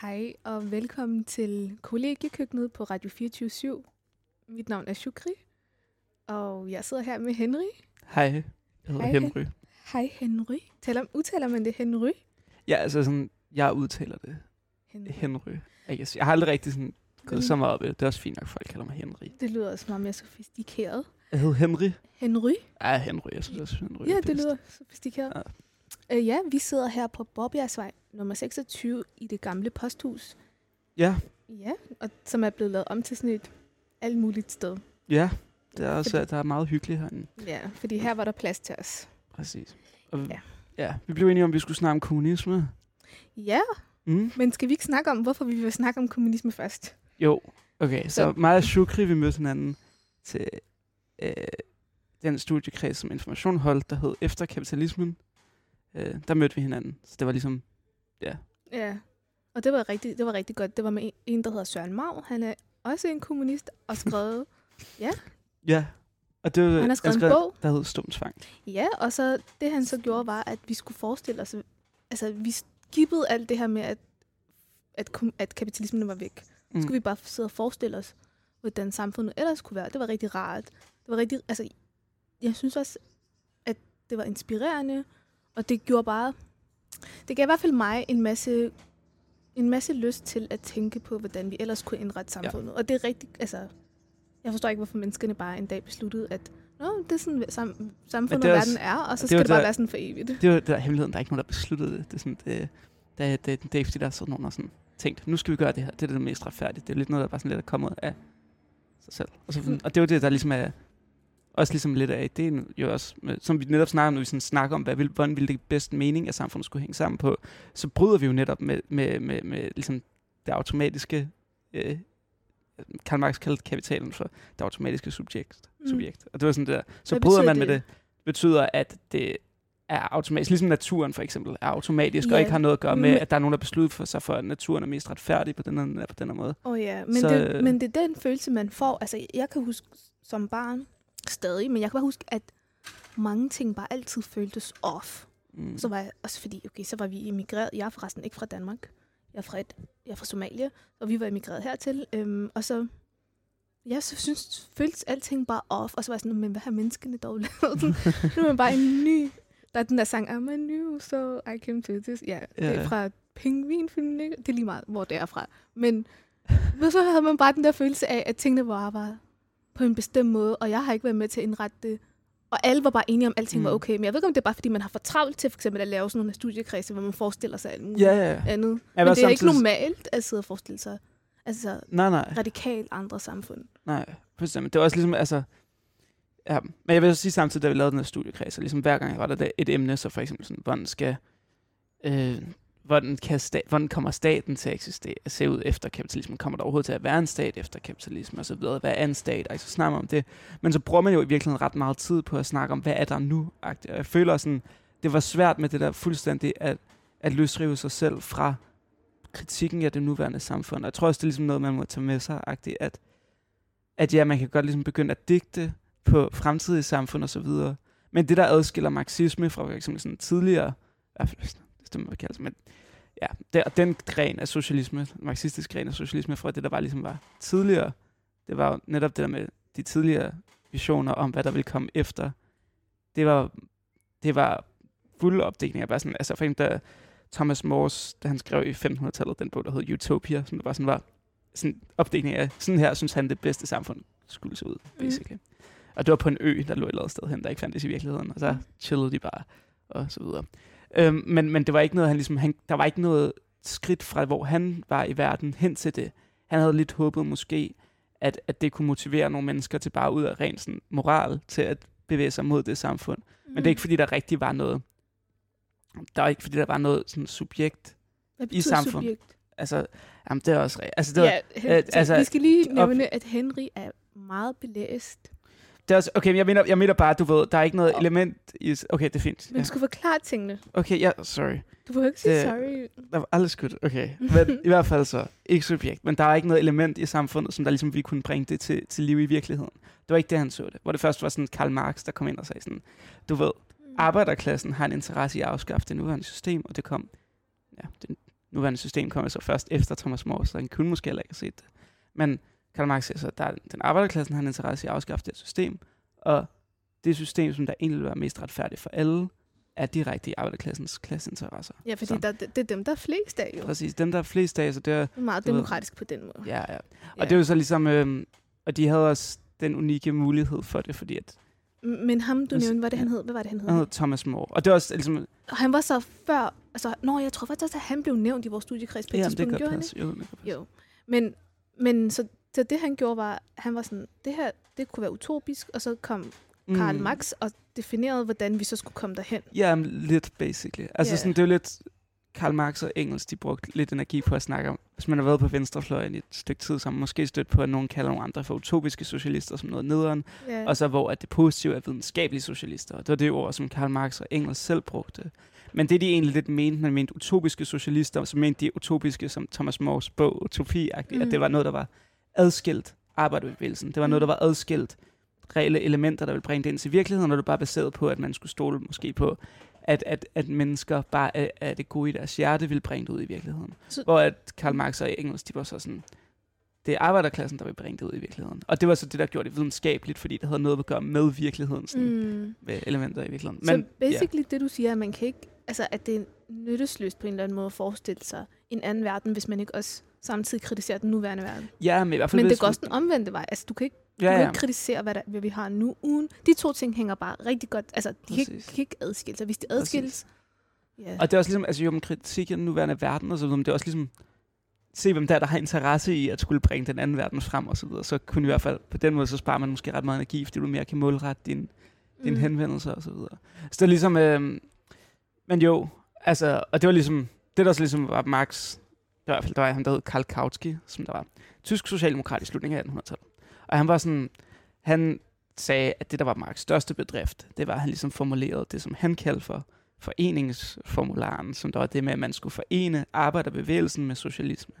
Hej og velkommen til kollegiekøkkenet på Radio 24/7. Mit navn er Shukri, og jeg sidder her med Henry. Hej, jeg hedder Henry. Hej Henry. Udtaler man det Henry? Ja, altså sådan, jeg udtaler det. Henry. Jeg har aldrig rigtig sådan gået så meget op i det. Det er også fint nok, folk kalder mig Henry. Det lyder også meget mere sofistikeret. Jeg hedder Henry. Henry? Ja, Henry. Jeg synes også, Henry. Ja, det lyder sofistikeret. Ja. Ja, vi sidder her på Borbjergsvej, nummer 26 i det gamle posthus. Ja. Ja, og som er blevet lavet om til sådan et alt muligt sted. Ja, det er også der er meget hyggeligt herinde. Ja, fordi her var der plads til os. Præcis. Og ja, vi blev enige om, vi skulle snakke om kommunisme. Ja, men skal vi ikke snakke om, hvorfor vi vil snakke om kommunisme først? Jo, okay. Så mig og Shukri, vi mødte hinanden til den studiekreds, som Information holdt, der hed Efterkapitalismen. Der mødte vi hinanden, så det var ligesom, Ja, og det var rigtig godt. Det var med en, der hedder Søren Møller. Han er også en kommunist og skrevet, Ja, og det var, han har skrevet en bog, der hed Stumsfang. Ja, og så det han så gjorde, var, at vi skulle forestille os, altså vi skippede alt det her med, at kapitalismen var væk. Så skulle vi bare sidde og forestille os, hvordan samfundet ellers kunne være. Det var rigtig rart. Det var rigtig, altså jeg synes også, at det var inspirerende. Og det gjorde bare, det gav i hvert fald mig en masse lyst til at tænke på, hvordan vi ellers kunne indrette samfundet. Ja. Og det er rigtig, altså, jeg forstår ikke, hvorfor menneskene bare en dag besluttede, at det er sådan, samfundet og verden er, og så skal det bare være sådan for evigt. Det var der hemmeligheden, der er ikke nogen, der besluttede det. Det er sådan, det er fordi, der er sådan nogen, der sådan tænkt, nu skal vi gøre det her, det er det mest retfærdigt. Det er lidt noget, der bare sådan lidt er kommet af sig selv. Og det var det, der ligesom er... Også ligesom lidt af ideen, jo også, som vi netop snakker om, når vi sådan snakker om, hvordan ville det bedste mening af samfundet skulle hænge sammen på, så bryder vi jo netop med ligesom det automatiske, Karl Marx kaldte kapitalen for det automatiske subjekt. Og det var sådan det der. Så bryder man med det, betyder, at det er automatisk, ligesom naturen for eksempel, er automatisk, og ikke har noget at gøre med, at der er nogen, der beslutter sig for, at naturen er mest retfærdig på den her måde. Men det er den følelse, man får. Altså, jeg kan huske som barn, stadig, men jeg kan bare huske, at mange ting bare altid føltes off. Så var jeg også fordi, så var vi emigreret. Jeg er forresten ikke fra Danmark. Jeg er fra Somalia, og vi var emigreret hertil. Og så, så synes, føltes alting bare off. Og så var jeg sådan, men hvad har menneskene dog lavet? Nu er man bare en ny... Der er den der sang, I'm a new, so I came to this. Ja, det er fra Pingvinfilmen, ikke? Det er lige meget, hvor det er fra. Men så havde man bare den der følelse af, at tingene var bare... på en bestemt måde, og jeg har ikke været med til at indrette det. Og alle var bare enige om, at alting var okay. Men jeg ved ikke, om det er bare, fordi man har for travlt til for eksempel at lave sådan nogle studiekredse, hvor man forestiller sig alt muligt andet. Men det er ikke normalt at sidde og forestille sig radikalt andre samfund. Nej, præcis. Det var også ligesom, altså... Ja. Men jeg vil også sige samtidig, da vi lavede den her studiekreds, og ligesom hver gang jeg var der et emne, så for eksempel sådan, hvordan kommer staten til at eksistere, at se ud efter kapitalismen? Kommer der overhovedet til at være en stat efter kapitalismen og så videre? Hvad er en stat? Altså snakker om det. Men så bruger man jo i virkeligheden ret meget tid på at snakke om, hvad er der nu? Og jeg føler sådan, det var svært med det der fuldstændig at løsrive sig selv fra kritikken af det nuværende samfund. Og jeg tror også, det er ligesom noget, man må tage med sig, at man kan godt ligesom begynde at digte på fremtidige samfund og så videre. Men det, der adskiller marxisme fra for eksempel sådan tidligere, men ja, den gren af socialisme, marxistisk gren af socialisme fra det, der bare ligesom var tidligere, det var jo netop det der med de tidligere visioner om, hvad der ville komme efter. Det var fuld opdækning. Bare sådan, altså for eksempel, da Thomas More, da han skrev i 1500-tallet den bog, der hed Utopia, som det var sådan opdækning af, sådan her synes han, det bedste samfund skulle se ud, basically. Og det var på en ø, der lå et eller andet sted hen, der ikke fandtes i virkeligheden, og så chillede de bare, og så videre. Men det var ikke noget, der var ikke noget skridt fra, hvor han var i verden, hen til det. Han havde lidt håbet måske, at det kunne motivere nogle mennesker til bare ud af ren sådan, moral, til at bevæge sig mod det samfund. Men det er ikke, fordi der rigtig var noget. Der var ikke, fordi der var noget sådan, subjekt i samfundet. Subjekt? Altså, jamen, det er også rigtigt. Altså, vi skal lige nævne, at Henry er meget belæst. Det er også, okay, men jeg mener bare, du ved, der er ikke noget element i... Okay, det er fint. Men du skulle forklare tingene. Okay, ja, sorry. Du behøver ikke sige sorry. Der var aldrig skudt, okay. Men i hvert fald så, ikke subjekt. Men der er ikke noget element i samfundet, som der ligesom ville kunne bringe det til liv i virkeligheden. Det var ikke det, han så det. Hvor det først var sådan Karl Marx, der kom ind og sagde sådan, du ved, arbejderklassen har en interesse i at afskaffe det nuværende system, og det kom... Ja, det nuværende system kom så først efter Thomas More, så han kunne måske heller ikke have set det. Men Karl Marx siger så, at der er den arbejderklassen har en interesse i at afskaffe det system, og det system, som der egentlig vil være mest retfærdigt for alle, er direkte i arbejderklassens klasseinteresser. Ja, fordi det er dem, der er flest af, jo. Præcis, dem, der er flest af, så det er... Meget demokratisk ved, på den måde. Ja, ja. Og ja. Det er jo så ligesom... og de havde også den unikke mulighed for det, fordi at... Men ham, du nævnte, hvad var det, han hed? Han hed Thomas More. Og det var også ligesom... Og han var så før... Altså, jeg tror faktisk, at han blev nævnt i vores studiekreds på et tidspunkt, gjorde han ikke? Jo. Men så det, han gjorde, var... Han var sådan, det her, det kunne være utopisk, og så kom... Karl Marx, og definerede, hvordan vi så skulle komme derhen. Ja, lidt basically. Altså sådan, det er lidt... Karl Marx og Engels, de brugte lidt energi på at snakke om, hvis man har været på venstrefløjen i et stykke tid, så har man måske stødt på, at nogen kalder nogle andre for utopiske socialister som noget nederen, og så hvor at det positive er videnskabelige socialister. Det var det ord, som Karl Marx og Engels selv brugte. Men det, de egentlig lidt mente, man mente utopiske socialister, så mente de utopiske, som Thomas Mores bog, Utopia-agtigt, at det var noget, der var adskilt arbejderbevægelsen. Det var noget, der var adskilt reelle elementer, der vil bringe det ind til virkeligheden, når det bare baseret på, at man skulle stole måske på, at mennesker bare af det gode i deres hjerte vil bringe det ud i virkeligheden. Hvor at Karl Marx og Engels, de var så sådan, det er arbejderklassen, der vil bringe det ud i virkeligheden. Og det var så det, der gjorde det videnskabeligt, fordi det havde noget at gøre med virkeligheden, sådan, med elementer i virkeligheden. Men, så basically det, du siger, at man kan ikke, altså at det er nyttesløst på en eller anden måde at forestille sig en anden verden, hvis man ikke også samtidig kritiserer den nuværende verden. Ja, men i hvert fald... Men det går også den omvendte vej. Altså, du kan ikke kritisere, hvad vi har nu ugen. De to ting hænger bare rigtig godt. Altså, de kan ikke adskille sig. Hvis de adskilles... Yeah. Og det er også ligesom, altså jo, man kritiserer den nuværende verden og så videre, men det er også ligesom, se hvem der har interesse i at skulle bringe den anden verden frem og så videre. Så kunne i hvert fald, på den måde, så sparer man måske ret meget energi, fordi du mere kan målrette din henvendelse og så videre. Så det er ligesom... men jo, altså... Og det var ligesom... Det der også ligesom var Marx... I hvert fald, der var ham, der hed Karl Kautsky, som der var tysk socialdemokrat i slutningen af 1800-tallet. Og han var sådan, han sagde, at det, der var Marx' største bedrift, det var, at han ligesom formulerede det, som han kaldte for foreningsformularen, som der var det med, at man skulle forene arbejderbevægelsen med socialisme.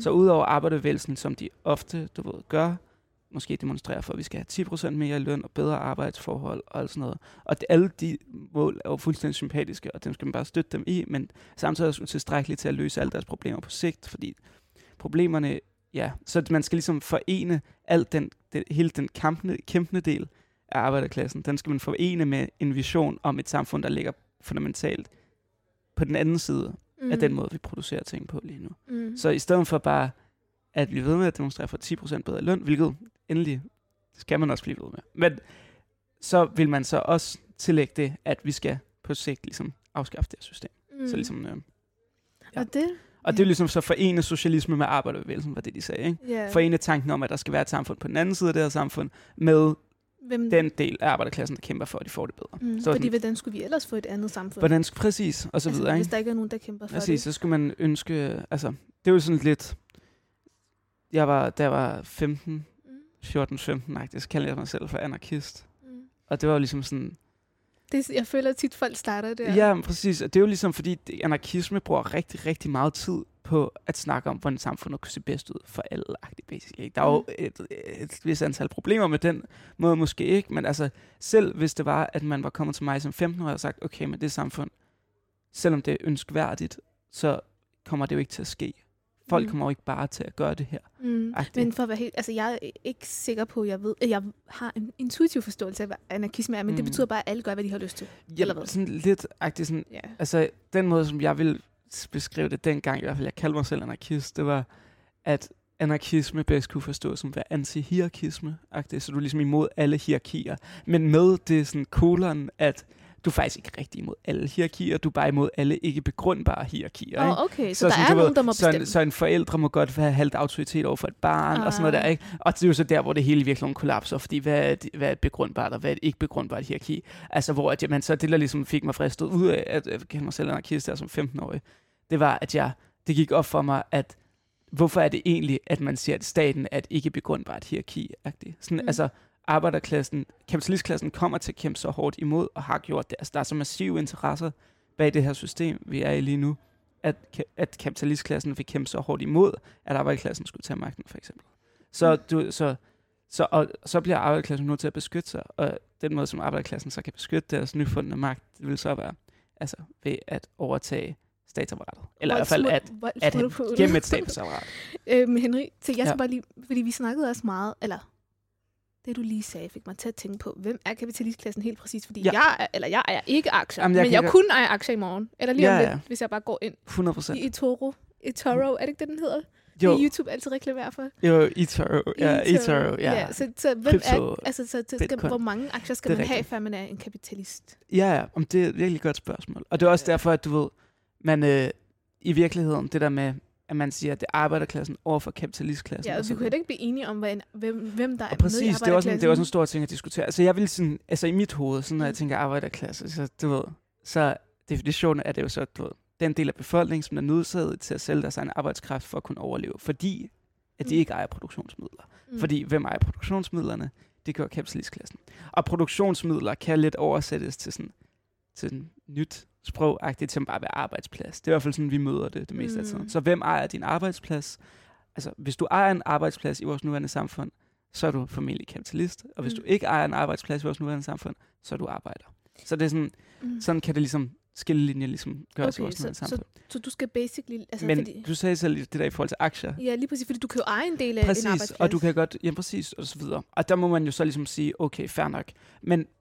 Så udover arbejderbevægelsen, som de ofte, du ved, gør, måske demonstrerer for, at vi skal have 10% mere løn og bedre arbejdsforhold og alt sådan noget. Og alle de mål er jo fuldstændig sympatiske, og dem skal man bare støtte dem i, men samtidig er det utilstrækkeligt til at løse alle deres problemer på sigt, fordi problemerne, så man skal ligesom forene alt hele den kæmpende del af arbejderklassen, den skal man forene med en vision om et samfund, der ligger fundamentalt på den anden side af den måde, vi producerer ting på lige nu. Så i stedet for bare at blive ved med at demonstrere for 10% bedre løn, hvilket endelig skal man også blive ved med. Men så vil man så også tillægge det, at vi skal på sigt ligesom afskaffe det her system. Så ligesom, og det er ligesom så forene socialisme med arbejderbevægelsen, var det de sagde. Ikke? Yeah. Forene tanken om, at der skal være et samfund på den anden side af det her samfund, med den del af arbejderklassen, der kæmper for, at de får det bedre. Så fordi sådan, hvordan skulle vi ellers få et andet samfund? Hvordan skulle, præcis, og så altså, videre. Hvis der ikke er nogen, der kæmper for det. Så skulle man ønske, altså, det er jo sådan lidt... Da jeg var 14-15, så kaldte jeg mig selv for anarkist. Og det var jo ligesom sådan... Det, jeg føler tit, folk starter der. Ja, præcis. Og det er jo ligesom, fordi anarkisme bruger rigtig, rigtig meget tid på at snakke om, hvordan samfundet kunne se bedst ud for alle. Der er jo et vist antal problemer med den måde, måske ikke. Men altså, selv hvis det var, at man var kommet til mig som 15-årig og sagt, okay, men det samfund, selvom det er ønskværdigt, så kommer det jo ikke til at ske. Folk kommer jo ikke bare til at gøre det her. Men for at være helt... Altså, jeg er ikke sikker på, jeg har en intuitiv forståelse af, hvad anarkisme er, men det betyder bare, at alle gør, hvad de har lyst til. Ja, sådan lidt-agtigt. Sådan, altså, den måde, som jeg ville beskrive det dengang, i hvert fald, jeg kaldte mig selv anarkist, det var, at anarkisme bedst kunne forstås som antihierarkisme-agtigt, så du er ligesom imod alle hierarkier. Men med det sådan kolon, at... Du er faktisk ikke rigtig imod alle hierarkier, du er bare imod alle ikke begrundbare hierarkier. Okay, så der sådan, er nogen, der må bestemme. Så en forældre må godt have halvt autoritet over for et barn, og sådan noget der, ikke? Og det er jo så der, hvor det hele virkelig kollapser, fordi hvad er et begrundbart, og hvad er et ikke begrundbart hierarki? Altså, hvor at, jamen, så det, der ligesom fik mig fristet ud af, at jeg kendte mig selv anarkist der som 15-årig, det var, at det gik op for mig, at hvorfor er det egentlig, at man siger, at staten er et ikke begrundbart hierarki? Sådan, altså... Arbejderklassen, kapitalistklassen kommer til at kæmpe så hårdt imod, og har gjort det. Altså, der er så massive interesser bag det her system, vi er i lige nu, at kapitalistklassen vil kæmpe så hårdt imod, at arbejderklassen skulle tage magten, for eksempel. Så bliver arbejderklassen nødt til at beskytte sig, og den måde, som arbejderklassen så kan beskytte deres nyfundne magt, det vil så være altså, ved at overtage statsapparatet. Eller i hvert fald at gennem et statsapparat. Henry, til jeg skal bare lige, fordi vi snakkede også meget, eller det du lige sagde, fik mig til at tænke på, hvem er kapitalistklassen helt præcis? Fordi jeg ejer ikke aktier, jamen, jeg kunne eje aktier i morgen. Eller lige om lidt, hvis jeg bare går ind 100%. I eToro, er det ikke det, den hedder? Jo. I YouTube altid reklamerer for. Jo, eToro. Ja. Så hvem Crypto, er, altså, så skal, hvor mange aktier skal man have, før man er en kapitalist? Ja, om det er et virkelig godt spørgsmål. Og det er også derfor, at du ved, man i virkeligheden, det der med, at man siger, at det er arbejderklassen overfor kapitalistklassen. Ja, og vi kunne ikke blive enige om, hvem der er med i arbejderklassen. Præcis, det er også en stor ting at diskutere. Altså, jeg vil sådan, altså i mit hoved, sådan når jeg tænker arbejderklasse, så du ved, så definitionen er det jo så, du ved, den del af befolkningen, som er nødsaget til at sælge deres egen arbejdskraft for at kunne overleve, fordi at de ikke ejer produktionsmidler. Fordi hvem ejer produktionsmidlerne? Det gør kapitalistklassen. Og produktionsmidler kan lidt oversættes til sådan til nyt sprogagtigt, til at bare være arbejdsplads. Det er i hvert fald sådan, vi møder det meste af tiden. Så hvem ejer din arbejdsplads? Altså, hvis du ejer en arbejdsplads i vores nuværende samfund, så er du formentlig kapitalist. Og hvis du ikke ejer en arbejdsplads i vores nuværende samfund, så er du arbejder. Så det er sådan, sådan kan det ligesom skillelinjer ligesom gør også okay, sådan så du skal basically... Altså, men fordi, du sagde selv det der i forhold til aktier. Ja, lige præcis, fordi du kan jo eje en del af en arbejdsplads. Og du kan godt... Ja, præcis, og så videre. Og der må man jo så ligesom sige, okay, fair nok.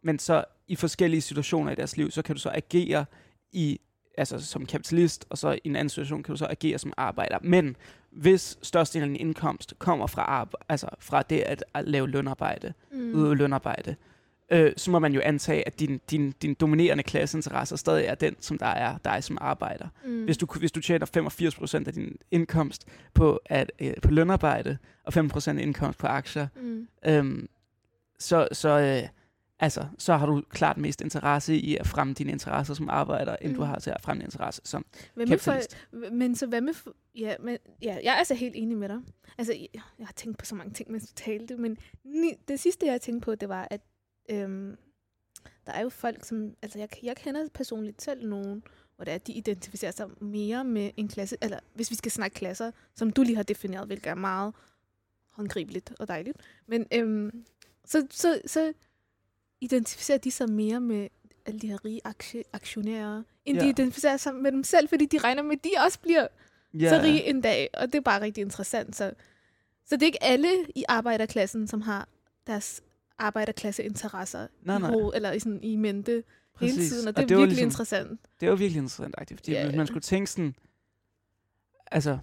Men så i forskellige situationer i deres liv, så kan du så agere i... Altså som kapitalist, og så i en anden situation kan du så agere som arbejder. Men hvis størstedelen af din indkomst kommer fra, altså, fra det at lave lønarbejde, udøve lønarbejde, så må man jo antage, at din dominerende klasseinteresser stadig er den, som der er dig som arbejder. Hvis du tjener 85% af din indkomst på lønarbejde, og 5% af indkomst på aktier, så har du klart mest interesse i at fremme dine interesser som arbejder, end du har til at fremme din interesse som kapitalist. Men så hvad med... jeg er altså helt enig med dig. Altså, jeg har tænkt på så mange ting, mens du talte, men det sidste, jeg tænkte på, det var, at der er jo folk, som... Altså, jeg kender personligt selv nogen, hvor det er, de identificerer sig mere med en klasse... Eller, hvis vi skal snakke klasser, som du lige har defineret, hvilket er meget håndgribeligt og dejligt. Men så identificerer de sig mere med alle de her rige aktionærer, end de identificerer sig med dem selv, fordi de regner med, at de også bliver så rige en dag. Og det er bare rigtig interessant. Så det er ikke alle i arbejderklassen, som har deres arbejderklasseinteresser i mente hele tiden, og det er virkelig ligesom, interessant. Det er jo virkelig interessant, fordi hvis man skulle tænke sådan, altså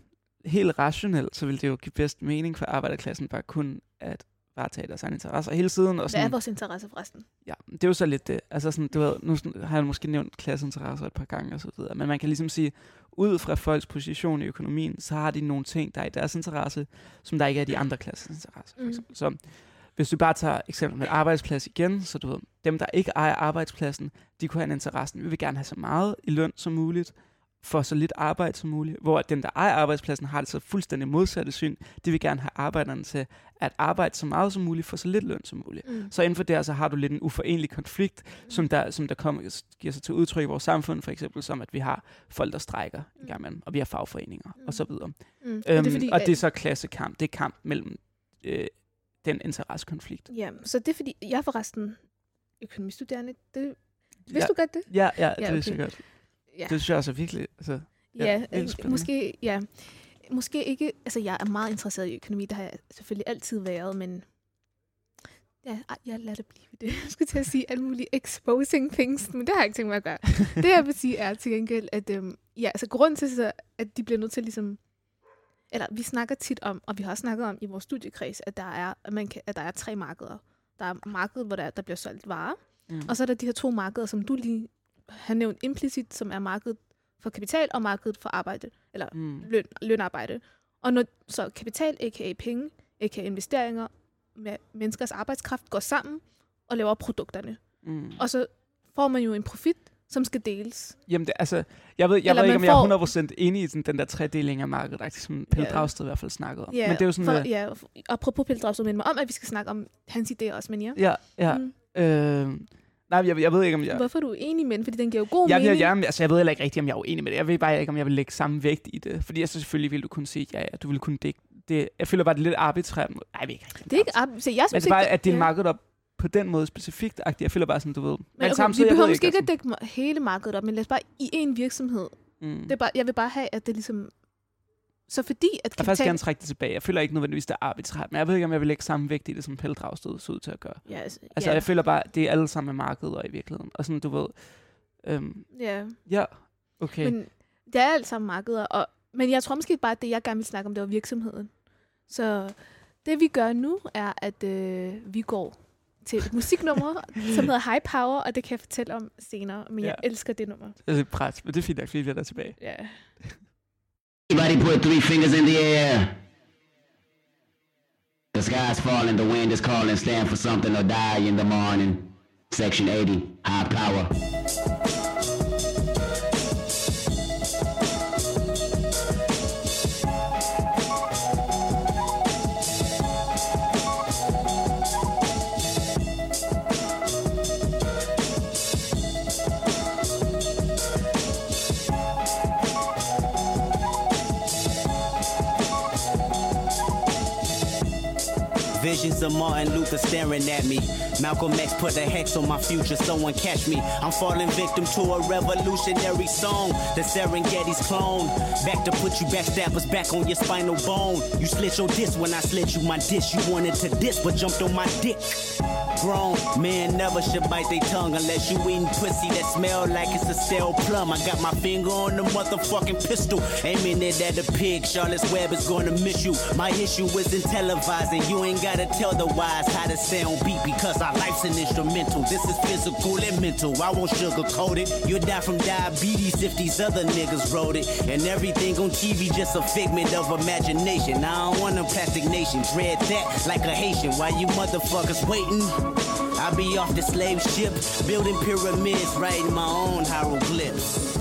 helt rationelt, så ville det jo give bedst mening for arbejderklassen bare kun at varetage deres egne interesser hele tiden. Og sådan, hvad er vores interesse forresten? Ja, det er jo så lidt det. Altså sådan, du ved, nu har jeg måske nævnt klasseinteresser et par gange og så videre, men man kan ligesom sige, ud fra folks position i økonomien, så har de nogle ting, der er i deres interesse, som der ikke er de andre klassers interesse. For eksempel. Så hvis du bare tager eksempel med arbejdsplads igen, så du ved, dem, der ikke ejer arbejdspladsen, de kunne have en interesse. Vi vil gerne have så meget i løn som muligt, for så lidt arbejde som muligt, hvor dem, der ejer arbejdspladsen, har det så fuldstændig modsatte syn. De vil gerne have arbejderne til at arbejde så meget som muligt, for så lidt løn som muligt. Så inden for det, så har du lidt en uforenlig konflikt, som der kommer, giver sig til udtryk i vores samfund, for eksempel som, at vi har folk, der strejker en gang imellem, og vi har fagforeninger, og så videre. Og det er så klassekamp. Det er kamp mellem... den interessekonflikt. Ja, så det er fordi, jeg forresten økonomistuderende, det vidste du godt det? Ja, det vidste jeg godt. Ja. Det synes jeg altså virkelig. Altså, måske ikke, altså jeg er meget interesseret i økonomi, det har jeg selvfølgelig altid været, men jeg lader det blive ved det. Jeg skulle til at sige alle mulige exposing things, men det har jeg ikke tænkt mig at gøre. Det jeg vil sige er til gengæld, at grunden til så, at de bliver nødt til ligesom, eller vi snakker tit om, og vi har også snakket om i vores studiekreds, at der er tre markeder. Der er markedet, hvor der bliver solgt varer, og så er der de her to markeder, som du lige har nævnt implicit, som er markedet for kapital og markedet for arbejde, eller lønarbejde. Og når så kapital, a.k.a. penge, a.k.a. investeringer med menneskers arbejdskraft, går sammen og laver produkterne. Og så får man jo en profit, som skal deles. Jamen, det, altså, jeg ved ikke, om jeg er 100% enig i den der tredeling af markedet, som Pelle Dragsted i hvert fald snakkede om. Men det er jo sådan, apropos Pelle Dragsted, men om, at vi skal snakke om hans idéer også, men nej, jeg ved ikke, om jeg... Hvorfor er du enig med den? Fordi den giver jo god mening. Jeg ved heller ikke rigtigt, om jeg er enig med det. Jeg ved bare ikke, om jeg vil lægge samme vægt i det. Fordi jeg så selvfølgelig ville du kunne sige, du ville kunne dække det. Jeg føler bare, det er lidt arbitrært. Nej, jeg ved ikke rigtigt. Det er ikke arbitrært. Men det er bare, at det er markedet op på den måde specifikt-agtigt. Jeg føler bare sådan, du ved... Men okay, vi behøver måske ikke at dække hele markedet op, men lad os bare i en virksomhed Mm. Det er bare, jeg vil bare have, at det ligesom... Så fordi, at jeg vil faktisk gerne trække det tilbage. Jeg føler ikke nødvendigvis, det er arbitrært, men jeg ved ikke, om jeg vil lægge samme vægt i det, som Pelle Dragsted så ud til at gøre. Ja, altså, jeg føler bare, det er alle sammen markedet og i virkeligheden. Og sådan, du ved... Ja, okay. Men det er alle sammen markeder, og... Men jeg tror måske bare, at det, jeg gerne vil snakke om, det var virksomheden. Så det, vi gør nu, er, at vi går til et musiknummer, som hedder High Power, og det kan jeg fortælle om senere, men jeg elsker det nummer. Det er pres, men det er fint nok, fordi vi er der tilbage. Ja. Yeah. Everybody put three fingers in the air. The sky's falling, the wind is calling, stand for something or die in the morning. Section 80, High Power. Visions of Martin Luther staring at me. Malcolm X put a hex on my future, someone catch me. I'm falling victim to a revolutionary song. The Serengeti's clone. Back to put you backstabbers back on your spinal bone. You slit your disc when I slit you my disc. You wanted to diss but jumped on my dick. Grown men never should bite their tongue unless you eating pussy that smell like it's a stale plum. I got my finger on the motherfucking pistol, aiming it at the pig. Charlotte's Web is gonna miss you. My issue isn't televising. You ain't gotta tell the wise how to stay on beat because our life's an instrumental. This is physical and mental. I won't sugarcoat it. You'll die from diabetes if these other niggas wrote it. And everything on TV just a figment of imagination. I don't want a plastic nation. Dread that like a Haitian. Why you motherfuckers waiting? I be off the slave ship, building pyramids, writing my own hieroglyphs.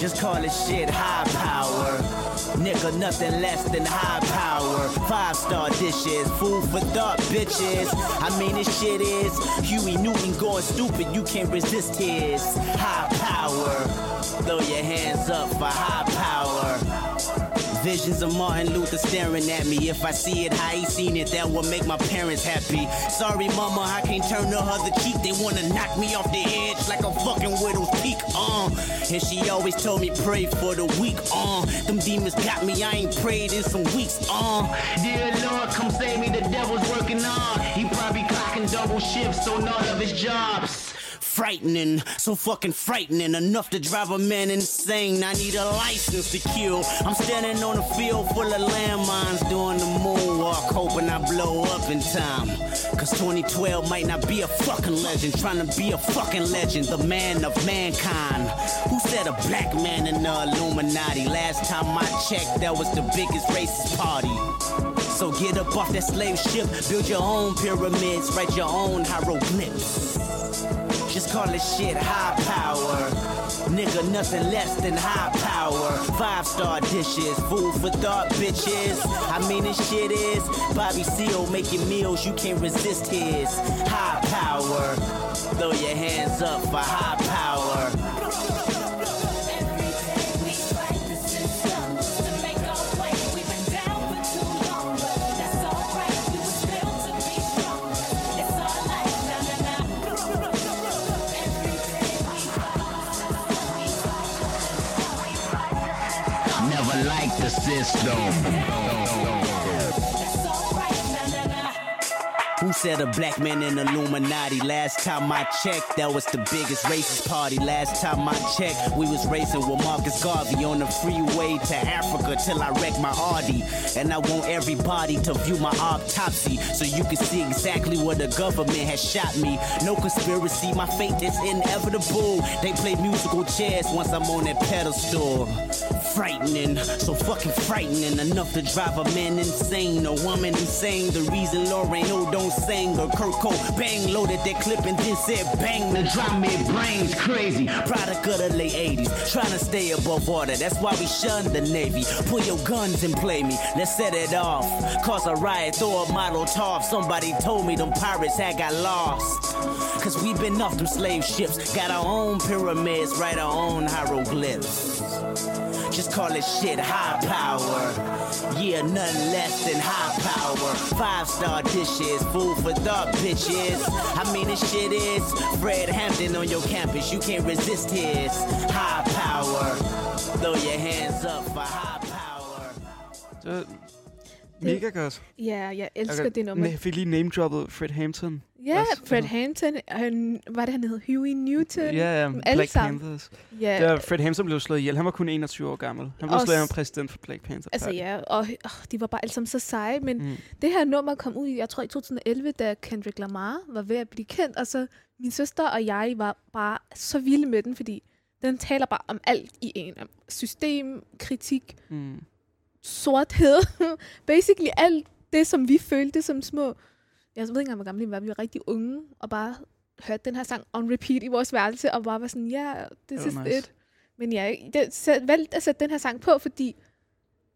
Just call it shit high power. Nigga, nothing less than high power. 5-star dishes, food for thought, bitches. I mean, this shit is Huey Newton going stupid, you can't resist his high power. Throw your hands up for high power. Visions of Martin Luther staring at me. If I see it how he seen it, that will make my parents happy. Sorry mama, I can't turn the other cheek. They wanna knock me off the edge like a fucking widow's peak. And she always told me pray for the weak. Them demons got me, I ain't prayed in some weeks. Dear Lord, come save me, the devil's working on. He probably clocking double shifts on all of his jobs. Frightening, so fucking frightening, enough to drive a man insane. I need a license to kill. I'm standing on a field full of landmines doing the moonwalk, hoping I blow up in time. Cause 2012 might not be a fucking legend, trying to be a fucking legend, the man of mankind. Who said a black man in the Illuminati? Last time I checked, that was the biggest racist party. So get up off that slave ship, build your own pyramids, write your own hieroglyphs. Just call this shit high power. Nigga, nothing less than high power. 5-star dishes, food for thought, bitches. I mean, this shit is Bobby Seale making meals, you can't resist his high power. Throw your hands up for high power. Who said a black man in Illuminati? Last time I checked, that was the biggest racist party. Last time I checked, we was racing with Marcus Garvey on the freeway to Africa till I wrecked my Audi. And I want everybody to view my autopsy so you can see exactly where the government has shot me. No conspiracy, my fate is inevitable. They play musical chairs once I'm on that pedestal. Frightening, so fucking frightening, enough to drive a man insane, a woman insane. The reason Loreno don't sing or Kirko bang loaded that clip and then said bang. The drum in brains crazy, product of the late 80s, trying to stay above water. That's why we shun the Navy. Pull your guns and play me, let's set it off. Cause a riot, throw a model top. Somebody told me them pirates had got lost. Cause we been off them slave ships, got our own pyramids, write our own hieroglyphs. Just call it shit high power. Yeah, nothing less than high power. 5-star dishes, food for thought, bitches. I mean, this shit is Fred Hampton on your campus. You can't resist his high power. Throw your hands up for high power. Mega godt. Ja, jeg elsker det nummer. Jeg fik lige name-droppet Fred Hampton. Ja, også. Fred Hampton. Var det, han hed? Huey Newton? Ja, Black Panthers. Yeah. Der, Fred Hampton blev slået ihjel. Han var kun 21 år gammel. Han blev slået ihjel præsident for Black Panthers. Altså ja, og de var bare alle sammen så seje. Men det her nummer kom ud i, jeg tror i 2011, da Kendrick Lamar var ved at blive kendt. Og så min søster og jeg var bare så vilde med den, fordi den taler bare om alt i en. Om system, kritik, sorthed. Basically alt det, som vi følte som små. Jeg ved ikke engang, hvor gamle vi var. Vi var rigtig unge og bare hørte den her sang on repeat i vores værelse og bare var sådan, ja, yeah, det sidste nice. Et. Men jeg valgte at sætte den her sang på, fordi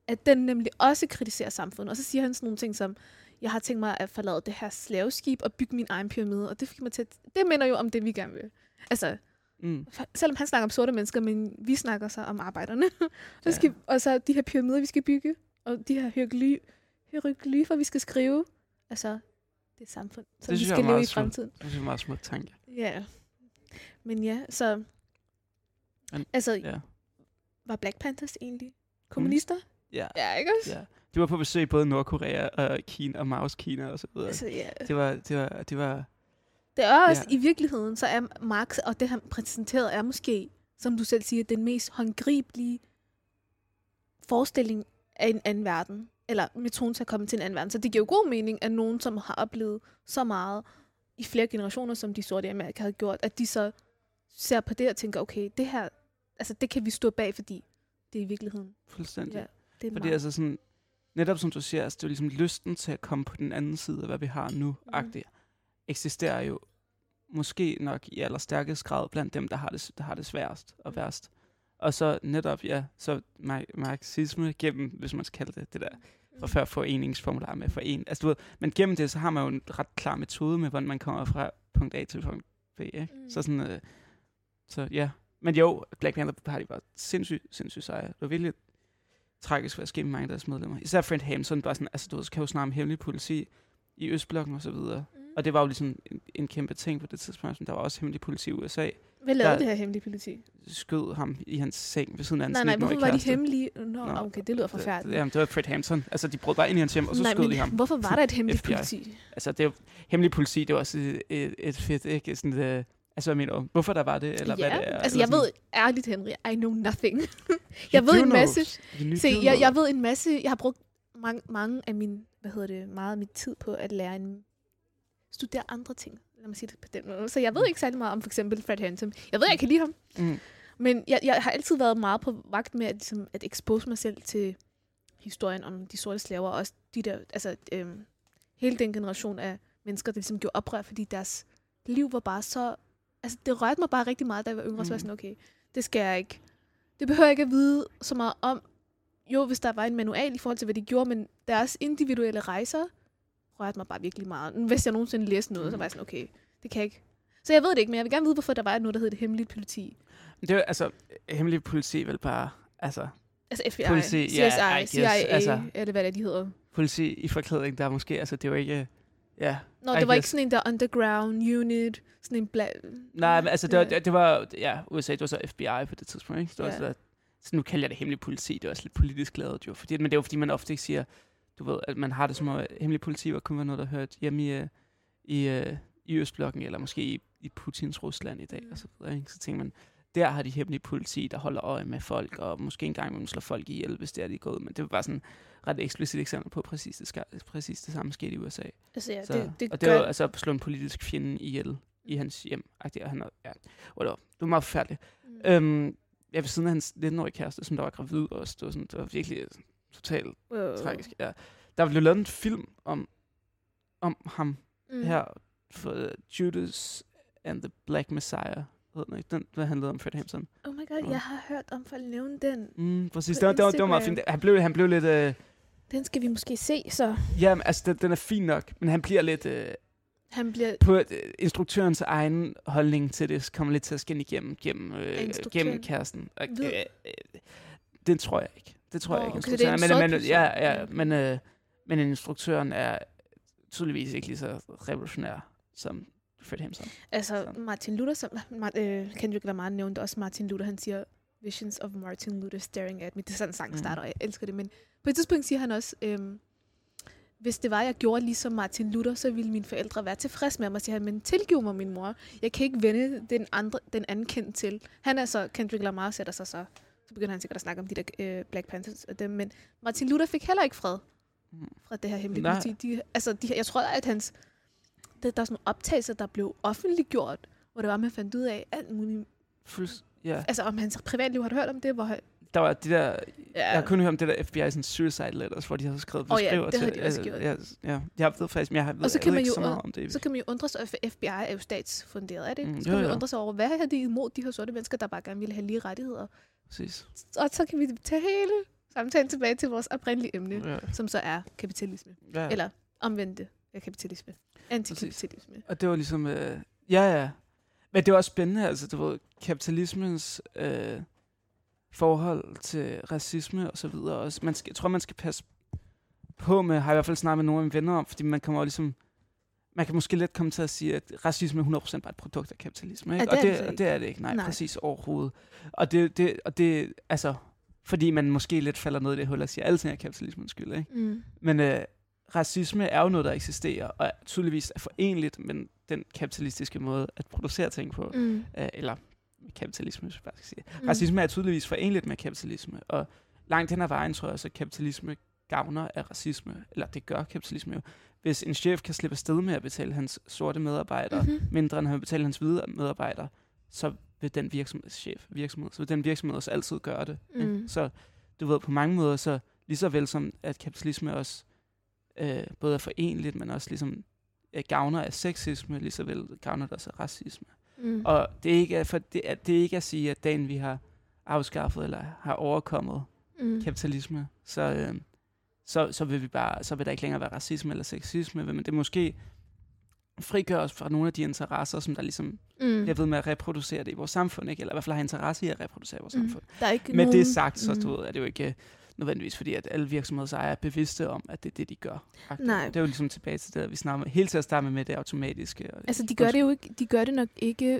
at den nemlig også kritiserer samfundet. Og så siger han sådan nogle ting som, jeg har tænkt mig at forlade det her slaveskib og bygge min egen pyramide. Og det fik mig til det minder jo om det, vi gerne vil. Altså, selvom han snakker om sorte mennesker, men vi snakker så om arbejderne. Og så de her pyramider, vi skal bygge, og de her hieroglyfer, vi skal skrive. Altså, det samfund, som vi skal leve i fremtiden. Det synes jeg er meget smuk tanke. Ja. Men ja, så... Var Black Panthers egentlig kommunister? Ja. Ja, ikke også? Ja. De var på besøg både Nordkorea og Kina og Maos Kina og så videre. Altså, ja. Det er også i virkeligheden, så er Marx og det, han præsenterer, er måske, som du selv siger, den mest håndgribelige forestilling af en anden verden. Eller metoden til at komme til en anden verden. Så det giver jo god mening, at nogen, som har oplevet så meget i flere generationer, som de sorte i Amerika havde gjort, at de så ser på det og tænker, okay, det her, altså det kan vi stå bag, fordi det er i virkeligheden. Fuldstændig. Ja, det er fordi altså sådan, netop som du siger, altså, det er ligesom lysten til at komme på den anden side af, hvad vi har nu-agtigt, eksisterer jo måske nok i allerstærkest grad blandt dem, der har det sværest og værst. Og så netop, så marxisme gennem, hvis man skal kalde det der, fra før foreningsformular med foren. Altså du ved, men gennem det, så har man jo en ret klar metode med, hvordan man kommer fra punkt A til punkt B, ikke? Så sådan, så ja. Men jo, Black Panther har de bare sindssygt sejre. Det var virkelig tragisk, hvad der skete med mange af deres medlemmer. Især Fred Hampton, bare sådan, altså du ved, så kan jo snakke om hemmelig politi i Østblokken og så videre. Og det var jo ligesom en kæmpe ting på det tidspunkt. Der var også hemmelig politi i USA. Hvad lavede det her hemmelige politi? Skød ham i hans seng ved siden af hans 19-årige kæreste. Nej, hvorfor var de hemmelige? Nå, okay, det lyder forfærdeligt. Jamen, det var Fred Hampton. Altså, de brød bare ind i hans hjem, og så skød de ham. Hvorfor var der et hemmeligt politi? Altså, det hemmelige politi, det var også et fedt, ikke? Sådan, altså, hvad mener du? Hvorfor der var det? Eller hvad det er? Altså, jeg ved ærligt, Henry, I know nothing. Jeg ved en masse. Jeg ved en masse. Jeg har brugt mange af min, meget af min tid på at lære studere andre ting. Lad mig sige det på den måde. Så jeg ved ikke særlig meget om for eksempel Fred Hampton. Jeg ved, jeg kan lide ham. Men jeg har altid været meget på vagt med at, ligesom, at expose mig selv til historien om de sorte slaver, og også de der, altså hele den generation af mennesker, der ligesom gjorde oprør, fordi deres liv var bare så... Altså, det rørte mig bare rigtig meget, da jeg var yngre, så var jeg sådan, okay, det skal jeg ikke. Det behøver jeg ikke at vide så meget om. Jo, hvis der var en manual i forhold til, hvad de gjorde, men deres individuelle rejser rørte mig bare virkelig meget. Hvis jeg nogensinde læste noget, så var jeg sådan, okay, det kan jeg ikke. Så jeg ved det ikke, men jeg vil gerne vide, hvorfor der var noget, der hed det hemmelige politi. Det er altså, hemmelige politi vel bare, altså FBI, politi, CSI, yeah, CIA, altså, eller hvad det de hedder. Politi i forklædning, der måske, altså det var ikke, ja. Nå, det var ikke sådan en der underground unit, sådan en nej, men altså det var USA, det var så FBI på det tidspunkt, ikke? Det var så nu kalder jeg det hemmelige politi, det er også lidt politisk lavet jo, fordi, men det er jo fordi, man ofte ikke siger, du ved, at man har det som om hemmelig politi var kun var noget, der hørte hjemme i Østblokken, eller måske i Putins Rusland i dag, og så videre, ikke? Så tænker man, der har de hemmelige politi, der holder øje med folk, og måske engang man slår folk ihjel, hvis det er de gået, men det var bare sådan et ret eksplicit eksempel på, præcis det samme skete i USA. Altså, ja, så, det og det var altså at slå en politisk fjende ihjel i hans hjem, og han det var meget forfærdeligt. Ved siden af hans 19-årige kæreste, som der var gravid også, det var virkelig... totalt tragisk. Ja. Der blev lavet en film om ham her for Judas and the Black Messiah. Den handlede om Fred Hampton. Oh my god, jeg har hørt om folk nævne den. Præcis, det var meget fint. Han blev lidt... Den skal vi måske se, så. Jamen, altså, den er fin nok, men han bliver lidt... På instruktørens egen holdning til det, kommer lidt til at skinne gennem kæresten. Og, det tror jeg ikke. Det tror jeg ikke. Okay, men instruktøren er tydeligvis ikke lige så revolutionær som Fred Hampton. Altså Martin Luther, Kendrick Lamar nævnte også Martin Luther, han siger, Visions of Martin Luther Staring at Me. Det er sådan en sang starter, og jeg elsker det. Men på et tidspunkt siger han også, hvis det var, jeg gjorde ligesom Martin Luther, så ville mine forældre være tilfredse med mig, siger han, men tilgiv mig min mor. Jeg kan ikke vende den anden kendt til. Han er så, Kendrick Lamar sætter sig så begynder han sikkert at snakke om de der Black Panthers og dem, men Martin Luther fik heller ikke fred fra det her hemmelige politi. Jeg tror, at der er sådan nogle optagelser, der blev offentliggjort, hvor det var, man fandt ud af alt muligt. Yeah. Altså om hans privatliv, har du hørt om det? Hvor der var de der, jeg har kun hørt om det der FBI sådan suicide letters, hvor de har skrevet beskriver til. Det har de også gjort. Jeg ved faktisk, men jeg har ikke så meget om det. Så kan man jo undre sig, for FBI er jo statsfunderet, er det ikke? Så kan man jo undre sig over, hvad har de imod de her sorte mennesker, der bare gerne ville have lige rettigheder? Præcis. Og så kan vi tage hele samtalen tilbage til vores oprindelige emne, som så er kapitalisme. Ja. Eller omvendte kapitalisme. Antikapitalisme. Præcis. Og det var ligesom, men det var også spændende, altså du ved, kapitalismens forhold til racisme og så videre også. Jeg tror, man skal passe på med, har i hvert fald snakket med nogle af mine venner om, fordi man kommer ligesom, man kan måske let komme til at sige, at racisme er 100% bare et produkt af kapitalisme, ikke? Det er det ikke, nej. Præcis overhovedet. Og det altså, fordi man måske let falder ned i det hul og siger, at alting er kapitalismens skyld, ikke? Mm. Men racisme er jo noget, der eksisterer, og tydeligvis er forenligt med den kapitalistiske måde at producere ting på, eller kapitalisme, hvis jeg bare skal sige. Racisme er tydeligvis forenligt med kapitalisme, og langt hen ad vejen, tror jeg også, at kapitalisme gavner af racisme, eller det gør kapitalisme jo. Hvis en chef kan slippe afsted med at betale hans sorte medarbejdere, mindre end han vil betale hans hvide medarbejdere, så vil den virksomhed også altid gøre det. Mm. Så du ved, på mange måder, så lige så vel som at kapitalisme også både er forenligt, men også ligesom gavner af sexisme, lige så vel gavner det også af racisme. Mm. Og det er ikke at sige, at dagen vi har afskaffet eller har overkommet kapitalisme, så vil der ikke længere være racisme eller sexisme, men det måske frigør os fra nogle af de interesser, som der ligesom bliver ved med at reproducere det i vores samfund, ikke? Eller i hvert fald har interesse i at reproducere vores samfund. Men det sagt, så er det jo ikke nødvendigvis, fordi at alle virksomhedsejere er bevidste om, at det er det, de gør. Nej. Det er jo ligesom tilbage til det, at vi snakker hele tiden starter med det automatiske. Altså, de gør det jo ikke, de gør det nok ikke,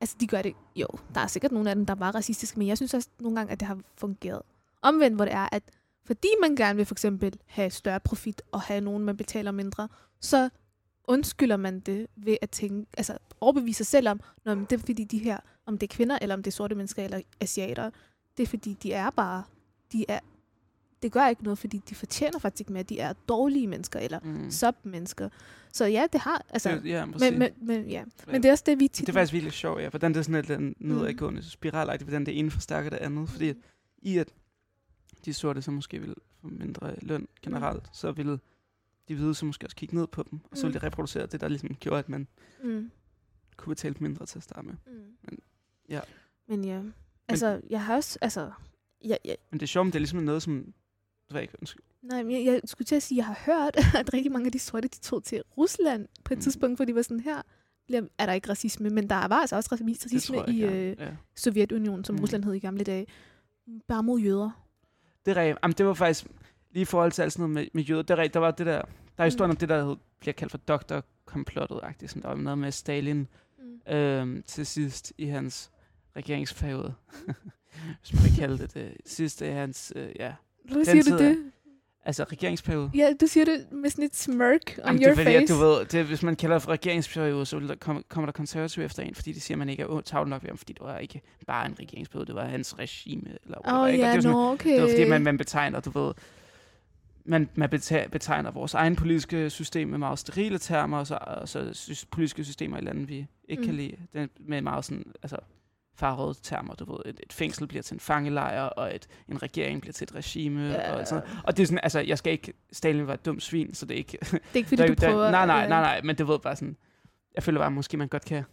altså, de gør det, jo, der er sikkert nogle af dem, der er meget racistiske, men jeg synes også nogle gange, at det har fungeret omvendt, hvor det er, at fordi man gerne vil for eksempel have større profit og have nogen, man betaler mindre, så undskylder man det ved at tænke, altså overbevise sig selv om, når det er fordi de her, om det er kvinder, eller om det er sorte mennesker, eller asiater, det er fordi det gør ikke noget, fordi de fortjener faktisk ikke mere, de er dårlige mennesker, eller sub-mennesker. Så ja, det har, altså, men det er også det, vi tit... Det er faktisk virkelig sjovt, hvordan det er sådan en nedadgående spiralagtigt, hvordan det ene forstærker det andet, fordi at de sorte så måske vil få mindre løn generelt, så vil de hvide så måske også kigge ned på dem, og så vil de reproducere det, der ligesom gjorde, at man kunne betale mindre til at starte med. Men det er sjovt, det er ligesom noget, som det var ikke ønsket. Nej, men jeg skulle til at sige, at jeg har hørt, at rigtig mange af de sorte, de tog til Rusland på et tidspunkt, hvor de var sådan her, er der ikke racisme, men der var altså også racisme i Sovjetunionen, som Rusland hed i gamle dage, bare mod jøder. Det er rigtigt. Det var faktisk... Lige i forhold til alt sådan noget med jøder, der var det der, der er historien om det, der bliver kaldt for doktorkomplottet-agtigt, som der var noget med Stalin til sidst i hans regeringsperiode. Hvis man kan kalde det det. Sidst i hans, Hvad siger du det? Altså regeringsperiode. Ja, du siger det med sådan et smirk on your face. At, du ved, det, hvis man kalder det for regeringsperiode, så kommer der konservative efter en, fordi de siger, man ikke er tavlet nok ved ham, fordi det var ikke bare en regeringsperiode, det var hans regime. Det var fordi, man betegner, du ved... Man betegner vores egen politiske system med meget sterile termer, og så politiske systemer i lande, vi ikke kan lide. Den, med meget sådan, altså, farrøde termer, du ved. Et fængsel bliver til en fangelejr, og en regering bliver til et regime. Yeah. Og, sådan. Og det er sådan, altså, jeg skal ikke... Stalin var et dumt svin, så det er ikke... Det er ikke, fordi du prøver... Nej, men det ved bare sådan... Jeg føler bare, at måske man godt kan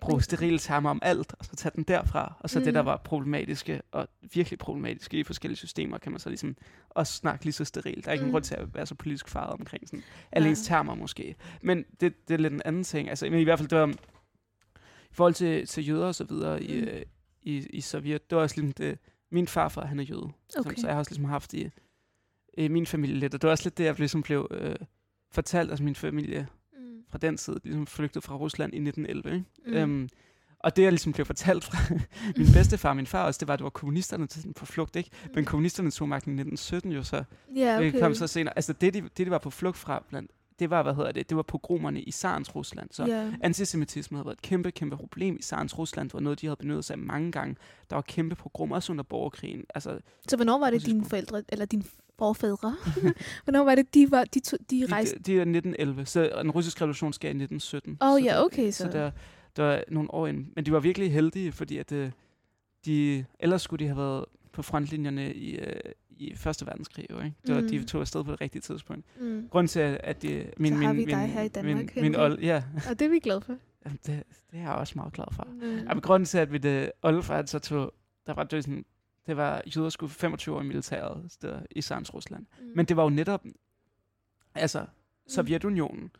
bruge sterile termer om alt, og så tage den derfra, og så det, der var problematiske, og virkelig problematiske i forskellige systemer, kan man så ligesom også snakke lige så sterilt. Der er ikke en grund til at være så politisk farvet omkring sådan alle ens termer måske. Men det er lidt en anden ting. Altså, men i hvert fald, det var i forhold til jøder og så videre i Sovjet, det var også ligesom det, min farfar, han er jøde. Okay. Så jeg har også ligesom haft i min familie lidt, og det var også lidt det, jeg ligesom blev fortalt, altså min familie, fra den side, ligesom flygtede fra Rusland i 1911. Ikke? Mm. Og det, jeg ligesom blev fortalt fra min bedstefar og min far også, det var, at det var kommunisterne til på flugt, ikke? Men kommunisterne tog magten i 1917 jo så. Ja, okay. Kom så senere. Altså det, de var på flugt fra, blandt det var, det var pogromerne i Tsarens Rusland. Så yeah. Antisemitisme havde været et kæmpe, kæmpe problem i Tsarens Rusland. Det var noget, de havde benyttet sig af mange gange. Der var kæmpe pogromer, også under borgerkrigen. Altså, så hvornår var det dine forældre, eller dine forfædre? Hvornår var det, de rejste? De er 1911, så den russiske revolution sker i 1917. Åh ja, okay så. Der var nogle år inden. Men de var virkelig heldige, fordi at ellers skulle de have været på frontlinjerne i Første Verdenskrig, jo, ikke? De tog afsted på det rigtige tidspunkt. Mm. Grunden til, at det... Så har vi dig her i Danmark. Ja. Og det er vi glade for. Jamen, det er jeg også meget glad for. Men grunden til, at vi det oldefra, så tog... Det var jøder skulle 25 år i militæret i Tsarens Rusland. Mm. Men det var jo netop... Altså, Sovjetunionen.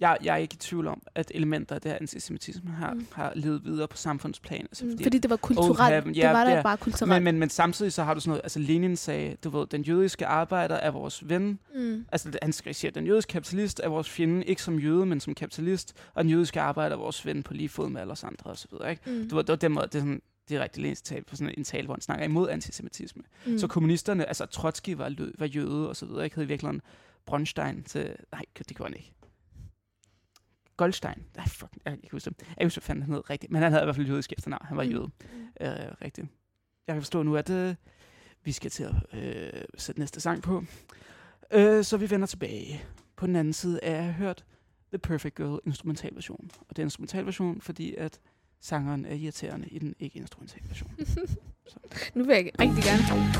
Jeg er ikke i tvivl om, at elementer af det her antisemitisme har levet videre på samfundsplan. Altså, fordi det var kulturelt. Bare kulturelt. Men samtidig så har du sådan noget, altså Lenin sagde, du ved, den jødiske arbejder er vores ven. Mm. Altså han siger, den jødiske kapitalist er vores fjende, ikke som jøde, men som kapitalist. Og den jødiske arbejder er vores ven på lige fod med alle os andre osv. Mm. Du ved, det var den måde, det er sådan direkte Lenins tale på sådan en tale, hvor han snakker imod antisemitisme. Mm. Så kommunisterne, altså Trotsky var jøde osv. Jeg havde i virkeligheden Bronstein til... Nej, det kunne han ikke. Goldstein. Jeg kan ikke huske, fanden han hed rigtigt. Men han havde i hvert fald jødisk efternavn. Han var jøde. Rigtigt. Jeg kan forstå nu, at vi skal til at sætte næste sang på. Så vi vender tilbage. På den anden side er jeg hørt The Perfect Girl instrumentalversion. Og det er instrumentalversion, fordi at sangeren er irriterende i den ikke-instrumentalversion. Nu vil jeg rigtig gerne.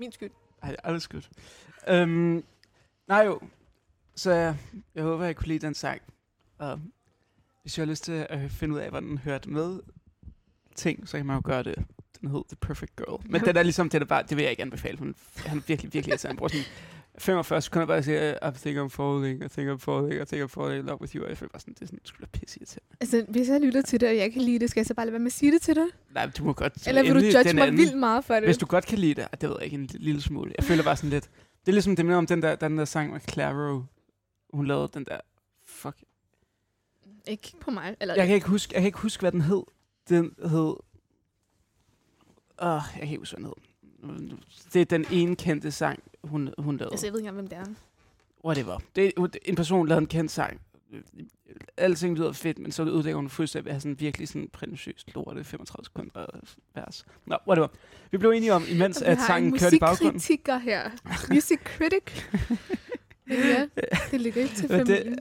Min skyld. Ej, alles godt. Nej jo, så jeg håber, jeg kunne lide den sang. Og hvis jeg har lyst til at finde ud af, hvordan den hørte med ting, så kan man jo gøre det. Den hed The Perfect Girl. Men den er ligesom, det er bare, det vil jeg ikke anbefale. Han er virkelig, virkelig irriterende. Han bruger sådan 45 sekunder bare at sige, I think I'm falling, I think I'm falling, I think I'm falling in love with you. Og jeg føler bare sådan, det er sådan, du skulle da pisse irriterende. Altså, hvis jeg lytter til det, og jeg kan lide det, skal jeg så bare lade være med at sige det til dig? Nej, du må godt. Eller vil du judge mig vildt meget for det? Hvis du godt kan lide det, det ved jeg ikke, en lille smule. Jeg føler bare sådan lidt, det er ligesom, det minder om den der sang med Clairo. Hun lavede den der, fuck. Ikke kig på mig. Eller jeg kan ikke huske, hvad den hed. Den hed... jeg kan ikke huske, hvad den hed. Det er den ene kendte sang, hun lavede. Altså, jeg ved ikke engang, hvem det er. Whatever. Det er, en person lavede en kendt sang. Alting lyder fedt, men så udlægger hun fuldstændig at have sådan virkelig sådan prætentiøst lorte 35 sekunder vers. Nå, whatever. Vi blev enige om, imens at sangen kørte i baggrunden. Vi musikkritiker her. Music critic. Ja, det ligger ikke til familien.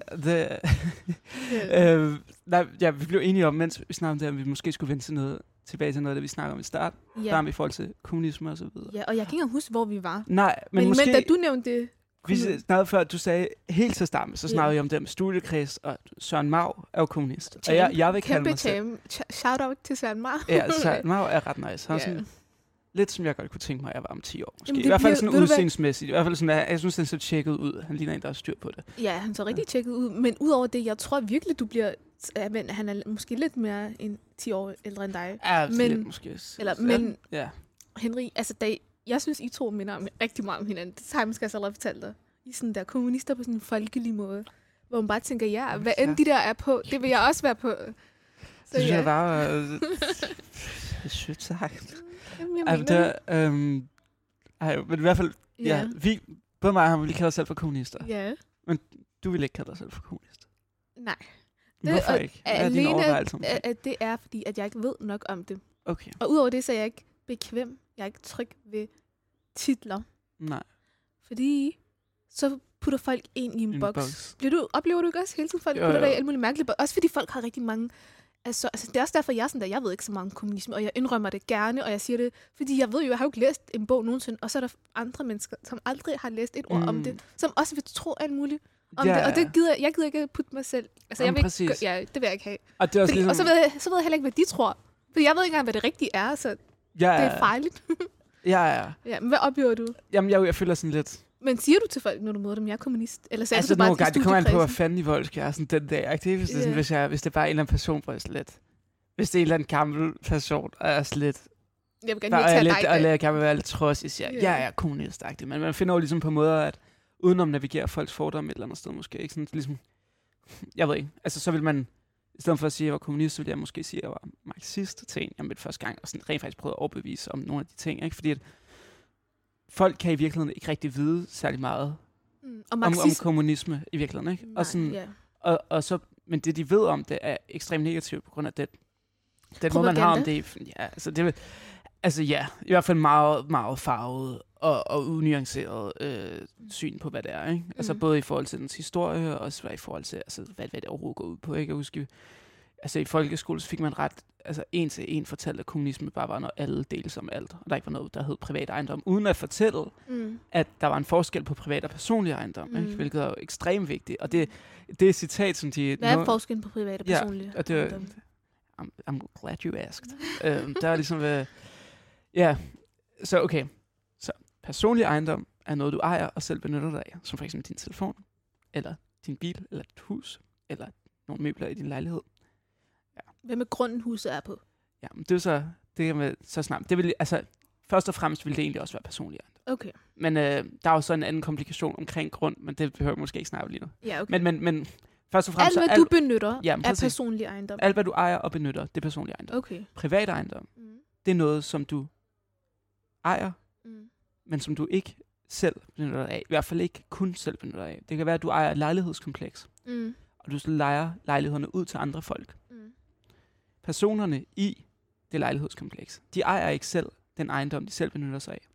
Vi blev enige om, mens vi snakkede om det, at vi måske skulle vende tilbage til noget, der vi snakkede om i starten. Yeah. Der er vi i forhold til kommunisme og så videre. Ja, og jeg kan ikke huske, hvor vi var. Nej, men måske... Men da du nævnte det... Vi snakkede før, du sagde helt til starten, så snakkede vi om det med studiekreds, og Søren Mau er jo kommunist. Og jeg vil kalde mig selv... Kæmpe tjam. Shout-out til Søren Mau. Ja, Søren Mau er ret nice. Han er sådan... Lidt som jeg godt kunne tænke mig, at jeg var om 10 år, måske. Jamen, i hvert fald sådan udseendsmæssigt. I hvert fald sådan, at jeg synes, den så tjekket ud. Han ligner en, der har styr på det. Ja, han så rigtig tjekket ud. Men udover det, jeg tror virkelig, du bliver... Men han er måske lidt mere end 10 år ældre end dig. Ja, men, lidt måske. Men ja. Henry, altså, jeg synes, I to minder rigtig meget om hinanden. Det har jeg måske allerede fortalt dig. I sådan der kommunister på sådan en folkelig måde. Hvor man bare tænker, ja, hvad end de der er på, det vil jeg også være på. Så det synes bare... Sødt sagt. Men i hvert fald, ja, vi, både mig og ham, ville kalde os selv for kommunister. Ja. Yeah. Men du ville ikke kalde dig selv for kommunist. Nej. Hvorfor ikke? Det er, fordi at jeg ikke ved nok om det. Okay. Og udover det, så er jeg ikke bekvem. Jeg er ikke tryg ved titler. Nej. Fordi så putter folk ind i en boks. Oplever du ikke også hele tiden, folk putter dig i alle mulige mærkelige boks? Også fordi folk har rigtig mange... Altså, det er også derfor, jeg er sådan der, jeg ved ikke så meget om kommunisme, og jeg indrømmer det gerne, og jeg siger det, fordi jeg ved jo, jeg har jo ikke læst en bog nogensinde, og så er der andre mennesker, som aldrig har læst et ord om det, som også vil tro alt muligt om det, og det gider jeg ikke putte mig selv. Altså, jeg vil ikke, det vil jeg ikke have. Og, det er også fordi, ligesom... og så ved jeg heller ikke, hvad de tror, for jeg ved ikke engang, hvad det rigtige er, så det er fejligt. Ja. Men hvad oplever du? Jamen, jeg føler sådan lidt... Men siger du til folk, når du møder dem, jeg er kommunist? Eller sagde du bare til studiekredsen? Det kommer an på, hvad fanden i voldsk jeg er sådan den dag. Hvis det er bare en eller anden person, hvor jeg er slet. Hvis det er en eller anden gammel person, og jeg er slet. Jeg vil gerne ikke tage lidt, dig. Og jeg gerne vil være lidt trodsigt. Jeg er kommunist-agtig. Men man finder jo ligesom på måder, at udenom navigere folks fordomme et eller andet sted måske. Ikke? Sådan, ligesom, jeg ved ikke. Altså så vil man, i stedet for at sige, at jeg var kommunist, så ville jeg måske sige, at jeg var marxist til en, jeg mødte første gang, og sådan rent faktisk prøvede at overbevise om nogle af de ting. Ikke? Fordi at folk kan i virkeligheden ikke rigtig vide særlig meget om kommunisme i virkeligheden, ikke? Nej, og sådan, og så, men det de ved om det er ekstremt negativt på grund af den måde man har om det. I hvert fald meget, meget farvet og unuanceret syn på hvad det er, ikke? Altså både i forhold til dens historie og også i forhold til altså hvad det overhovedet går ud på, ikke? Jeg husker, altså i folkeskole så fik man ret, altså en til en fortalte, at kommunisme bare var, når alle deles om alt, og der ikke var noget, der hed privat ejendom, uden at fortælle, at der var en forskel på privat og personlig ejendom, ikke? Hvilket er jo ekstremt vigtigt. Og det er et citat, som de... Hvad er forskellen på privat og personlig ejendom? I'm glad you asked. Der er ligesom... så okay. Så personlig ejendom er noget, du ejer og selv benytter dig af, som for eksempel din telefon, eller din bil, eller dit hus, eller nogle møbler i din lejlighed. Hvad med grunden huset er på? Ja, men det er så snart. Det vil altså først og fremmest ville det egentlig også være personligt. Okay. Men der er jo så en anden komplikation omkring grund, men det behøver måske ikke snakke lige nu. Ja, okay. Men først og fremmest alt hvad du benytter er personlig ejendom. Alt hvad du ejer og benytter, det er personlig ejendom. Okay. Privat ejendom. Det er noget som du ejer, men som du ikke selv benytter dig af. I hvert fald ikke kun selv benytter dig af. Det kan være at du ejer et lejlighedskompleks. Og du så lejer lejlighederne ud til andre folk. Personerne i det lejlighedskompleks, de ejer ikke selv den ejendom, de selv benytter sig af.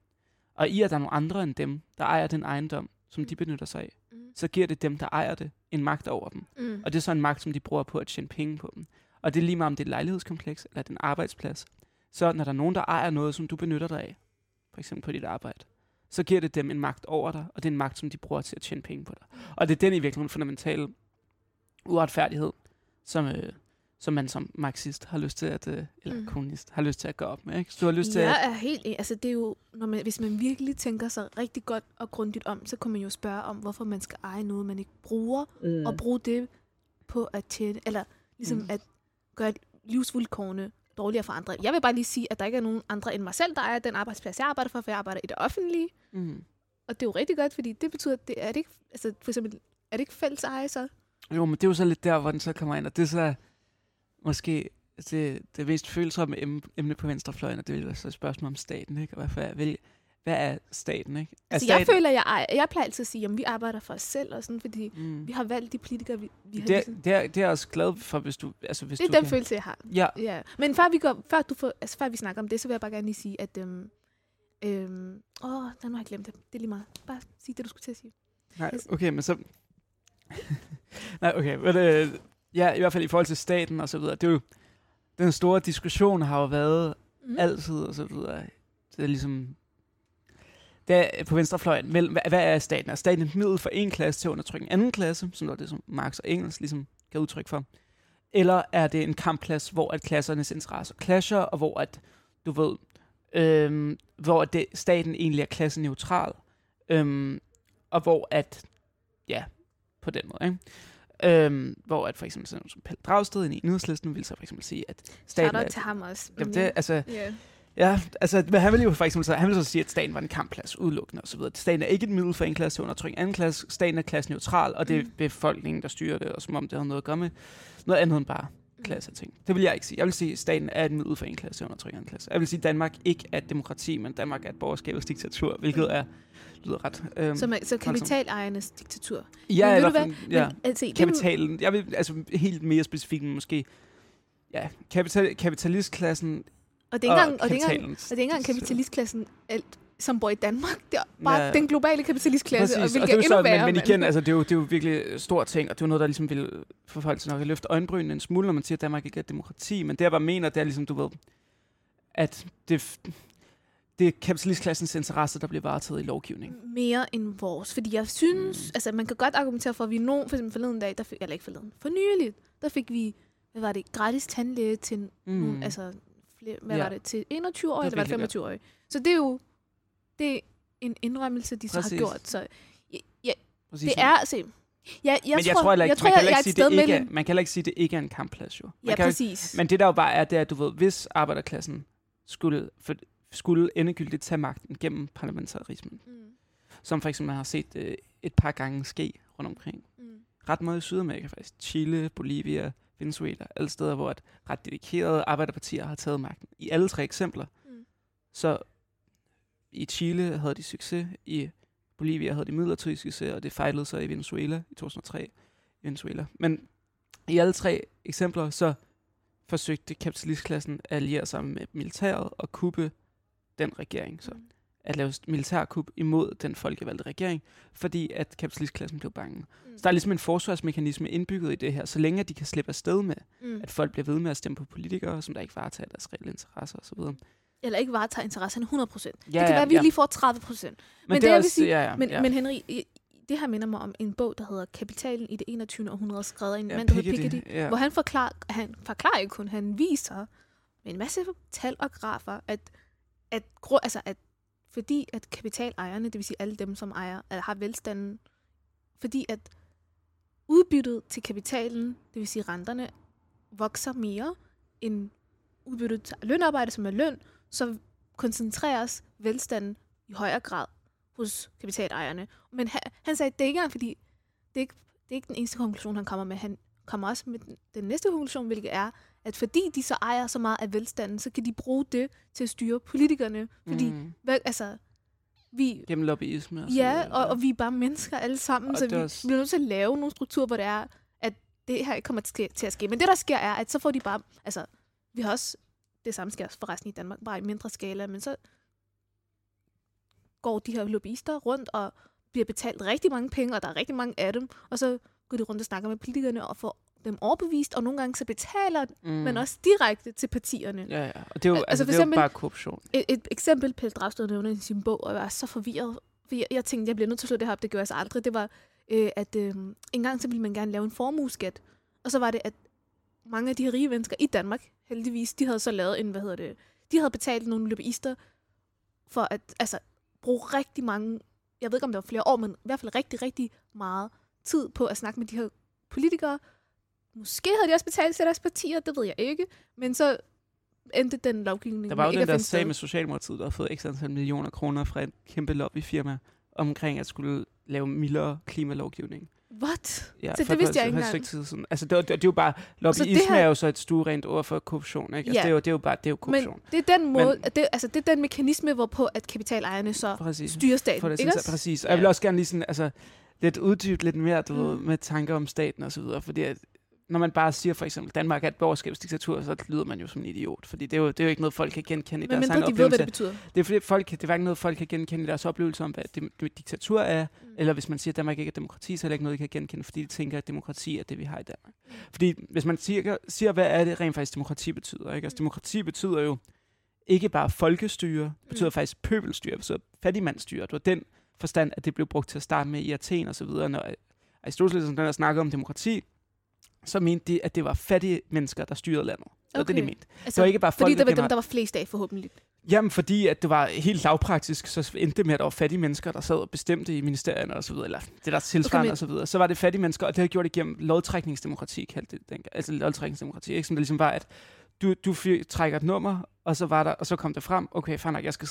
Og i at der er nogle andre end dem, der ejer den ejendom, som de benytter sig af, så giver det dem, der ejer det, en magt over dem. Og det er så en magt, som de bruger på at tjene penge på dem. Og det er lige meget om det er et lejlighedskompleks eller den arbejdsplads. Så når der er nogen, der ejer noget, som du benytter dig af, for eksempel på dit arbejde, så giver det dem en magt over dig, og det er en magt, som de bruger til at tjene penge på dig. Og det er den i virkeligheden fundamentale uretfærdighed, som man som marxist har lyst til at, eller kommunist, har lyst til at gå op med. Ikke? Så du har lyst til at... er helt enig. Altså, det er jo, når man, hvis man virkelig tænker sig rigtig godt og grundigt om, så kan man jo spørge om, hvorfor man skal eje noget, man ikke bruger, og bruge det på at tjene, eller ligesom at gøre livsvilkårene dårligere for andre. Jeg vil bare lige sige, at der ikke er nogen andre end mig selv, der ejer den arbejdsplads, jeg arbejder for jeg arbejder i det offentlige. Og det er jo rigtig godt, fordi det betyder, at det er det ikke, altså for eksempel, er det ikke fælles eje så? Jo, men det er jo så lidt der, hvor den så kommer ind, og det er så måske det mest følsomme emne på venstrefløjen, og det vil være så et spørgsmål om staten, ikke? Og hvad er staten, ikke? Altså, staten... jeg plejer altid at sige, at vi arbejder for os selv, og sådan, fordi vi har valgt de politikere, vi har... Det er også glad for, hvis du... Altså, hvis det er du den kan... følelse, jeg har. Ja. Men før vi snakker om det, så vil jeg bare gerne lige sige, at... nu har jeg glemt det. Det er lige meget. Bare sig det, du skulle til at sige. Nej, okay, men så... Nej, okay, men... i hvert fald i forhold til staten og så videre. Det er jo... Den store diskussion har jo været altid, og så videre. Det er ligesom... på venstrefløjen, mellem, hvad er staten? Er staten et middel for en klasse til at undertrykke en anden klasse, som var det, som Marx og Engels ligesom gav udtryk for? Eller er det en kampplads, hvor at klassernes interesser clasher, og hvor at, du ved, hvor at staten egentlig er klasseneutral, og hvor at, ja, på den måde, ikke? Hvor at for eksempel sådan som Pelle Dragsted i Enhedslisten ville så for eksempel sige, at staten... Shout out til ham også. Jamen, det, altså... Yeah. Ja, altså han ville jo for eksempel så sige, at staten var en kampplads, udelukkende og så videre. Staten er ikke et middel for en klasse til at undertrykke anden klasse. Staten er klasseneutral, og det er befolkningen, der styrer det, og som om det har noget at gøre med noget andet end bare klasse og ting. Det vil jeg ikke sige. Jeg vil sige, at staten er et middel for en klasse til at undertrykke anden klasse. Jeg vil sige, at Danmark ikke er et demokrati, men Danmark er et borgerskabets diktatur, hvilket lyder ret... så kapitalejernes diktatur. Ja, i hvert fald. Ja. Altså, kapitalen. Jeg vil helt mere specifikt måske... Ja, kapitalistklassen... Og det er ikke engang kapitalistklassen, som bor i Danmark. Det er bare den globale kapitalistklasse, præcis. Og hvilket endnu værre. Men igen, altså, det er jo virkelig stor ting, og det er jo noget, der ligesom vil få folk til nok at løfte øjenbrynene en smule, når man siger, at Danmark ikke er et demokrati. Men det, jeg bare mener, det er ligesom, du ved, at det er kapitalistklassens interesser, der bliver varetaget i lovgivning. Mere end vores. Fordi jeg synes, altså man kan godt argumentere for, at vi nogen, for eksempel forleden dag, for nyligt, der fik vi, gratis tandlæge til nogen, altså... var det til 21 år, eller var det 25 år? Så det er jo en indrømmelse, de så har gjort. Så ja, det er altså. Ja, man kan heller ikke sige, at det ikke er en kampplads, jo. Præcis. Men det der jo bare er, det er, at du ved, hvis arbejderklassen skulle endegyldigt tage magten gennem parlamentarismen, som for eksempel man har set et par gange ske rundt omkring. Ret meget i Sydamerika faktisk. Chile, Bolivia, Venezuela, alle steder, hvor et ret dedikerede arbejderpartier har taget magten. I alle tre eksempler. Så i Chile havde de succes, i Bolivia havde de midlertidig succes, og det fejlede så i Venezuela i 2003. Men i alle tre eksempler, så forsøgte kapitalistklassen at alliere sig med militæret og kuppe den regering. Så at lave militærkup imod den folkevalgte regering, fordi at kapitalistklassen blev bange. Så der er ligesom en forsvarsmekanisme indbygget i det her, så længe de kan slippe afsted med, at folk bliver ved med at stemme på politikere, som der ikke varetager deres reelle interesser osv. Eller ikke varetager interesserne 100%. Ja, det kan være, at vi lige får 30%. Men Henry, det her minder mig om en bog, der hedder Kapitalen i det 21. århundrede, skrevet af en mand, der hedder Piketty, hvor han forklarer ikke kun, han viser med en masse tal og grafer, at fordi at kapitalejerne, det vil sige alle dem, som ejer, eller har velstanden, fordi at udbyttet til kapitalen, det vil sige renterne, vokser mere end udbyttet til lønarbejde, som er løn, så koncentreres velstanden i højere grad hos kapitalejerne. Men han sagde, at det er ikke engang, fordi det er ikke den eneste konklusion, han kommer med. Han kommer også med den næste konklusion, hvilket er, at fordi de så ejer så meget af velstanden, så kan de bruge det til at styre politikerne. Fordi, gennem lobbyisme. Og vi er bare mennesker alle sammen, og så vi er nødt til at lave nogle strukturer, hvor det er, at det her ikke kommer til at ske. Men det, der sker, er, at så får de bare... Altså, vi har også Det samme sker forresten i Danmark, bare i mindre skala, men så går de her lobbyister rundt og bliver betalt rigtig mange penge, og der er rigtig mange af dem, og så går de rundt og snakker med politikerne og får dem overbevist, og nogle gange så betaler man også direkte til partierne. Ja, ja. Og det er jo, det er jo bare korruption. Et eksempel, Pelle Dragsted nævner i sin bog, og jeg var så forvirret, for jeg tænkte, jeg bliver nødt til at slå det her op, det gjorde jeg så aldrig. Det var, at engang så ville man gerne lave en formueskat, og så var det, at mange af de her rige mennesker i Danmark, heldigvis, de havde så lavet en, de havde betalt nogle lobbyister for at bruge rigtig mange, jeg ved ikke om det var flere år, men i hvert fald rigtig, rigtig meget tid på at snakke med de her politikere. Måske havde de også betalt til deres partier, det ved jeg ikke, men så endte den lovgivning. Der var jo den der sag med Socialdemokratiet, der har fået ekstra antal millioner kroner fra et kæmpe lobbyfirma omkring at skulle lave mildere klimalovgivning. What? Ja, så det vidste jeg ikke engang. Altså, det er jo bare, lobbyisme er jo så et stuerent ord for korruption, ikke? Altså, det er jo korruption. Men det er den måde, det er den mekanisme, hvorpå at kapitalejerne så styrer staten, ikke også? Præcis, og jeg vil også gerne lige sådan, lidt uddybe lidt mere, ved, med tanker om staten og så videre, fordi at, når man bare siger for eksempel, Danmark er et borgerskabsdiktatur, så lyder man jo som en idiot, fordi det er jo ikke noget, folk kan genkende i deres egen oplevelse. Men de ved, hvad det betyder. Det er fordi det er hverken noget, folk kan genkende i deres oplevelse om, hvad et diktatur er, eller hvis man siger, at Danmark ikke er demokrati, så er det ikke noget, de kan genkende, fordi de tænker, at demokrati er det, vi har i Danmark. Fordi hvis man siger hvad er det rent faktisk demokrati betyder, ikke? Altså demokrati betyder jo ikke bare folkestyre, det betyder faktisk pøbelstyre, det betyder fattigmandsstyre. Det var den forstand, at det blev brugt til at starte med i Athen og så videre. Når Aristoteles der snakkede om demokrati, så mente de, at det var fattige mennesker, der styrede landet. Okay. Det var det, de mente. Det var ikke bare folk, fordi det var dem, der var flest af, forhåbentlig. Jamen, fordi at det var helt lavpraktisk, så endte det med, at der var fattige mennesker, der sad og bestemte i ministerierne og så videre, eller det der tilsvarende og så videre. Så var det fattige mennesker, og det havde gjort det gennem lodtrækningsdemokrati, kaldte det dengang. Altså lodtrækningsdemokrati, ikke? Som det ligesom var, at du trækker et nummer, og så kom det frem. Okay, fair nok, jeg skal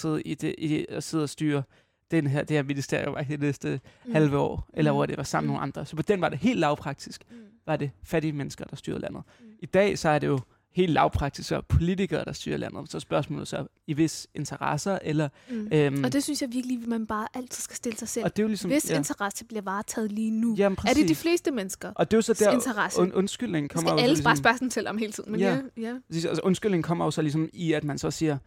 sidde og styre det her ministerium i det næste halve år, eller hvor det var sammen med nogle andre. Så på den var det helt lavpraktisk. Var det fattige mennesker, der styrede landet. I dag så er det jo helt lavpraktisk, så politikere, der styrer landet. Så spørgsmålet så i vis interesser, eller... og det synes jeg virkelig, at man bare altid skal stille sig selv. Og det er jo ligesom, hvis interesse bliver varetaget lige nu. Jamen, er det de fleste mennesker? Og det er jo så der, undskyldningen kommer jo... Skal alle bare spørge sig selv om hele tiden. Men altså, undskyldningen kommer jo så ligesom i, at man så siger...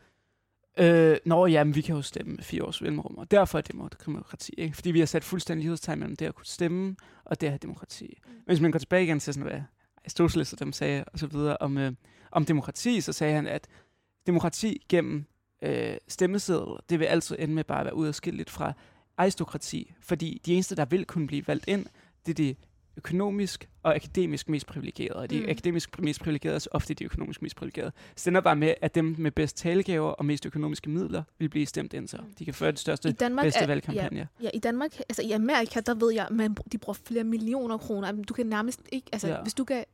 vi kan jo stemme med 4 års mellemrum, og derfor er demokrati, ikke? Fordi vi har sat fuldstændig lighedstegn mellem det at kunne stemme, og det at have demokrati. Men hvis man går tilbage igen til sådan, hvad Aristoteles og dem sagde, og så videre, om demokrati, så sagde han, at demokrati gennem stemmesedler, det vil altid ende med bare at være udskilt fra aristokrati, fordi de eneste, der vil kunne blive valgt ind, det er de økonomisk og akademisk mest privilegerede, og de akademisk mest privilegerede er ofte de økonomisk mest privilegerede. Så det er bare med, at dem med bedst talegaver og mest økonomiske midler vil blive stemt ind, så de kan føre det største, bedste valgkampagne. Ja, i Danmark, i Amerika, der ved jeg, de bruger flere millioner kroner. Du kan nærmest ikke, hvis du ikke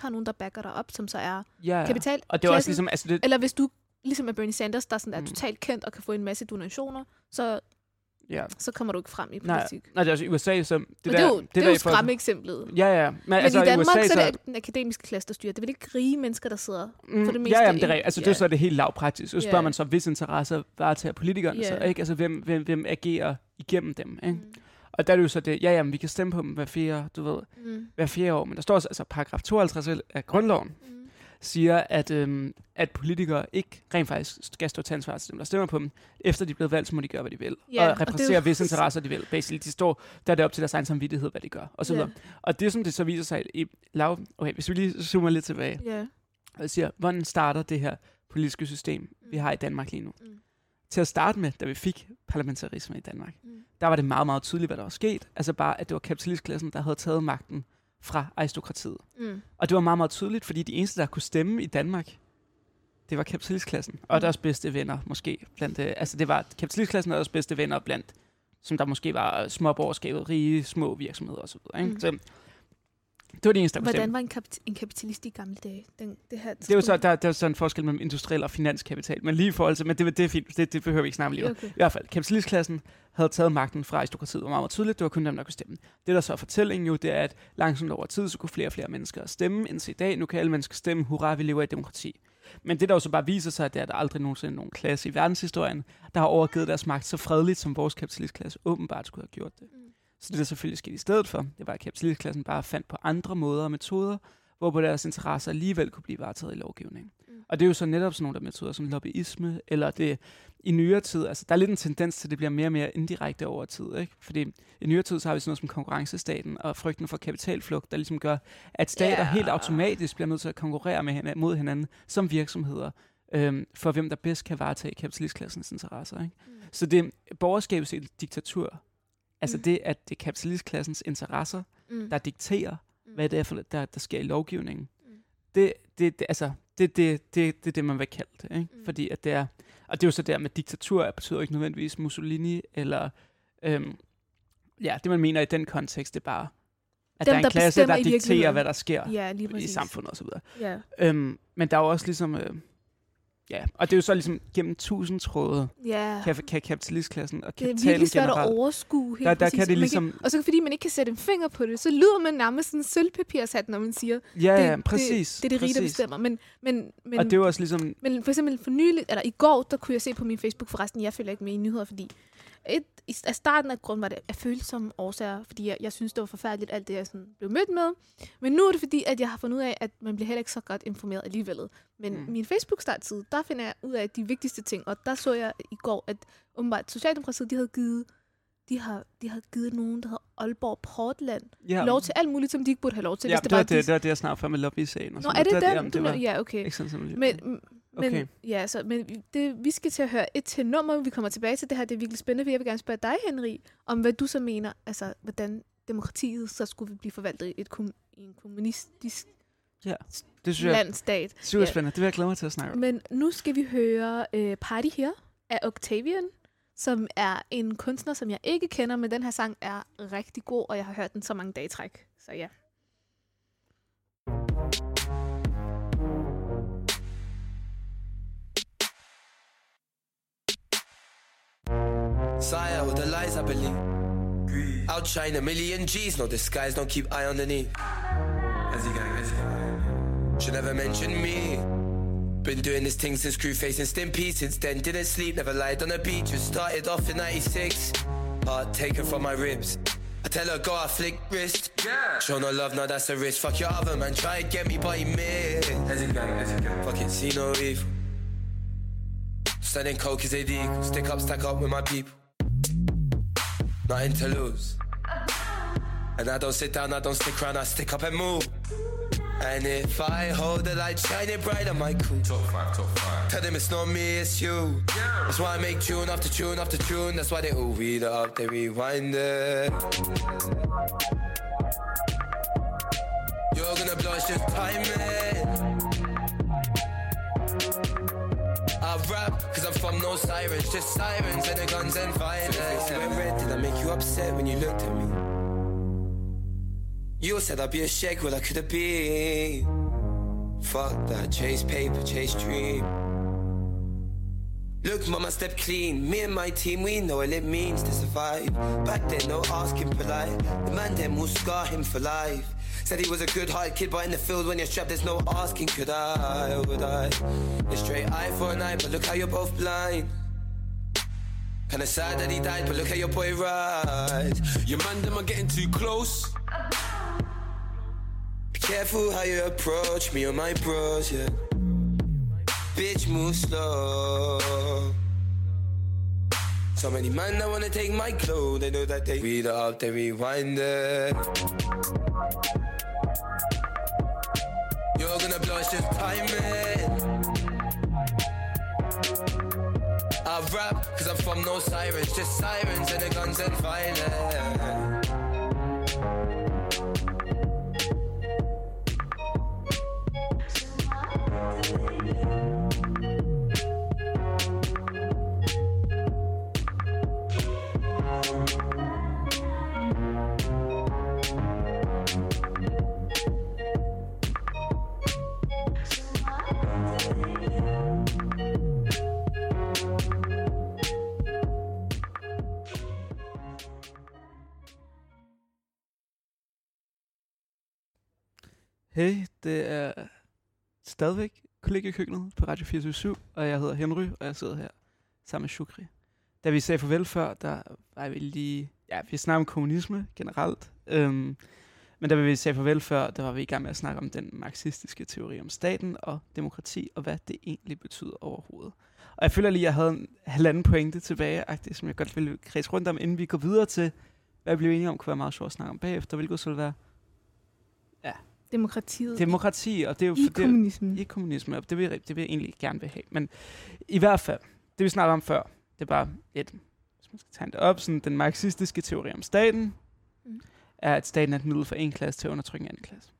har nogen, der backer dig op, som så er kapital. Og det er også ligesom, eller hvis du, ligesom med Bernie Sanders, der sådan er totalt kendt og kan få en masse donationer, så... Ja. Så kommer du ikke frem i politik. Nej, det er også i USA, så... Det er jo skræmmeeksemplet. Ja. Men i Danmark, så er det den akademiske klasse, der styrer. Det er vel ikke rige mennesker, der sidder for det meste... det er så det helt lavpraktisk. Så spørger man så, hvis interesser varetager politikerne så, ikke? Altså, hvem agerer igennem dem, ikke? Og der er det jo så det, vi kan stemme på dem hver fjerde år. Men der står også, paragraf 52 af grundloven, siger, at politikere ikke rent faktisk skal stå til ansvar til dem, der stemmer på dem. Efter de er blevet valgt, så må de gøre, hvad de vil. Yeah, og repræsentere visse interesser, de vil. Basically, der er det op til deres egen samvittighed, hvad de gør. Og så videre. Og det, som det så viser sig i lav... Okay, hvis vi lige zoomer lidt tilbage. Og jeg siger, hvordan starter det her politiske system, vi har i Danmark lige nu? Til at starte med, da vi fik parlamentarisme i Danmark, der var det meget, meget tydeligt, hvad der var sket. Altså bare, at det var kapitalistklassen, der havde taget magten fra aristokratiet. Og det var meget, meget tydeligt, fordi de eneste, der kunne stemme i Danmark, det var kapitalistklassen og deres bedste venner, måske. Det var kapitalistklassen og deres bedste venner blandt, som der måske var småborgerskabet, rige, små virksomheder osv. Så det var det eneste, der kunne stemme. Hvordan var en kapitalist i gamle dage? Det var så, der var så en forskel mellem industriel og finanskapital, men lige i forhold til, men det er fint, det behøver vi ikke snakke lige. I hvert fald, kapitalistklassen havde taget magten fra aristokratiet, var meget tydeligt, det var kun dem, der kunne stemme. Det, der så er fortællingen jo, det er, at langsomt over tid, så kunne flere og flere mennesker stemme, indtil i dag, nu kan alle mennesker stemme, hurra, vi lever i demokrati. Men det, der jo så bare viser sig, det er, at der aldrig nogensinde er nogen klasse i verdenshistorien, der har overgivet deres magt så fredeligt, som vores kapitalistklasse åbenbart skulle have gjort det. Så det, der selvfølgelig skete i stedet for, det var, at kapitalistklassen bare fandt på andre måder og metoder, hvorpå deres interesser alligevel kunne blive varetaget i lovgivningen. Mm. Og det er jo så netop sådan nogle der metoder som lobbyisme, eller det i nyere tid, altså der er lidt en tendens til, at det bliver mere og mere indirekte over tid, ikke? Fordi i nyere tid, så har vi sådan noget som konkurrencestaten og frygten for kapitalflugt, der ligesom gør, at stater helt automatisk bliver nødt til at konkurrere med mod hinanden som virksomheder, for hvem der bedst kan varetage kapitalistklassens interesser, ikke? Mm. Så det borgerskabets diktatur, altså det, at det er kapitalistklassens interesser, der dikterer, hvad det er, der sker i lovgivningen. Det er det, man vil kalde det, ikke? Fordi at det er, og det er jo så der med diktatur, betyder ikke nødvendigvis Mussolini, eller det, man mener i den kontekst, det er bare, at der er en klasse, der dikterer, hvad der sker i samfundet osv. Yeah. Men der er jo også ligesom, og det er jo så ligesom gennem tusindtråde, kan kapitalistklassen og kapitalen generelt. Det er virkelig svært at overskue helt der præcis. Kan det ligesom og så fordi man ikke kan sætte en finger på det, så lyder man nærmest sådan en sølvpapirshat, når man siger, det er det rige, der bestemmer. Men, og det er også ligesom men for eksempel for nylig, eller i går, der kunne jeg se på min Facebook, forresten, jeg følger ikke med i nyheder, fordi af starten af grunden var det af følsomme årsager, fordi jeg synes, det var forfærdeligt, alt det, jeg sådan blev mødt med. Men nu er det fordi, at jeg har fundet ud af, at man bliver heller ikke så godt informeret alligevel. Men min Facebook-startside, der finder jeg ud af de vigtigste ting, og der så jeg i går, at åbenbart Socialdemokratiet, de har givet nogen, der hedder Aalborg Portland, lov til alt muligt, som de ikke burde have lov til. Ja, det var det, jeg snakkede før med lobby-sagen. Nå, er det den? Ja, okay. Ikke sådan, vi skal til at høre et nummer, vi kommer tilbage til det her, det er virkelig spændende, for jeg vil gerne spørge dig, Henry, om hvad du så mener, altså hvordan demokratiet så skulle blive forvaltet i en kommunistisk landstat. Super spændende, det vil jeg glæde mig til at snakke om. Men nu skal vi høre Party Here af Octavian, som er en kunstner, som jeg ikke kender, men den her sang er rigtig god, og jeg har hørt den så mange dage i træk, så ja. Sire with the lies I believe. Greed. Outshine a million G's, no disguise, don't keep eye on the knee. Should never mention me. Been doing this thing since Screwface and Stimpy. Since then didn't sleep, never lied on the beach. Just started off in 96. Heart taken from my ribs. I tell her go, I flick wrist. Yeah. Show no love, no that's a risk. Fuck your other man, try and get me, but he missed. Fucking see no evil. Standing coke is AD equal. Stick up, stack up with my people. Nothing to lose. And I don't sit down, I don't stick around, I stick up and move. And if I hold the light, shine it bright, I might cool. Top 5 Tell them it's not me, it's you, yeah. That's why I make tune after tune after tune. That's why they all read it up, they rewind it. You're gonna blow, it's just timing. I rap, cause I'm from no sirens, just sirens and the guns and violence. Never read, did I make you upset when you looked at me? You said I'd be a shake, well I could have been. Fuck that, chase paper, chase dream. Look mama, step clean, me and my team, we know what it means to survive. Back then, no asking polite, the man then will scar him for life. Said he was a good-hearted kid, but in the field when you're strapped, there's no asking, could I, or would I? A straight eye for an eye, but look how you're both blind. Kinda sad that he died, but look how your boy rides. Your man, them are getting too close. Be careful how you approach me or my bros, yeah. Bitch, move slow. So many men that wanna take my clothes, they know that they read it up, they rewind it. You're gonna blow, it's just timing. I rap, cause I'm from no sirens, just sirens and the guns and violence. Hey, det er stadigvæk kollegiekøkkenet på Radio 24/7, og jeg hedder Henry, og jeg sidder her sammen med Shukri. Da vi sagde farvel før, der var vi lige vi snakkede om kommunisme generelt, Men da vi sagde farvel før, der var vi i gang med at snakke om den marxistiske teori om staten og demokrati, og hvad det egentlig betyder overhovedet. Og jeg føler lige, at jeg havde en halvanden pointe tilbage, som jeg godt ville kredse rundt om, inden vi går videre til, hvad jeg blev enige om, kunne være meget sjovt at snakke om bagefter. Hvilket skulle være demokratiet. Demokrati, og det er jo for kommunismen. I kommunismen, og det vil jeg egentlig gerne vil have. Men i hvert fald, det vi snakkede om før, det er bare hvis man skal tage det op, sådan den marxistiske teori om staten, er, at staten er et middel for en klasse til at undertrykke en anden klasse.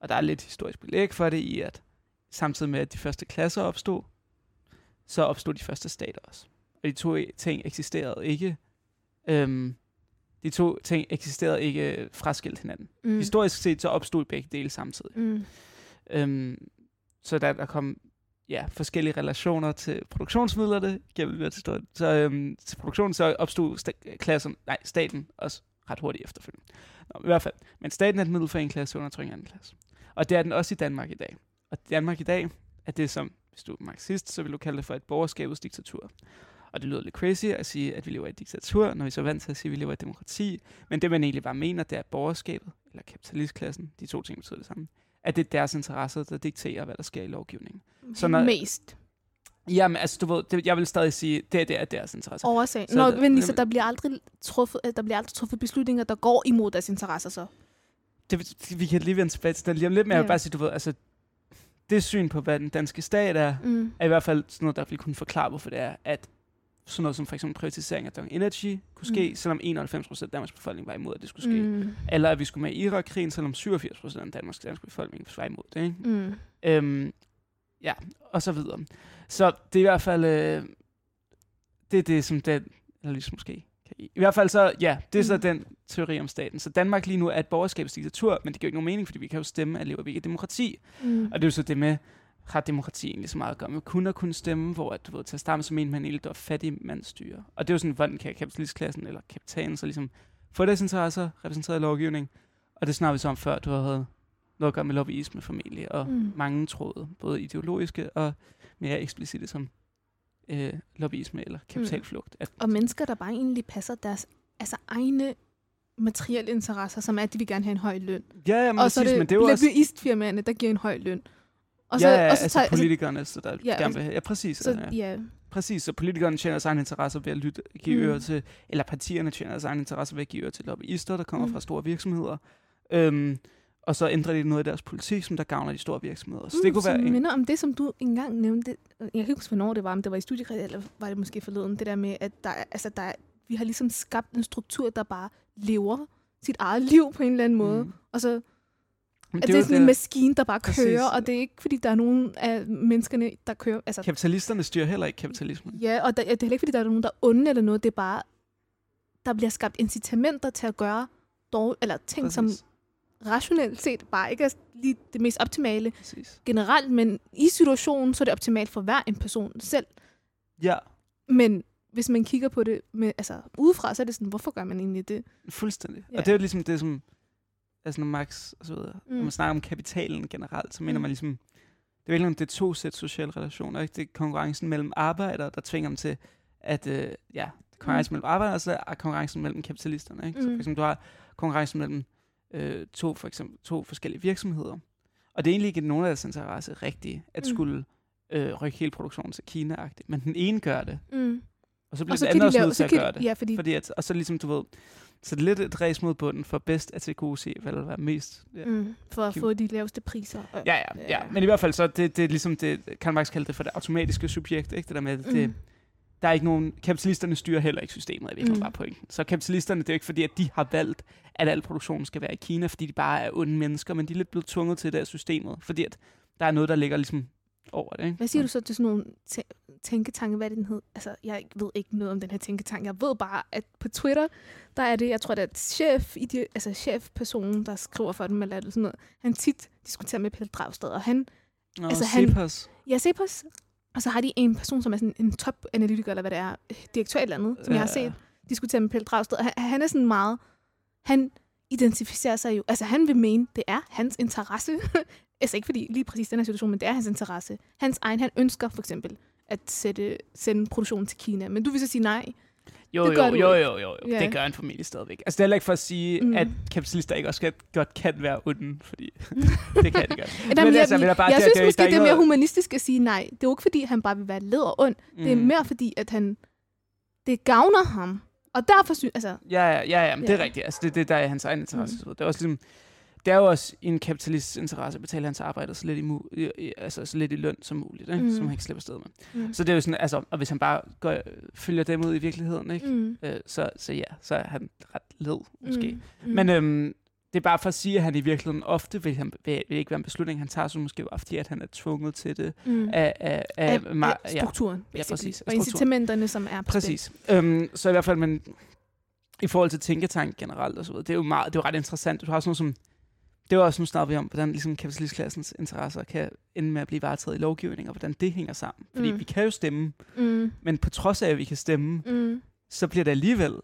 Og der er lidt historisk belæg for det i, at samtidig med, at de første klasser opstod, så opstod de første stater også. Og de to ting eksisterede ikke. De to ting eksisterede ikke fraskilt hinanden. Historisk set, så opstod begge dele samtidig. Så der kom forskellige relationer til produktionsmidlerne, til produktionen, så opstod staten også ret hurtigt efterfølgende. Nå, i hvert fald. Men staten er et middel for en klasse undertrykker en anden klasse. Og det er den også i Danmark i dag. Og Danmark i dag er det, som hvis du er marxist, så vil du kalde det for et borgerskabets diktatur. Og det lyder lidt crazy at sige, at vi lever i et diktatur, når vi så er vant til at sige, at vi lever i et demokrati. Men det, man egentlig bare mener, det er borgerskabet, eller kapitalistklassen, de to ting betyder det samme, at det er deres interesser, der dikterer, hvad der sker i lovgivningen. Så når, mest. Jamen, altså, du ved, jeg vil stadig sige, det er deres interesser. Årsagen. Så der bliver aldrig truffet beslutninger, der går imod deres interesser, så? Vi kan lige vende tilbage til det lige om lidt, men jeg vil bare sige, du ved, altså, det syn på, hvad den danske stat er, er i hvert fald sådan noget, der vil kunne forklare, hvorfor det er, at sådan noget som for eksempel privatisering af Dong Energy kunne ske, selvom 91% af Danmarks befolkning var imod, at det skulle ske. Eller at vi skulle med i Irak-krigen, selvom 87% af Danmarks befolkning var imod det, ikke? Og så videre. Så det er i hvert fald, det er det, som den analyse måske kan give. I hvert fald så, det er så den teori om staten. Så Danmark lige nu er et borgerskabsdiktatur, men det giver ikke nogen mening, fordi vi kan jo stemme, at lever vi ikke et demokrati. Og det er jo så det med, har demokrati egentlig så meget at gøre med kun at kunne stemme, hvor at, du ved, til at starte med, så mente man egentlig, der var fattig mandstyre. Og det er jo sådan, hvordan kan kapitalistklassen eller kapitalen så ligesom få deres interesser repræsenteret i lovgivning. Og det snakker vi så om før, du havde noget at gøre med lobbyisme familie og mange tråde, både ideologiske og mere eksplicite som lobbyisme eller kapitalflugt. Og mennesker, der bare egentlig passer deres egne materielle interesser, som er, at de vil gerne have en høj løn. Ja, men og så er det lobbyistfirmaerne, der giver en høj løn. Og så politikerne, så der gerne vil have. Ja, præcis. Præcis, så politikerne tjener deres egen interesser ved at give øre til, eller partierne tjener deres egen interesser ved at give øre til lobbyister, der kommer fra store virksomheder. Og så ændrer de noget i deres politik, som der gavner de store virksomheder. Så det kunne være minder om det, som du engang nævnte. Jeg kan ikke huske, hvornår det var, om det var i studiekredit, eller var det måske forleden. Det der med, at vi har ligesom skabt en struktur, der bare lever sit eget liv på en eller anden måde. Og så det er sådan en maskine, der bare kører, og det er ikke, fordi der er nogen af menneskerne, der kører. Altså, kapitalisterne styrer heller ikke kapitalismen. Ja, og det er heller ikke, fordi der er nogen, der er onde eller noget. Det er bare, der bliver skabt incitamenter til at gøre eller ting, som rationelt set bare ikke er lige det mest optimale generelt, men i situationen, så er det optimalt for hver en person selv. Ja. Men hvis man kigger på det udefra, så er det sådan, hvorfor gør man egentlig det? Fuldstændig. Ja. Og det er jo ligesom det, som når Marx og så videre, når man snakker om kapitalen generelt, så mener man ligesom, det er jo ikke om det er to sæt sociale relationer, ikke? Det er konkurrencen mellem arbejdere, der tvinger dem til, at konkurrencen mellem arbejdere, og så er konkurrencen mellem kapitalisterne, ikke? Så for eksempel, du har konkurrencen mellem to forskellige virksomheder. Og det er egentlig ikke nogen af deres interesse rigtigt, at skulle rykke hele produktionen til Kina-agtigt, men den ene gør det, og så bliver den anden også nødt til at gøre det. Ja, fordi at, og så ligesom, du ved, så det er lidt et ræs mod bunden for bedst at tilgodese, hvad der vil være mest. Ja. For at få de laveste priser. Ja. Men i hvert fald, så det er ligesom det, Karl Marx kaldte det for det automatiske subjekt, ikke? Det der med, at der er ikke nogen, kapitalisterne styrer heller ikke systemet, jeg ved ikke, bare pointen. Så kapitalisterne, det er jo ikke fordi, at de har valgt, at al produktionen skal være i Kina, fordi de bare er onde mennesker, men de er lidt blevet tvunget til det af systemet, fordi at der er noget, der ligger ligesom over det, ikke? Hvad siger du så til sådan nogle tænketanke, hvad den hed? Altså, jeg ved ikke noget om den her tænketanke. Jeg ved bare, at på Twitter, der er det, jeg tror, der er chefpersonen, der skriver for dem, eller sådan noget. Han tit diskuterer med Pelle Dragsted, og han... Cepos. Ja, Cepos. Og så har de en person, som er sådan en top-analytiker, eller hvad det er, direktør eller andet, som jeg har set, diskuterer med Pelle Dragsted. Og han er sådan meget... Han identificerer sig jo... Altså, han vil mene, det er hans interesse... Altså ikke fordi lige præcis den her situation, men det er hans interesse. Han ønsker for eksempel at sende produktionen til Kina, men du vil så sige nej. Jo. Yeah. Det gør en familie stadigvæk. Altså det er heller ikke for at sige, at kapitalister ikke også godt kan være onde, fordi det kan de godt. Jeg synes måske, det er mere humanistisk at sige nej. Det er jo ikke, fordi han bare vil være led og ond. Det er mere fordi, at han det gavner ham. Og derfor synes altså... Ja, det er rigtigt. Altså det der er hans egen interesse. Det er også ligesom... Det er jo også en kapitalists interesse at betale hans arbejde så lidt i løn som muligt, ikke? Som han ikke slipper sted med. Så det er jo sådan, altså, og hvis han bare følger dem ud i virkeligheden, ikke? Så er han ret led, måske. Men det er bare for at sige, at han i virkeligheden ofte vil ikke være en beslutning, han tager, så måske bare fordi, at han er tvunget til det af strukturen. Ja, præcis. Og incitamenterne, som er på præcis. Så i hvert fald, men i forhold til tænketank generelt og så videre, det er jo ret interessant. Du har sådan noget som det var også, nu snakker vi om, hvordan ligesom, kapitalistklassens interesser kan ende med at blive varetaget i lovgivning, og hvordan det hænger sammen. Fordi vi kan jo stemme, men på trods af, at vi kan stemme, så bliver det alligevel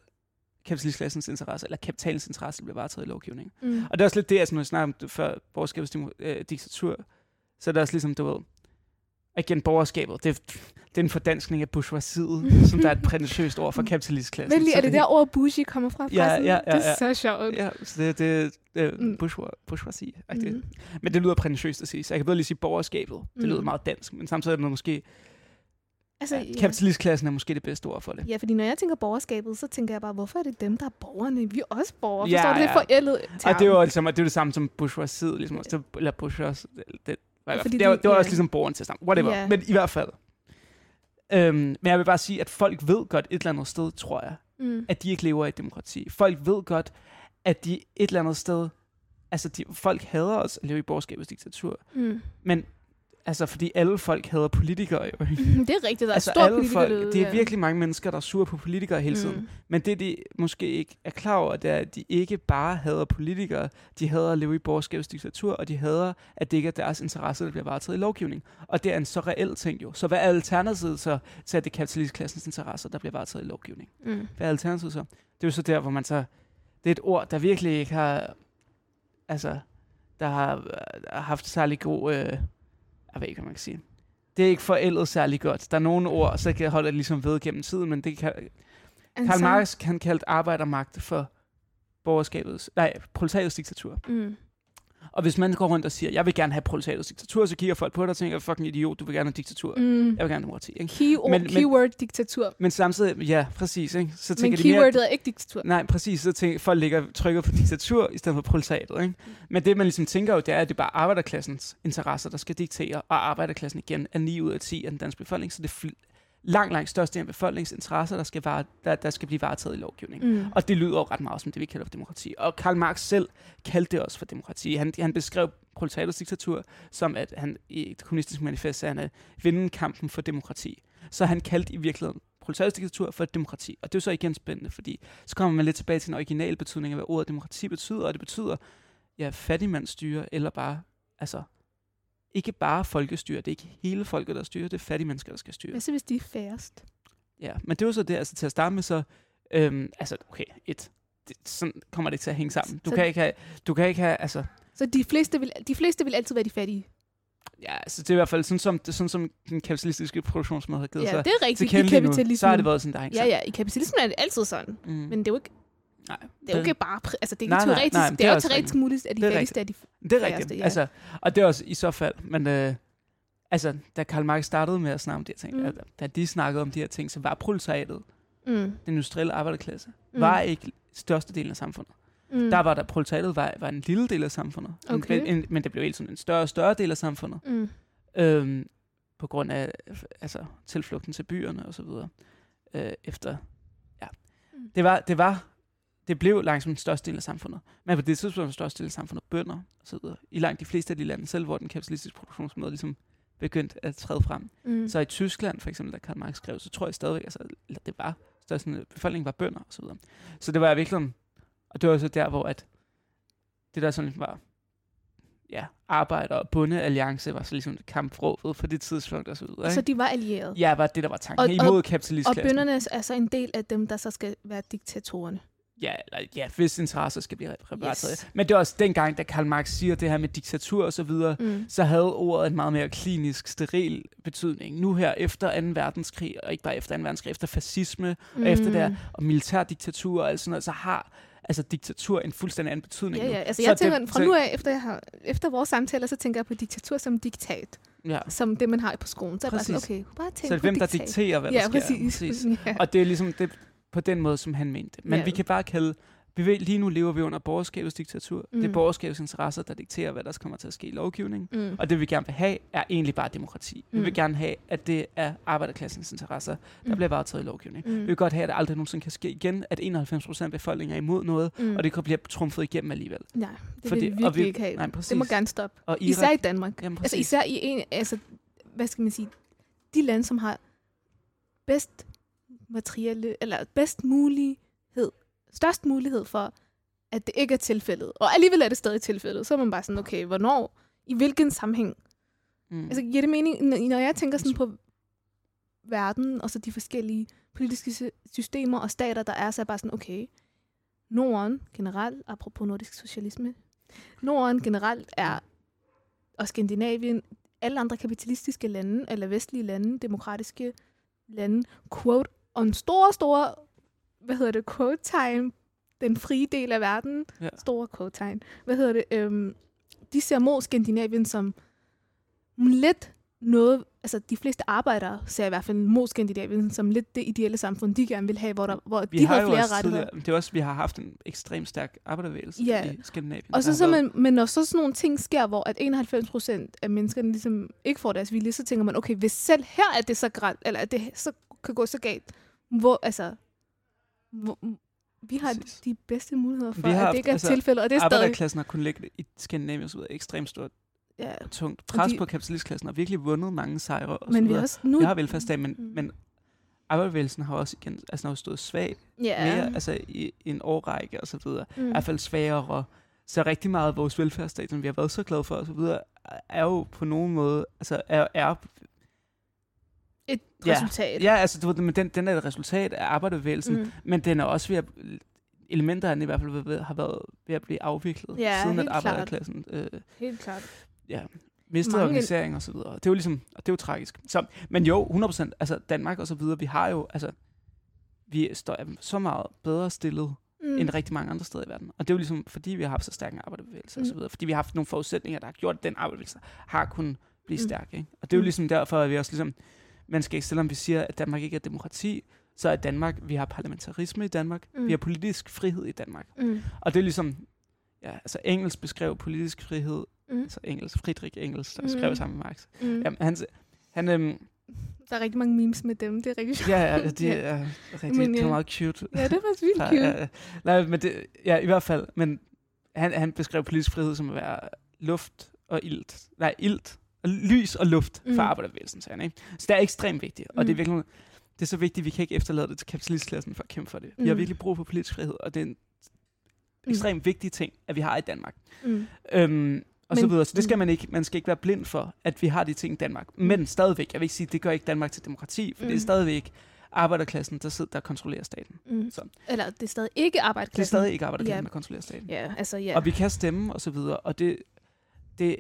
kapitalistklassens interesse, eller kapitalens interesse, bliver varetaget i lovgivning. Og det er også lidt det, altså når vi snakker om før borgerskabets diktatur, så er det også ligesom, du ved, igen borgerskabet, det er en fordanskning af bourgeoisiet, som der er et prætentiøst ord for kapitalistklassen. Men lige, er det der ord bourgeois kommer fra? Ja. Det er så sjovt. Ja, så det er bourgeoisie. Men det lyder prætentiøst at sige, så jeg kan bedre lige sige borgerskabet. Det lyder meget dansk, men samtidig er det noget måske... Altså, kapitalistklassen er måske det bedste ord for det. Ja, fordi når jeg tænker borgerskabet, så tænker jeg bare, hvorfor er det dem, der er borgerne? Vi er også borgere. Ja, forstår du, det er forældet term. Og det er jo ligesom, det samme som bourgeoisiet, ligesom også, eller bourgeois, det var også ligesom borgeren til at snakke. Whatever. Yeah. Men i hvert fald. Men jeg vil bare sige, at folk ved godt et eller andet sted, tror jeg, at de ikke lever i et demokrati. Folk ved godt, at de et eller andet sted... Altså, folk hader os at leve i borgerskabets diktatur. Men altså, fordi alle folk hader politikere jo. Det er rigtigt, der er altså, stor politikerlede. Det er virkelig mange mennesker, der er sure på politikere hele tiden. Men det, de måske ikke er klar over, det er, at de ikke bare hader politikere. De hader at leve i borgerskabets diktatur, og de hader, at det ikke er deres interesse, der bliver varetaget i lovgivning. Og det er en så reel ting jo. Så hvad er alternativet så til, at det er kapitalistklassens interesser, der bliver varetaget i lovgivning? Hvad er alternativet så? Det er jo så der, hvor man så... Det er et ord, der virkelig ikke har... Altså, der har haft særlig god... Jeg ved ikke, hvad man kan sige. Det er ikke forældet særlig godt. Der er nogle ord, så kan jeg holde det ligesom ved gennem tiden, men det kan... Karl Marx kan kalde arbejdermagt for proletariatets diktatur. Og hvis man går rundt og siger, jeg vil gerne have proletariatets diktatur, så kigger folk på dig og tænker, fucking idiot, du vil gerne have diktatur. Jeg vil gerne have demokrati. Keyword diktatur. Men samtidig, ja, præcis. Ikke? Så tænker men keywordet er ikke diktatur. Nej, præcis. Så tænker folk trykker på diktatur i stedet for proletariatet. Ikke? Men det, man ligesom tænker jo, det er, at det er bare arbejderklassens interesser, der skal diktere, og arbejderklassen igen er 9 ud af 10 af den danske befolkning, så det er langt største af befolkningens interesser, der skal blive varetaget i lovgivningen. Og det lyder jo ret meget som det, vi kalder for demokrati. Og Karl Marx selv kaldte det også for demokrati. Han beskrev proletariatets diktatur som, at han i et kommunistisk manifest sagde, han at vinde kampen for demokrati. Så han kaldte i virkeligheden proletariatets diktatur for demokrati. Og det er jo så igen spændende, fordi så kommer man lidt tilbage til den originale betydning af, hvad ordet demokrati betyder, og det betyder fattigmandsstyre, eller bare, altså... Ikke bare folkestyre, det er ikke hele folket, der styrer, det er fattige mennesker, der skal styre. Hvad så, hvis de er færrest? Ja, men det er jo så det, altså til at starte med så, sådan kommer det ikke til at hænge sammen. Du kan ikke have. Så de fleste vil altid være de fattige? Ja, altså det er i hvert fald sådan som den kapitalistiske produktionsmåde har givet sig. Ja, det er rigtigt, i kapitalismen. Så har det været sådan, der hænger sammen. Ja, i kapitalismen er det altid sådan, men det er jo ikke... Nej, det er jo ikke bare... Altså, det er jo teoretisk muligt, at de fattigste er de færreste. Det er rigtigt, ja. Altså, og det er også i så fald... Men da Karl Marx startede med at snakke om de her ting, da de snakkede om de her ting, så var proletariatet, den industrielle arbejderklasse, var ikke størstedelen af samfundet. Der var der proletariatet var en lille del af samfundet, okay. Men det blev hele tiden en større og større del af samfundet, på grund af tilflugten til byerne og så videre. Det blev langsomt den største del af samfundet. Men på det tidspunkt var den største del af samfundet bønder og så videre. I langt de fleste af de lande selv, hvor den kapitalistiske produktionsmåde ligesom begyndte at træde frem. Så i Tyskland, for eksempel, der Karl Marx skrev, så tror jeg stadigvæk, det var størsten af befolkningen var bønder og så videre. Så det var virkelig, og det var også der, hvor at det der sådan var, ja, arbejder og bondealliance var så ligesom et kampråbet for det tidspunkt og så videre. Ikke? Så de var allierede? Ja, var det, der var tanken imod kapitalistklassen. Og bønderne er så en del af dem, der så skal være diktatorerne? Ja, fiskeinteresser skal blive repræsenteret. Yes. Men det er også dengang, da Karl Marx siger det her med diktatur og så videre, så havde ordet en meget mere klinisk, steril betydning. Nu her efter 2. verdenskrig, og ikke bare efter 2. verdenskrig, efter fascisme og efter der, og militærdiktatur og alt sådan noget, så har altså diktatur en fuldstændig anden betydning. Ja, ja. Altså, jeg tænker, fra nu af, efter vores samtaler, så tænker jeg på diktatur som diktat. Ja. Som det, man har på skolen. Så er bare sådan, okay, bare tænk på diktat. Så det er hvem, der dikterer, hvad der sker. Præcis. Ja. Og det er ligesom det på den måde, som han mente. Men vi kan bare kalde, lige nu lever vi under borgerskabets diktatur. Det er borgerskabets interesser, der dikterer, hvad der kommer til at ske i lovgivningen. Og det vi gerne vil have, er egentlig bare demokrati. Vi vil gerne have, at det er arbejderklassens interesser, der bliver varetaget i lovgivningen. Vi vil godt have, at det aldrig nogensinde kan ske igen, at 91% af befolkningen er imod noget, og det kan blive trumfet igennem alligevel. Nej, det vil vi virkelig ikke have. Nej, det må gerne stoppe. Og især i Danmark. Jamen, altså især i en, altså, hvad skal man sige, de lande, som har bedst materielle, eller størst mulighed for, at det ikke er tilfældet. Og alligevel er det stadig tilfældet. Så er man bare sådan, okay, hvornår? I hvilken sammenhæng? Altså, giver det mening? Når jeg tænker sådan på verden, og så de forskellige politiske systemer og stater, der er, så er bare sådan, okay, Norden generelt, apropos nordisk socialisme, Norden generelt er, og Skandinavien, alle andre kapitalistiske lande, eller vestlige lande, demokratiske lande, quote, om store quote-tegn, den frie del af verden, store quote-tegn, de ser mod Skandinavien som lidt noget, altså de fleste arbejdere ser i hvert fald mod Skandinavien som lidt det ideelle samfund, de gerne vil have, hvor de har flere rettigheder. Det er også, vi har haft en ekstremt stærk arbejderbevægelse i Skandinavien. Og så men når så sådan nogle ting sker, hvor at 91% af menneskerne ligesom ikke får deres vilje, så tænker man, okay, hvis selv her er det så grænt, eller at det så kan gå så galt, vi har de bedste muligheder for, at det ikke er tilfældet, og det er stadig. Arbejderklassen har kunnet lægge i Skandinavien ud af ekstremt stort og tungt pres på kapitalistklassen, og virkelig vundet mange sejre. Men vi også nu... Jeg har velfærdsstat, men arbejderbevægelsen har også igen, altså, har stået svag mere, altså i en årrække og så videre. I hvert fald svagere. Så rigtig meget af vores velfærdsstat, som vi har været så glade for og så videre, er jo på nogen måde, altså er et resultat. Ja, altså den er et resultat af arbejderbevægelsen, men den er også ved at, elementer af den i hvert fald har været ved at blive afviklet, siden at arbejderklassen helt klart. Ja, mistede organisering og så videre. Det er jo ligesom, og det er jo tragisk. Så, men jo, 100%, altså Danmark og så videre, vi har jo, altså vi står så meget bedre stillet end rigtig mange andre steder i verden. Og det er jo ligesom, fordi vi har haft så stærk en arbejderbevægelse og så videre, fordi vi har haft nogle forudsætninger, der har gjort, at den arbejderbevægelse har kunnet blive stærk, ikke? Og det er jo ligesom derfor, at vi også ligesom, man skal ikke, selvom vi siger, at Danmark ikke er demokrati, så er Danmark, vi har parlamentarisme i Danmark, vi har politisk frihed i Danmark. Og det er ligesom, ja, altså Engels beskrev politisk frihed, altså Engels, Friedrich Engels, der skrev sammen med Marx. Jamen, han der er rigtig mange memes med dem, det er rigtig sjovt. Ja, det er rigtig, det er meget cute. Ja, det var vildt cute. Nej, men det, ja, i hvert fald, men han beskrev politisk frihed som at være luft og ilt. Nej, ilt. Og lys og luft for arbejderbevægelsen, sagde han, ikke? Så det er ekstremt vigtigt, og det er virkelig, det er så vigtigt, at vi kan ikke efterlade det til kapitalistklassen for at kæmpe for det. Vi har virkelig brug for politisk frihed, og det er en ekstremt vigtig ting, at vi har i Danmark. Og så videre. Så det skal man ikke, man skal ikke være blind for, at vi har de ting i Danmark. Men stadigvæk, jeg vil ikke sige, at det gør ikke Danmark til demokrati, for det er stadigvæk arbejderklassen, der sidder der kontrollerer staten. Så. Eller det er stadig ikke arbejderklassen. Det er stadig ikke arbejderklassen, der kontrollerer staten. Yeah, altså, yeah. Og vi kan stemme, og så videre, og det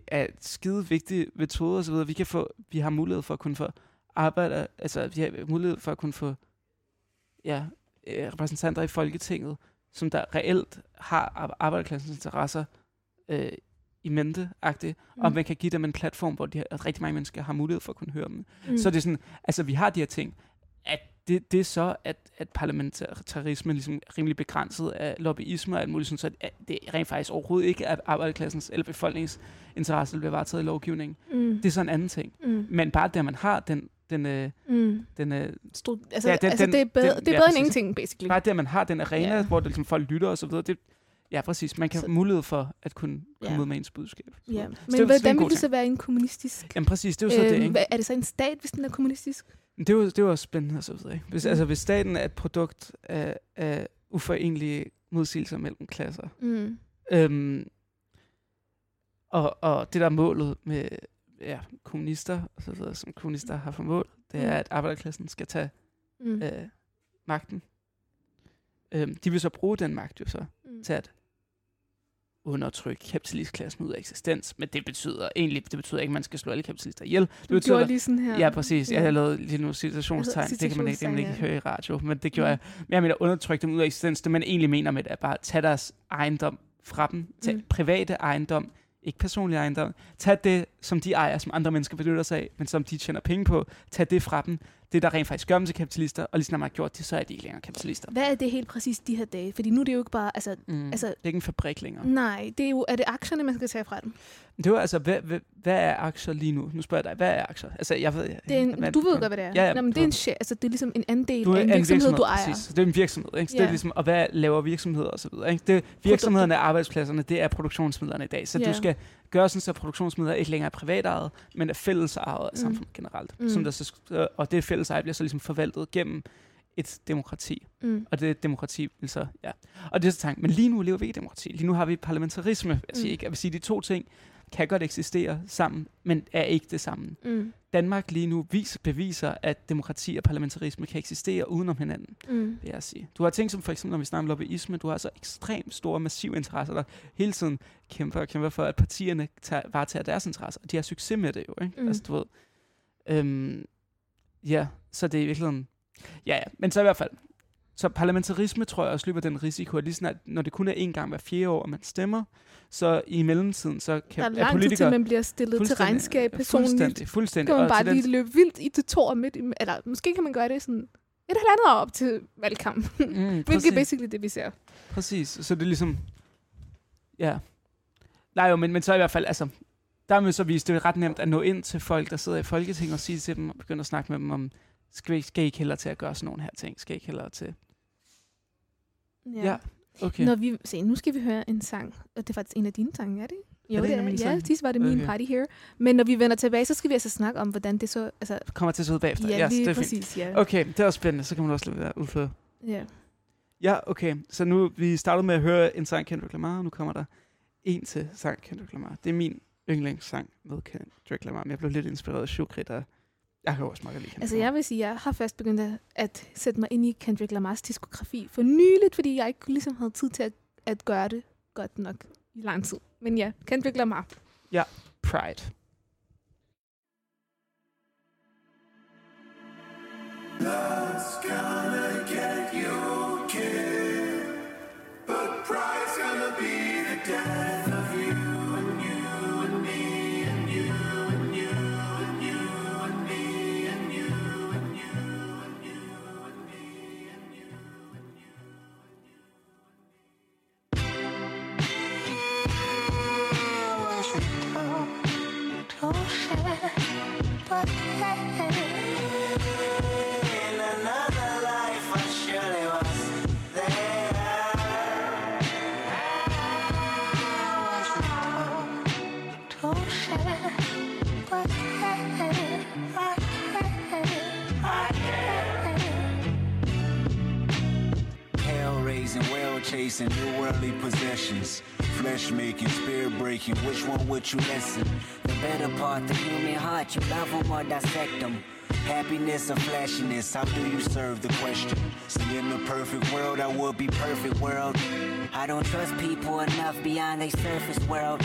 er skide vigtige metoder og så videre. Vi har mulighed for at kunne få arbejder, altså vi har mulighed for at kunne få repræsentanter i Folketinget, som der reelt har arbejderklassens interesser i mente-agtigt, og man kan give dem en platform, hvor rigtig mange mennesker har mulighed for at kunne høre dem. Så det er sådan, altså vi har de her ting, at det er så, at parlamentarismen ligesom er rimelig begrænset af lobbyisme og alt muligt, så det rent faktisk overhovedet ikke er arbejderklassens eller befolkningens interesse, der bliver varetaget i lovgivningen. Det er så en anden ting. Men bare der man har det er bedre end ingenting, basically. Bare der man har den arena, hvor det ligesom folk lytter og så videre, det, ja, præcis. Man kan have mulighed for at kunne komme ud med ens budskab. Ja. Men hvordan vil det så være en kommunistisk? Jamen præcis, det er jo så det, ikke? Er det så en stat, hvis den er kommunistisk? Det er jo også spændende og så videre, ikke? Hvis staten er et produkt af uforenelige modsigelser mellem klasser, og det der er målet med kommunister, og så videre, som kommunister har for mål, det er, at arbejderklassen skal tage magten. De vil så bruge den magt jo så til at undertrykke kapitalistklassen ud af eksistens, men det betyder ikke, at man skal slå alle kapitalister ihjel. Det gjorde lige sådan her. Ja, præcis. Jeg har lavet lige nogle citationstegn. Altså, det kan man ikke høre i radio, men det gjorde jeg. Men jeg mener, undertrykke dem ud af eksistens, det man egentlig mener med det, er bare at tage deres ejendom fra dem, tage private ejendom, ikke personlig ejendom, tage det, som de ejer, som andre mennesker benytter sig af, men som de tjener penge på, tage det fra dem, det der rent faktisk gør dem til kapitalister, og lige snart man har gjort det, så er de ikke længere kapitalister. Hvad er det helt præcis de her dage? Fordi nu er det jo ikke bare, det er ikke en fabrik længere. Nej, det er jo, er det aktierne, man skal tage fra dem? Det var altså, hvad er aktier lige nu? Nu spørger jeg dig, hvad er aktier? Altså, du ved godt, hvad det er. Ja, men det er en share, altså det er ligesom en andel af en virksomhed, du ejer. Præcis. Det er en virksomhed, ikke? Så det er ligesom, og hvad laver virksomheder og så videre, ikke? Det virksomhederne, arbejdspladserne, det er produktionsmidlerne i dag, så du skal gøre sådan, så produktionsmidler ikke længere er privatejet, men er fællesejet af samfundet generelt. Som der så, og det fælleseje bliver så ligesom forvaltet gennem et demokrati. Og det demokrati vil så, Og det er så tanken, men lige nu lever vi i demokrati. Lige nu har vi parlamentarisme. Jeg vil sige, de to ting kan godt eksistere sammen, men er ikke det samme. Danmark lige nu beviser, at demokrati og parlamentarisme kan eksistere udenom hinanden, vil jeg sige. Du har ting som for eksempel, når vi snakker om lobbyisme, du har så ekstremt store, massive interesser, der hele tiden kæmper for, at partierne varetager deres interesser. De har succes med det jo, ikke? Altså, du ved. Så det er i virkeligheden... Ja, men så i hvert fald... Så parlamentarisme, tror jeg, også løber den risiko, at lige snart, når det kun er en gang hver 4 år, at man stemmer, så i mellemtiden, så kan politikere... Der er lang tid til, man bliver stillet til regnskab personligt. Fuldstændig. Kan man bare lige løbe vildt i det tår midt i... Eller måske kan man gøre det sådan et halvandet år op til valgkampen. Hvilket er basically det, vi ser. Præcis. Så det er ligesom... Ja. Nej jo, men så i hvert fald... Altså, der vil så vise, det er ret nemt at nå ind til folk, der sidder i Folketinget, og sige til dem, og begynde at snakke med dem om, skal I ikke hellere til at gøre sådan nogle her ting? Skal I ikke hellere til... Ja, okay. Nu skal vi høre en sang, og det er faktisk en af dine sange, er det? Jo, det er min sang. Ja, sidst var det min party here. Men når vi vender tilbage, så skal vi altså snakke om, hvordan det så... Altså, kommer til så ud bagefter. Ja, yes, det er præcis, fint. Ja. Okay, det er også spændende, så kan man også lade være udføre. Ja. Ja, okay, så nu vi startede med at høre en sang Kendrick Lamar, og nu kommer der en til sang Kendrick Lamar. Det er min yndlingssang med Kendrick Lamar, men jeg blev lidt inspireret af Shukri, der... Jeg kan også meget lide Kendrick. Altså jeg vil sige, at jeg har først begyndt at sætte mig ind i Kendrick Lamars diskografi for nyligt, fordi jeg ikke ligesom havde tid til at gøre det godt nok i lang tid. Men ja, Kendrick Lamar. Ja, Pride. Love's gonna get you killed, but pride's gonna be the death of you. Chasing new worldly possessions, flesh making, spirit breaking, which one would you listen? The better part, the human heart, you love them or dissect them. Happiness or flashiness, how do you serve the question? See, in the perfect world, I would be perfect world. I don't trust people enough beyond their surface world.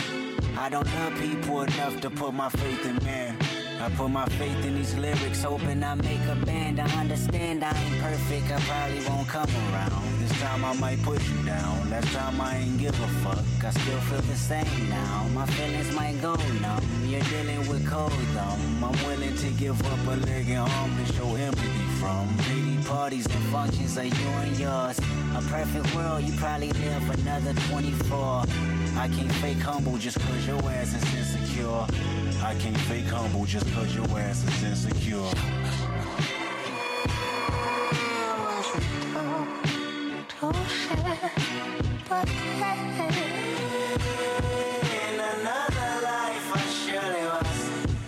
I don't love people enough to put my faith in man. I put my faith in these lyrics, hoping I make a band. I understand I ain't perfect, I probably won't come around. This time I might put you down, last time I ain't give a fuck. I still feel the same now, my feelings might go numb. You're dealing with cold dumb, I'm willing to give up a leg and arm to show empathy from. Pretty parties and functions are you and yours. A perfect world, you probably live another 24. I can't fake humble just cause your ass is insecure. I can't fake humble just cause your ass is insecure. In another life I surely was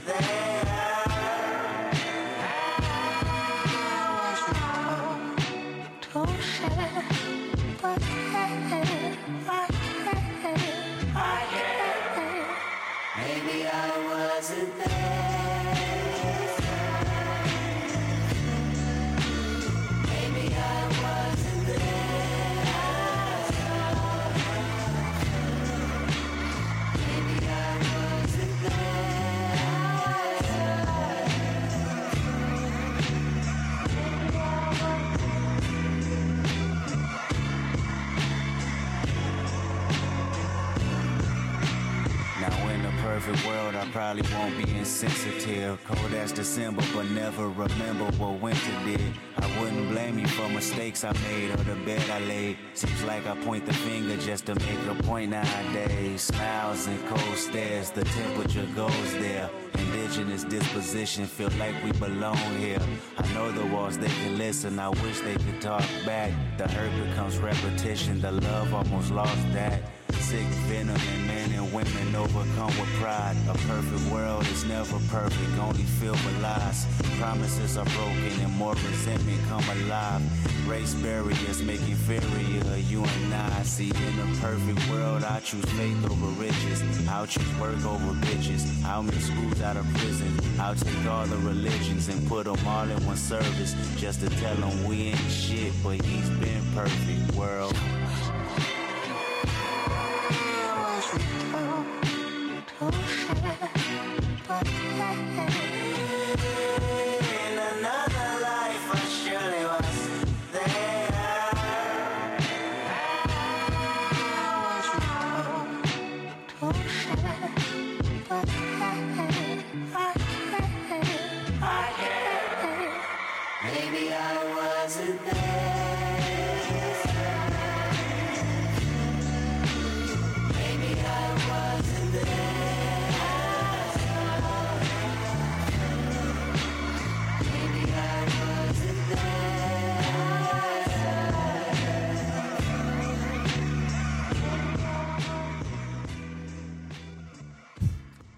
there. Maybe I wasn't there. Maybe I wasn't there. perfect world, I probably won't be insensitive. Cold as December, but never remember what winter did. I wouldn't blame you for mistakes I made or the bed I laid. Seems like I point the finger just to make a point nowadays. Smiles and cold stares, the temperature goes there. Indigenous disposition, feel like we belong here. I know the walls, they can listen, I wish they could talk back. The hurt becomes repetition, the love almost lost that. Sick venom and men and women overcome with pride. A perfect world is never perfect, only filled with lies. Promises are broken and more resentment come alive. Race barriers make inferior, you and I. See, in a perfect world, I choose faith over riches. I'll choose work over bitches. I'll make schools out of prison. I'll take all the religions and put them all in one service. Just to tell them we ain't shit, but he's been perfect, world.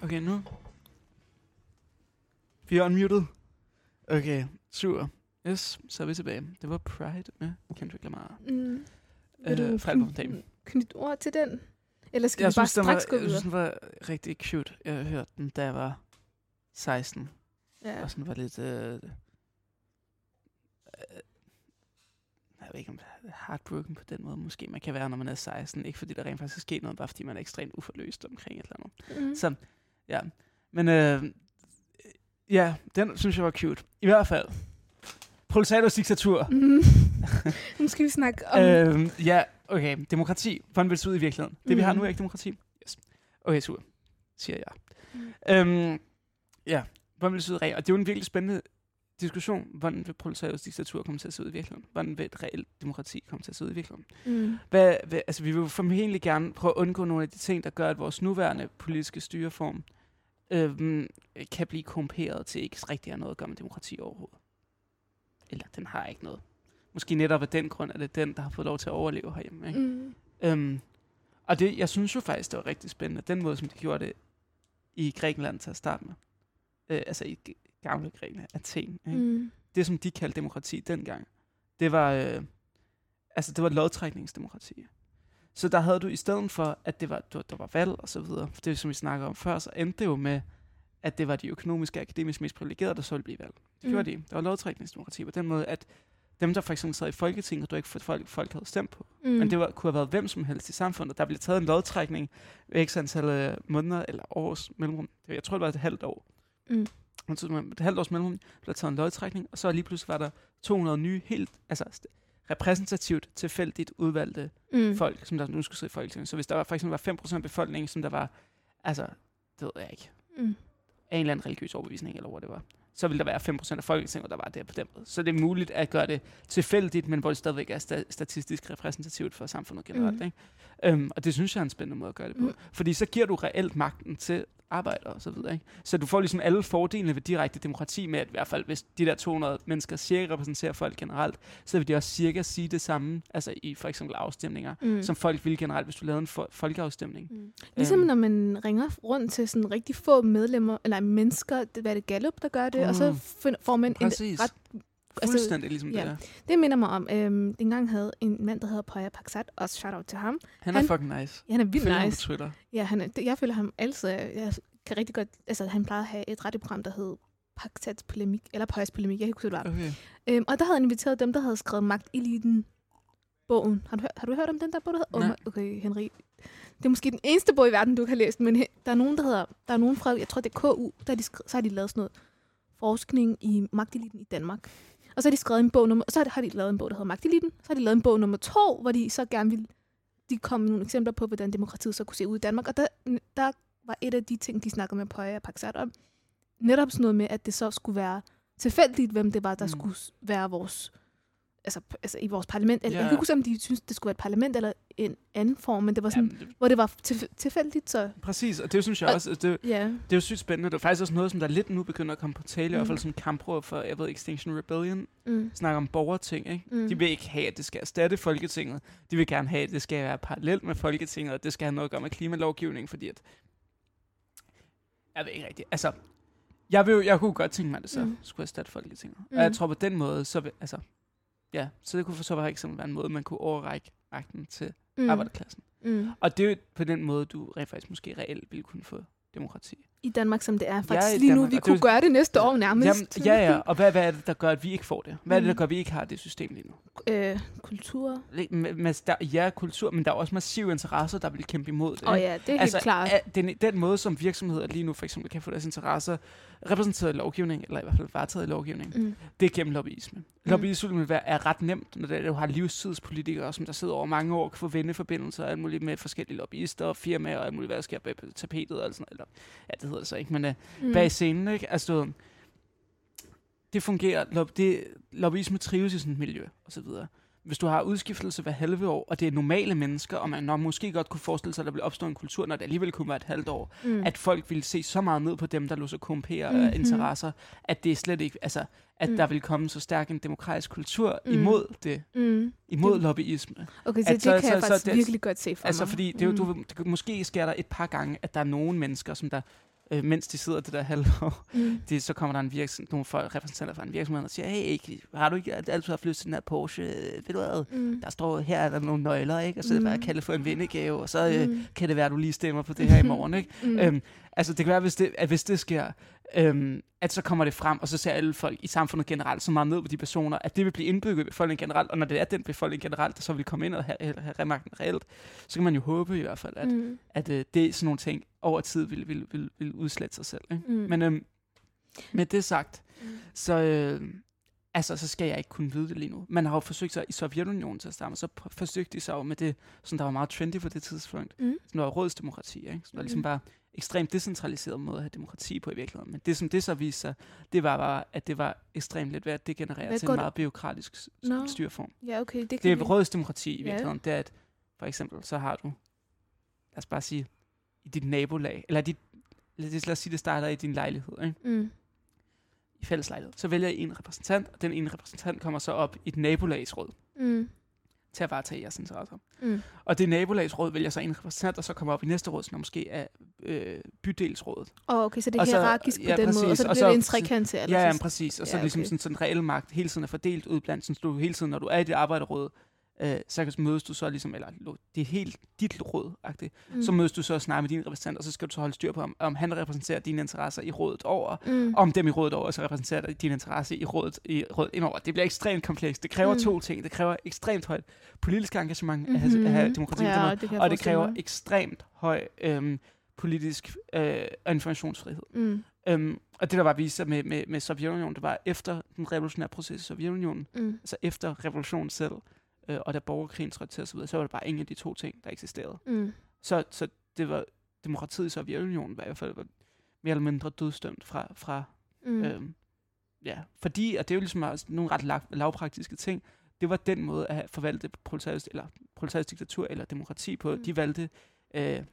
Okay, nu. Vi er unmuted. Okay, super. Yes, så er vi tilbage. Det var Pride med Kendrick Lamar. Mm. Vil du knytte ord til den? Eller skal vi bare straks gå videre? Jeg synes, den var rigtig cute. Jeg hørte den, da jeg var 16. Ja. Og sådan var lidt... jeg ved ikke, om heartbroken på den måde måske man kan være, når man er 16. Ikke fordi der rent faktisk sker noget, bare fordi man er ekstremt uforløst omkring et eller andet. Mm. Så... Ja, men ja, den synes jeg var cute. I hvert fald. Proletariatets diktatur. Mm. Nu skal vi snakke om... ja, okay. Demokrati. Hvordan vil det se ud i virkeligheden? Det vi har nu er ikke demokrati. Yes. Okay, super. Siger jeg. Ja, hvordan vil det se ud? Og det er jo en virkelig spændende diskussion. Hvordan vil proletariatets diktatur komme til at se ud i virkeligheden? Hvordan vil et reelt demokrati komme til at se ud i virkeligheden? Mm. Altså, vi vil jo formentlig gerne prøve at undgå nogle af de ting, der gør, at vores nuværende politiske styreform kan blive komperet til ikke rigtig har noget at gøre med demokrati overhovedet. Eller den har ikke noget. Måske netop af den grund, at det er den, der har fået lov til at overleve herhjemme. Ikke? Mm. Og det, jeg synes jo faktisk, det var rigtig spændende. Den måde, som de gjorde det i Grækenland til at starte med. Altså i gamle Grækenland, Athen. Ikke? Mm. Det, som de kaldte demokrati dengang, det var, det var lodtrækningsdemokrati. Så der havde du i stedet for, at der var valg og så videre, det som vi snakker om før, så endte det jo med, at det var de økonomisk og akademisk mest privilegerede, der så ville blive valgt. Det gjorde de. Der var lodtrækningsdemokrati på den måde, at dem, der for eksempel sad i Folketinget, og du ikke folk havde stemt på, men det kunne have været hvem som helst i samfundet. Der blev taget en lodtrækning ved x antal måneder eller års mellemrum. Jeg tror, det var et halvt år. Et halvt års mellemrum blev taget en lodtrækning, og så lige pludselig var der 200 nye helt... Altså, repræsentativt, tilfældigt udvalgte folk, som der nu skulle sidde i Folketinget. Så hvis der var, for eksempel var 5% af befolkningen, som der var, altså, det ved jeg ikke, af en eller anden religiøs overbevisning, eller hvor det var, så ville der være 5% af Folketinget, der var der på den måde. Så det er muligt at gøre det tilfældigt, men hvor det stadigvæk er statistisk repræsentativt for samfundet generelt. Ikke? Og det synes jeg er en spændende måde at gøre det på. Fordi så giver du reelt magten til arbejdere og så videre. Ikke? Så du får ligesom alle fordelene ved direkte demokrati med, at i hvert fald hvis de der 200 mennesker cirka repræsenterer folk generelt, så vil de også cirka sige det samme, altså i for eksempel afstemninger, som folk ville generelt, hvis du lavede en folkeafstemning. Ligesom når man ringer rundt til sådan rigtig få medlemmer, eller mennesker, hvad er det Gallup, der gør det, og så får man en ret... Fuldstændig ligesom det der. Det minder mig om, dengang havde en mand, der hedder Poya Paksat, også shout-out til ham. Han er fucking nice. Ja, han er vildt nice. Følger på Twitter. Ja, jeg følger ham altid. Jeg kan rigtig godt... Altså, han plejede at have et radioprogram, der hed Paksats Polemik, eller Poyas Polemik, jeg kan ikke huske, hvad det var. Okay. Og der havde han inviteret dem, der havde skrevet Magteliten-bogen. Har du hørt om den der bog, der hedder? Okay, Henry. Det er måske den eneste bog i verden, du kan læse, men der er nogen, der hedder... Der er nogen fra, jeg tror, det er KU, så har de lavet sådan noget forskning i magteliten i Danmark. Og så har de skrevet en bog nummer, og så har de lavet en bog, der hedder Magteliten. Så har de lavet en bog nummer 2, hvor de så gerne ville komme nogle eksempler på, hvordan demokratiet så kunne se ud i Danmark. Og der var et af de ting, de snakkede med Poya og Paksat om. Netop sådan noget med, at det så skulle være tilfældigt, hvem det var, der skulle være vores, altså i vores parlament. Eller, jeg kan ikke huske, om de synes det skulle være et parlament eller en anden form, men det var sådan, hvor det var tilfældigt. Så. Præcis, og det synes jeg også, det er jo sygt spændende. Det er faktisk også noget, som der lidt nu begynder at komme på tale, i hvert fald som kampråd for, jeg ved, Extinction Rebellion. Snakker om borgerting, ikke? De vil ikke have, at det skal erstatte Folketinget. De vil gerne have, at det skal være parallelt med Folketinget, og det skal have noget at gøre med klimalovgivning, fordi at... Jeg ved ikke rigtigt, altså... Jeg kunne godt tænke mig, at det så skulle erstatte Folketinget. Og jeg tror på den måde, så vil, altså... Ja, så det kunne for så være en måde, man kunne overrække magten til arbejderklassen. Og det er jo på den måde, du rent faktisk måske reelt ville kunne få demokrati. I Danmark, som det er faktisk lige nu. Vi kunne gøre det næste år nærmest. Jamen, og hvad er det, der gør, at vi ikke får det? Hvad er det, der gør, at vi ikke har det system lige nu? Kultur. Kultur, men der er også massive interesser, der vil kæmpe imod det. Ja, det er altså, helt klart. Den måde, som virksomheder lige nu for eksempel kan få deres interesser repræsenteret i lovgivning, eller i hvert fald varetaget i lovgivning, det er gennem lobbyisme. Lobbyisme er ret nemt, når du har livstidspolitikere, som der sidder over mange år, kan få venneforbindelser og alt muligt med forskellige lobbyister og firmaer og alt muligt, hvad der sker bag tapetet og sådan noget. Ja, det hedder det så ikke, men bag scenen, ikke? Altså, det fungerer, lobbyisme trives i sådan et miljø, og så videre. Hvis du har udskiftelse hver halve år, og det er normale mennesker, og man måske godt kunne forestille sig, at der ville opstå en kultur, når det alligevel kunne være et halvt år, at folk ville se så meget ned på dem, der lå så kompere interesser, at det slet ikke, altså, at der ville komme så stærk en demokratisk kultur imod det, imod lobbyisme. Okay, så det kan jeg faktisk virkelig godt se for mig. Fordi måske sker der et par gange, at der er nogle mennesker, som der, mens de sidder det der halve år, så kommer der nogle folk, repræsentanter fra en virksomhed, og siger, hey, har du ikke altid haft lyst til den her Porsche? Ved du hvad? Der står, her er der nogle nøgler, ikke? Og så er det bare, kan det få en vindegave, og så kan det være, at du lige stemmer på det her i morgen, ikke? Altså, det kan være, hvis det sker, at så kommer det frem, og så ser alle folk i samfundet generelt så meget ned på de personer, at det vil blive indbygget i befolkningen generelt, og når det er den befolkning generelt, der så vil komme ind og have magten reelt, så kan man jo håbe i hvert fald, at det er sådan nogle ting over tid vil udslætte sig selv. Ikke? Men med det sagt, så skal jeg ikke kunne vide det lige nu. Man har jo forsøgt sig i Sovjetunionen til at starte, og så forsøgte de sig jo med det, som der var meget trendy på det tidspunkt, som der var rådsdemokrati, ikke? Som der ligesom bare ekstremt decentraliseret måde at have demokrati på i virkeligheden. Men det, som det så viste sig, det var bare, at det var ekstremt let ved at degenerere til en meget bureaukratisk styreform. Ja, okay, det er rådsdemokrati i virkeligheden. Det er, at for eksempel, så har du, lad os bare sige, i dit nabolag, eller lad os sige, det starter i din lejlighed, ikke? I fælleslejlighed. Så vælger I en repræsentant, og den ene repræsentant kommer så op i et nabolagsråd til at varetage jeres interesser. Og det nabolagsråd vælger så en repræsentant, og så kommer op i næste råd, som måske er bydelsrådet. Okay, så det er hierarkisk på den præcis, måde, og så bliver det en trekant til allersidst. Ja, præcis, og så ligesom sådan en reel magt hele tiden er fordelt ud blandt, så du hele tiden, når du er i dit arbejderråd, så mødes du så ligesom, eller det er helt dit råd-agtigt, så mødes du så og snakker med din repræsentant, og så skal du så holde styr på, om han repræsenterer dine interesser i rådet over, og om dem i rådet over, så repræsenterer dine interesser i rådet indover. Det bliver ekstremt komplekst. Det kræver to ting. Det kræver ekstremt højt politisk engagement at have demokrati, og det kræver ekstremt høj politisk informationsfrihed. Og det, der var vist sig med Sovjetunionen, det var efter den revolutionære proces i Sovjetunionen, altså efter revolutionen selv, og da borgerkrigen trådte til osv., så var det bare ingen af de to ting, der eksisterede. Så det var demokratiet i Sovjetunionen, var i hvert fald mere eller mindre dødsdømt fordi, og det er jo ligesom også nogle ret lavpraktiske ting, det var den måde at have forvaltet proletarisk diktatur eller demokrati på. De valgte,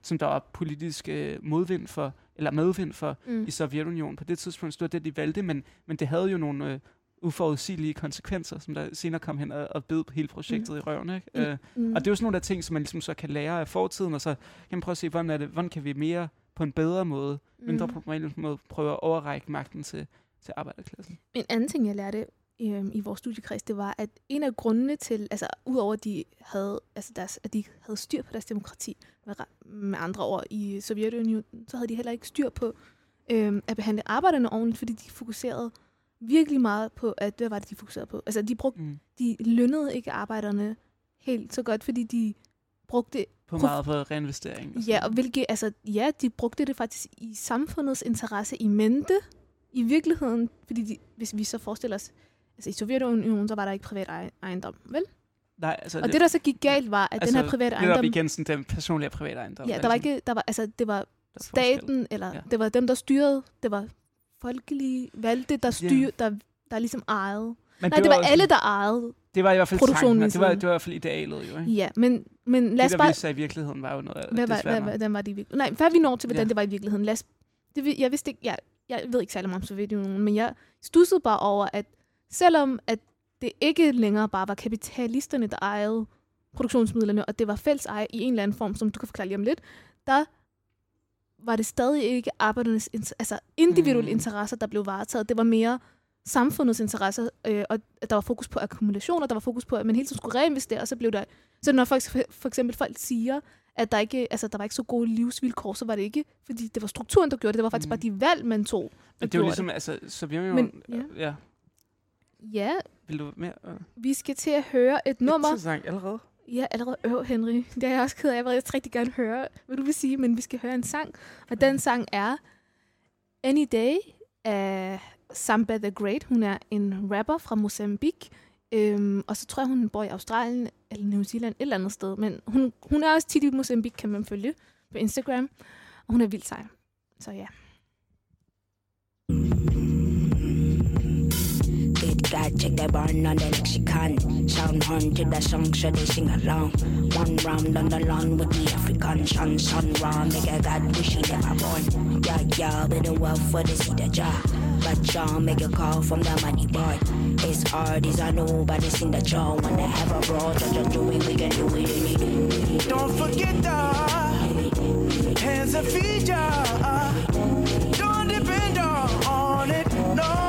som der var politisk medvind for i Sovjetunionen på det tidspunkt, så det var det, de valgte, men det havde jo nogle uforudsigelige konsekvenser, som der senere kom hen og bed på hele projektet i røven. Ikke? Og det er jo sådan nogle der ting, som man ligesom så kan lære af fortiden, og så kan man prøve at se, hvordan kan vi mere på en bedre måde, mindre på en måde, prøve at overrække magten til arbejderklassen. En anden ting, jeg lærte i vores studiekreds, det var, at en af grundene til, altså udover at de havde, at de havde styr på deres demokrati, med andre ord i Sovjetunionen, så havde de heller ikke styr på at behandle arbejderne ordentligt, fordi de fokuserede virkelig meget på, hvad var det, de fokuserede på? Altså, de lønnede ikke arbejderne helt så godt, fordi de brugte... meget på reinvestering. Ja, og de brugte det faktisk i samfundets interesse i mente, i virkeligheden, fordi hvis vi så forestiller os, altså i Sovjetunionen, så var der ikke privat ejendom, vel? Nej, altså... Og det, der så gik galt, var, at den her private ejendom... Det var igen sådan den personlige private ejendom. Ja, der var ikke... Der var, altså, det var... staten, eller det var dem, der styrede, det var folkelige valgte, der styrede, der ligesom ejede. Men nej, det var alle, der ejede. Det var i hvert fald tanken, det var i hvert fald idealet jo, ikke? Ja, men lad os bare... Det, der viste i virkeligheden, var jo noget af det svære. Hvordan var det i virkeligheden? Nej, før vi når til, hvordan det var i virkeligheden. Jeg vidste ikke... Jeg ved ikke særlig meget om Sovjetunionen, men jeg stussede bare over, at selvom at det ikke længere bare var kapitalisterne, der ejede produktionsmidlerne, og det var fælles eje i en eller anden form, som du kan forklare lige om lidt, der var det stadig ikke arbejdernes individuelle interesser, der blev varetaget. Det var mere samfundets interesser, og der var fokus på akkumulationer, der var fokus på, at man hele tiden skulle reinvestere, og så blev der... Så når for eksempel folk siger, at der ikke, der var ikke så gode livsvilkår, så var det ikke, fordi det var strukturen, der gjorde det. Det var faktisk bare de valg, man tog. Men det var ligesom, så vi jo... Ja. Vil du mere? Vi skal til at høre et nummer. Lidt sang allerede? Ja, allerede. Henry. Det er jeg også ked af. Jeg vil rigtig gerne høre, hvad du vil sige, men vi skal høre en sang. Og den sang er Any Day af Samba the Great. Hun er en rapper fra Mozambique. Og så tror jeg, hun bor i Australien eller New Zealand, et eller andet sted. Men hun er også tit i Mozambique, kan man følge på Instagram. Og hun er vildt sej. Så ja. I check the barn on the lexicon. Sound hunt to the song so they sing along. One round on the lawn with the African sun round. Nigga got bushy that I born. Yeah, been a while for the see the jar. But y'all make a call from the money boy. It's hard, is I know, but it's in the jaw. When they have a raw, just do it, we can do it. Don't forget the hands and feet, yeah. Don't depend on it, no.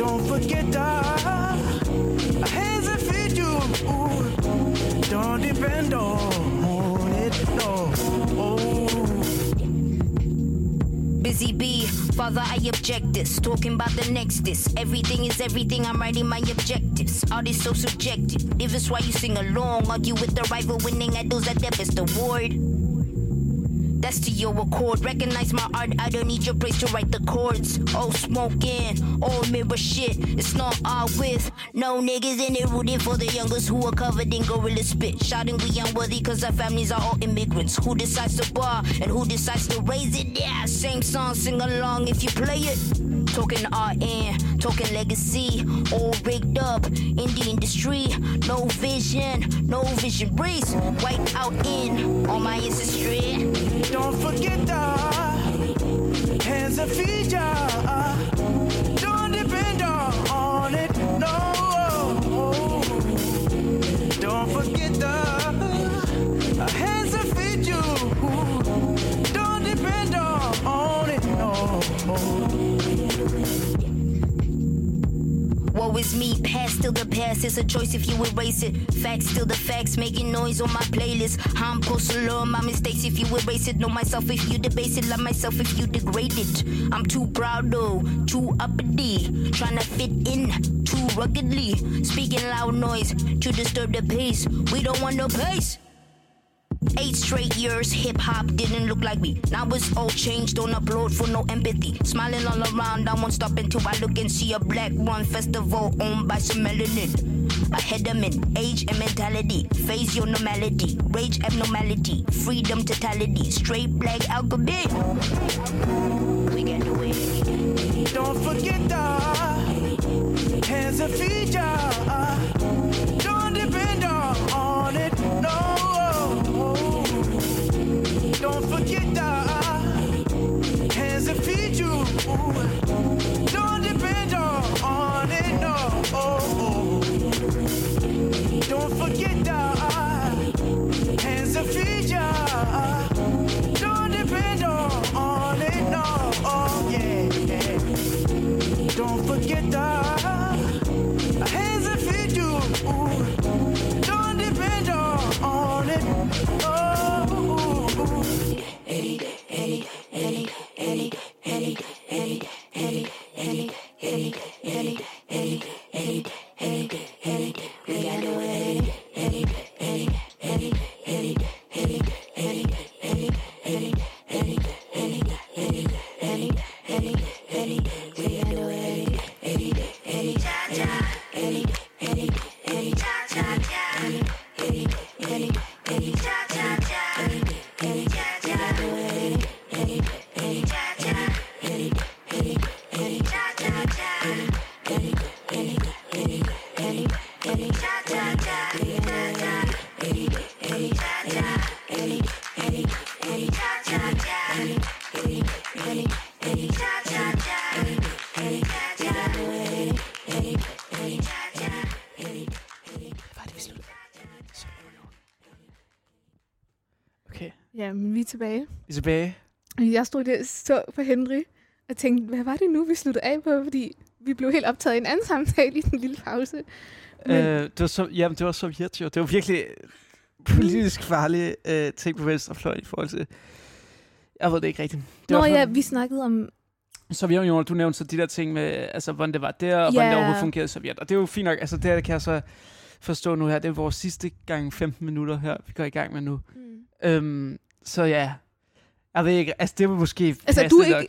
Don't forget the hands that feed you. Ooh, don't depend on it, no. Oh. Busy bee, father, I object this. Talking about the next this. Everything is everything, I'm writing my objectives. All this so subjective. If it's why you sing along, argue with the rival, winning at those at their best award. That's to your accord. Recognize my art. I don't need your praise to write the chords. Oh, smoking, all mirror shit. It's not all with no niggas in it. Rooting for the youngest who are covered in gorilla spit. Shouting we unworthy cause our families are all immigrants. Who decides the bar and who decides to raise it? Yeah, same song, sing along if you play it. Talking RN, talking legacy. All rigged up in the industry. No vision, no vision breeze. White out in on my ancestry. Don't forget the hands that feed ya. Don't depend on it, no. Don't forget the hands that feed you. Don't depend on it, no. Woe is me, past still the past, it's a choice if you erase it. Facts still the facts, making noise on my playlist. I'm supposed to learn my mistakes if you erase it. Know myself if you debase it, love myself if you degrade it. I'm too proud though, too uppity, trying to fit in too ruggedly. Speaking loud noise to disturb the peace, we don't want no peace. 8 straight years, hip-hop didn't look like me. Now it's all changed, don't upload for no empathy. Smiling all around, I won't stop until I look and see a black run festival owned by some melanin. I had them in age and mentality. Phase your normality, rage abnormality. Freedom totality, straight black alchemy. We can do it. Don't forget the hands and feet, yeah. Don't depend on it, no. Don't forget the hands that feed you. Don't depend on it, no. Don't forget the hands that feed you. Don't depend on it, no. Yeah. Don't forget the hands that feed you. Don't depend on it, Ja, men vi er tilbage. Jeg stod der og så på Henry og tænkte, hvad var det nu, vi sluttede af på? Fordi vi blev helt optaget i en anden samtale i den lille pause. Det var Sovjet jo. Det var virkelig politisk farlige ting på venstrefløjen i forhold til... Jeg ved det ikke rigtigt. Vi snakkede om... Sovjetunionen, du nævnte så de der ting med, altså, hvordan det var der, og hvordan det overhovedet fungerede i Sovjet. Og det er jo fint nok, altså det kan jeg så forstå nu her. Det er vores sidste gang 15 minutter her, vi går i gang med nu. Mm. Så ja... Jeg ved ikke, altså det var måske... Altså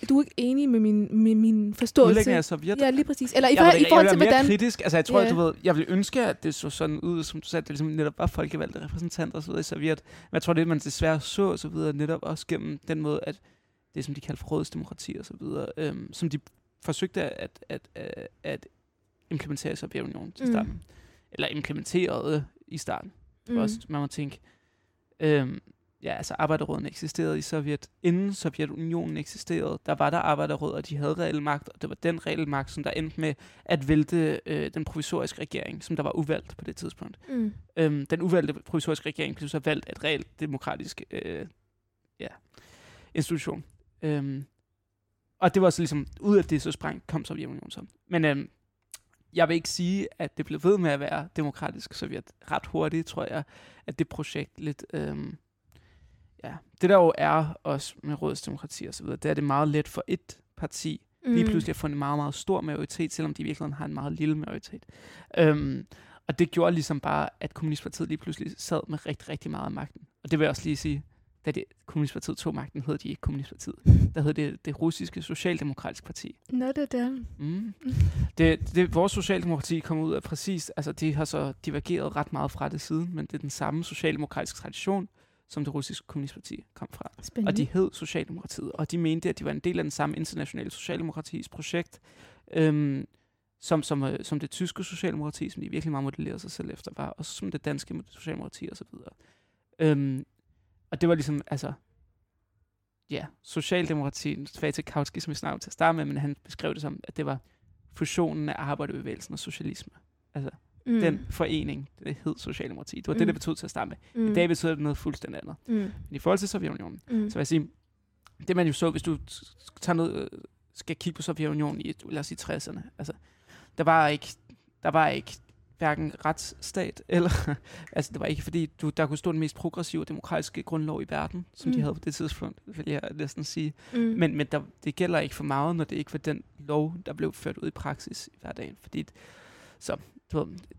du er ikke enig med min forståelse? Udlægning af Sovjet? Ja, lige præcis. Eller i forhold til hvordan... Jeg vil være mere kritisk. Altså jeg tror, at du ved... Jeg vil ønske, at det så sådan ud, som du sagde, det ligesom netop var folkevalgte repræsentanter og så videre i Sovjet. Men jeg tror, det man desværre så videre, netop også gennem den måde, at det, som de kaldte for rådsdemokrati og så videre, som de forsøgte at implementere i Sovjetunionen til starten. Eller implementerede i starten. Også, man må tænke... Ja, altså arbejderrådene eksisterede i Sovjet. Inden Sovjetunionen eksisterede, der var der arbejderråd, og de havde reel magt, og det var den reel magt, som der endte med at vælte den provisoriske regering, som der var uvalgt på det tidspunkt. Mm. Den uvalgte provisoriske regering blev så valgt af et reelt demokratisk institution. Og det var så ligesom, ud af det så kom Sovjetunionen så. Men jeg vil ikke sige, at det blev ved med at være demokratisk Sovjet. Ret hurtigt, tror jeg, at det projekt lidt... Ja, det der jo er også med rådsdemokrati og så videre, det er det meget let for et parti lige pludselig at få en meget, meget stor majoritet, selvom de i virkeligheden har en meget lille majoritet. Og det gjorde ligesom bare, at Kommunistpartiet lige pludselig sad med rigtig, rigtig meget af magten. Og det vil jeg også lige sige, da Kommunistpartiet tog magten, hed de ikke Kommunistpartiet. Der hed det russiske socialdemokratiske parti. Nå, det er det. Vores socialdemokrati kom ud af præcis, altså de har så divergeret ret meget fra det siden, men det er den samme socialdemokratiske tradition, som det russiske kommunistparti kom fra. Spændende. Og de hed Socialdemokratiet, og de mente, at de var en del af den samme internationale socialdemokratis projekt, som det tyske socialdemokrati, som de virkelig meget modellerede sig selv efter, var, og som det danske socialdemokrati osv. Og det var ligesom, altså, ja, socialdemokrati, tilbage til Kautsky, som vi snakkede til at starte med, men han beskrev det som, at det var fusionen af arbejderbevægelsen og socialisme. Altså, den forening, det hed Socialdemokrati. Det var det, der betød til at starte med. I dag betyder det noget fuldstændig andet. Men i forhold til Sovjetunionen, så vil jeg sige, det man jo så, hvis du tager noget, skal kigge på Sovjetunionen i, lad os sige, 60'erne, altså, der var ikke hverken retsstat, eller, altså, det var ikke, fordi der kunne stå den mest progressive demokratiske grundlov i verden, som de havde på det tidspunkt, vil jeg næsten sige. Men det gælder ikke for meget, når det ikke var den lov, der blev ført ud i praksis i hverdagen. Fordi, så...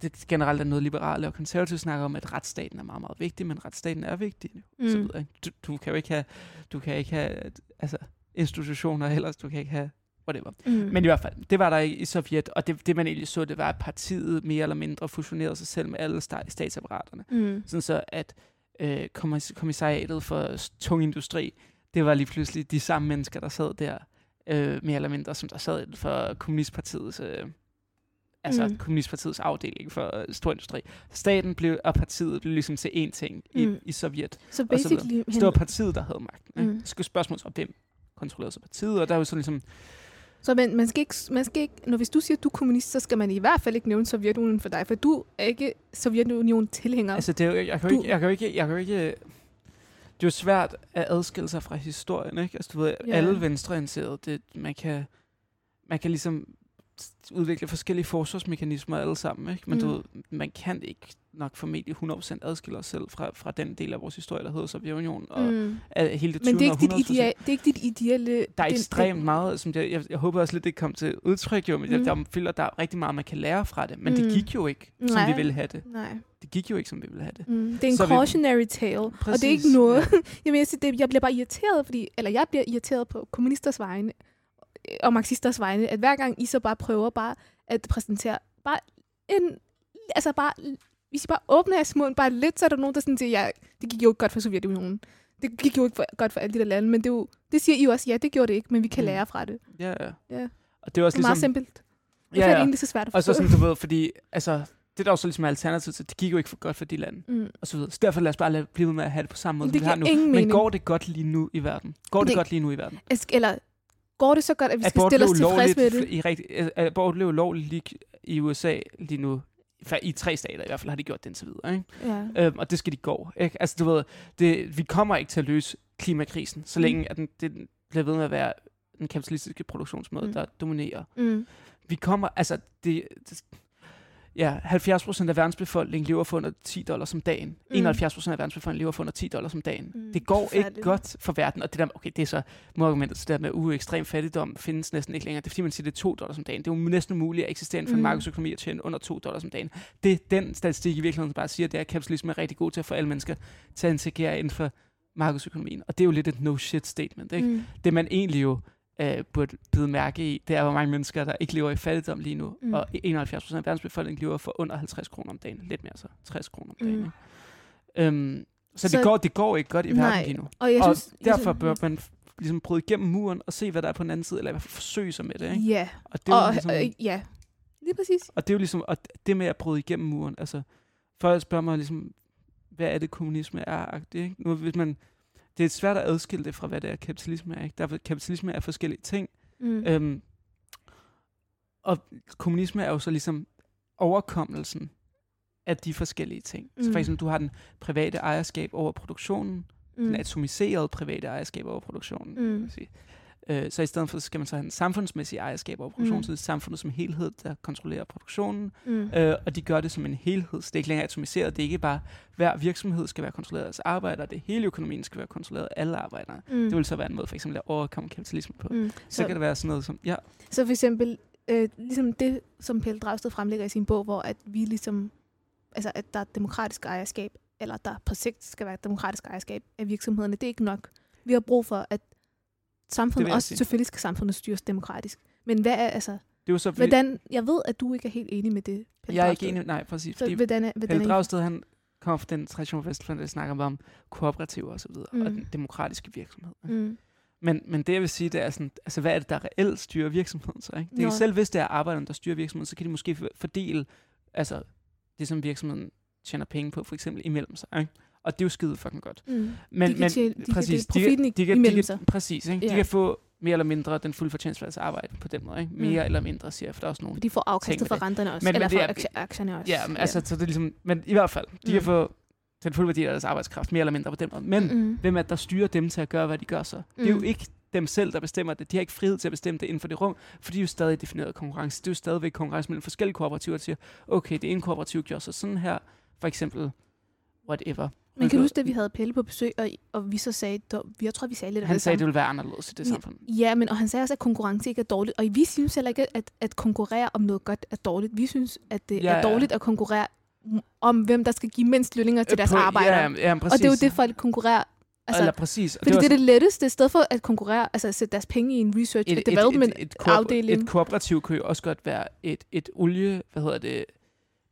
Det generelt er noget liberale og konservative snakker om, at retsstaten er meget, meget vigtig, men retsstaten er vigtig. Så videre. Du kan jo ikke have, altså, institutioner, ellers du kan ikke have whatever. Men i hvert fald, det var der ikke i Sovjet, og det man egentlig så, det var, at partiet mere eller mindre fusionerede sig selv med alle statsapparaterne. Sådan så, at kommissariatet for tung industri, det var lige pludselig de samme mennesker, der sad der, mere eller mindre, som der sad inden for kommunistpartiets... Altså kommunistpartiets afdeling for stor industri. Staten blev, og partiet blev ligesom til én ting i Sovjet. Så basically... Så det var partiet, der havde magten. Ikke? Så spørgsmålet om hvem kontrollerede så partiet, og der er jo sådan ligesom... Så man skal ikke, når hvis du siger, at du er kommunist, så skal man i hvert fald ikke nævne Sovjetunionen for dig, for du er ikke Sovjetunionen-tilhænger. Altså, det er jo, jeg kan jo ikke... Det er jo svært at adskille sig fra historien, ikke? Altså, du ved, alle venstreorienterede, man kan ligesom... udvikle forskellige forsvarsmekanismer alle sammen, ikke? Men man kan ikke nok formentlig 100% adskille os selv fra den del af vores historie, der hedder Sovjetunionen og hele det 20. århundrede. Men det er ikke dit ideelle... Der er ekstremt meget, som jeg håber også lidt, det kom til udtryk jo, men jeg føler, der er rigtig meget, man kan lære fra det, men det gik jo ikke, som vi ville have det. Nej. Det gik jo ikke, som vi ville have det. Det er en cautionary tale, og det er ikke noget... Jeg bliver bare irriteret, jeg bliver irriteret på kommunisters vegne, og marxisters vegne, at hver gang I så bare prøver at præsentere hvis I bare åbner jeres mund, bare lidt, så er der nogen, der sådan siger, ja, det gik jo ikke godt for Sovjetunionen. Det gik jo ikke godt for alle de der lande, men det siger I også, ja, det gjorde det ikke, men vi kan lære fra det. Ja. Og det er også ligesom... Meget simpelt. Det er egentlig så svært at forstå. Og så sådan, du ved, fordi, altså... Det er jo så ligesom alternativ til, det gik jo ikke for godt for de lande, og så videre. Så derfor lad os bare blive med at have det på samme måde, som vi har nu. Men går det godt lige nu i verden? Går det så godt, at vi skal stille os tilfreds med det? Abort blev ulovligt i USA lige nu i 3 stater i hvert fald har de gjort det indtil videre, ikke? Ja. Og det skal de gå, ikke? Altså, du ved, vi kommer ikke til at løse klimakrisen, så længe at den bliver ved med at være den kapitalistiske produktionsmåde, der dominerer. Mm. Vi kommer, altså, 70% af verdens befolkning lever for under $10 om dagen. 71% af verdens befolkning lever for under $10 om dagen. Mm. Det går ikke godt for verden, og det der, okay, det er så argumentet, så der med ekstrem fattigdom findes næsten ikke længere. Det er fordi, man siger, det er $2 om dagen. Det er jo næsten umuligt at eksistere for en markedsøkonomi at tjene under $2 om dagen. Det er den statistik i virkeligheden, bare siger, det er, at kapitalismen er rigtig god til at få alle mennesker til at integrere inden for markedsøkonomien. Og det er jo lidt et no-shit statement, ikke? Mm. Det man egentlig jo burde bide mærke i, det er, hvor mange mennesker, der ikke lever i fattigdom lige nu, og 71% af verdens befolkning lever for under 50 kroner om dagen. Lidt mere så, 60 kroner om dagen. Ikke? Så det går ikke godt i verden lige nu. Og derfor bør man ligesom bryde igennem muren og se, hvad der er på den anden side, eller i hvert fald forsøge sig med det. Ikke? Yeah. Og det er lige præcis. Og det er jo ligesom, og det med at bryde igennem muren, altså, før jeg spørger mig ligesom, hvad er det, kommunisme er? Ikke? Nu, hvis man... Det er svært at adskille det fra, hvad det er, kapitalisme er. Ikke? Kapitalisme er forskellige ting. Mm. Og kommunisme er jo så ligesom overkommelsen af de forskellige ting. Så for eksempel, du har den private ejerskab over produktionen, den atomiserede private ejerskab over produktionen. Kan man sige. Så i stedet for, så skal man så have en samfundsmæssig ejerskab over produktionen, så det er samfundet som helhed, der kontrollerer produktionen, og de gør det som en helhed, så det er ikke længere atomiseret, det er ikke bare, hver virksomhed skal være kontrolleret af deres arbejdere, det hele økonomien skal være kontrolleret af alle arbejdere. Det vil så være en måde for eksempel at overkomme kapitalismen på. Så kan det være sådan noget som, Så for eksempel, ligesom det, som Pelle Dragsted fremlægger i sin bog, hvor at vi ligesom, altså at der er demokratisk ejerskab, eller der på sigt skal være demokratisk ejerskab af virksomhederne, det er ikke nok. Vi har brug for, at samfundet også, selvfølgelig skal samfundet styres demokratisk. Men hvad er altså... Det er så, hvordan, jeg ved, at du ikke er helt enig med det, Pelle Dragsted. Jeg er ikke enig, nej, præcis. Så hvordan Pelle Dragsted, han kommer fra den tradition, der snakker om kooperativer og så videre, og den demokratiske virksomhed. Men det, jeg vil sige, det er sådan, altså, hvad er det, der reelt styrer virksomheden så, ikke? Det er selv, hvis det er arbejderne, der styrer virksomheden, så kan de måske fordele, altså, det som virksomheden tjener penge på, for eksempel imellem sig, ikke? Og det er jo skide fucking godt. De kan få mere eller mindre den fulde fortjeneste for deres arbejde på den måde, ikke? Mere eller mindre, siger jeg, for der er også nogen. De får afkastet for renterne også, eller for aktierne også. Ja, men altså, så det er ligesom, men i hvert fald, de kan få den fulde værdi af deres arbejdskraft, mere eller mindre på den måde. Men hvem er der styrer dem til at gøre, hvad de gør så? Det er jo ikke dem selv, der bestemmer det. De har ikke frihed til at bestemme det inden for det rum, for de er jo stadig defineret konkurrence. Det er jo stadigvæk konkurrence mellem forskellige kooperativer, der siger, okay, det ene kooperativ gjorde så sådan her, for eksempel whatever. Men kan du huske, at vi havde Pelle på besøg, og vi så sagde, jeg tror, vi sagde lidt... Han sagde, at det ville være anderledes i det samfund. Ja, men og han sagde også, at konkurrence ikke er dårligt. Og vi synes heller ikke, at konkurrere om noget godt er dårligt. Vi synes, at det er dårligt at konkurrere om, hvem der skal give mindst lønninger til deres arbejdere. Ja, og det er jo det, folk konkurrerer... Altså, eller præcis. Fordi det er det letteste. I stedet for at konkurrere, altså at sætte deres penge i en research and development afdeling. Et kooperativ kan jo også godt være et olie... Hvad hedder det?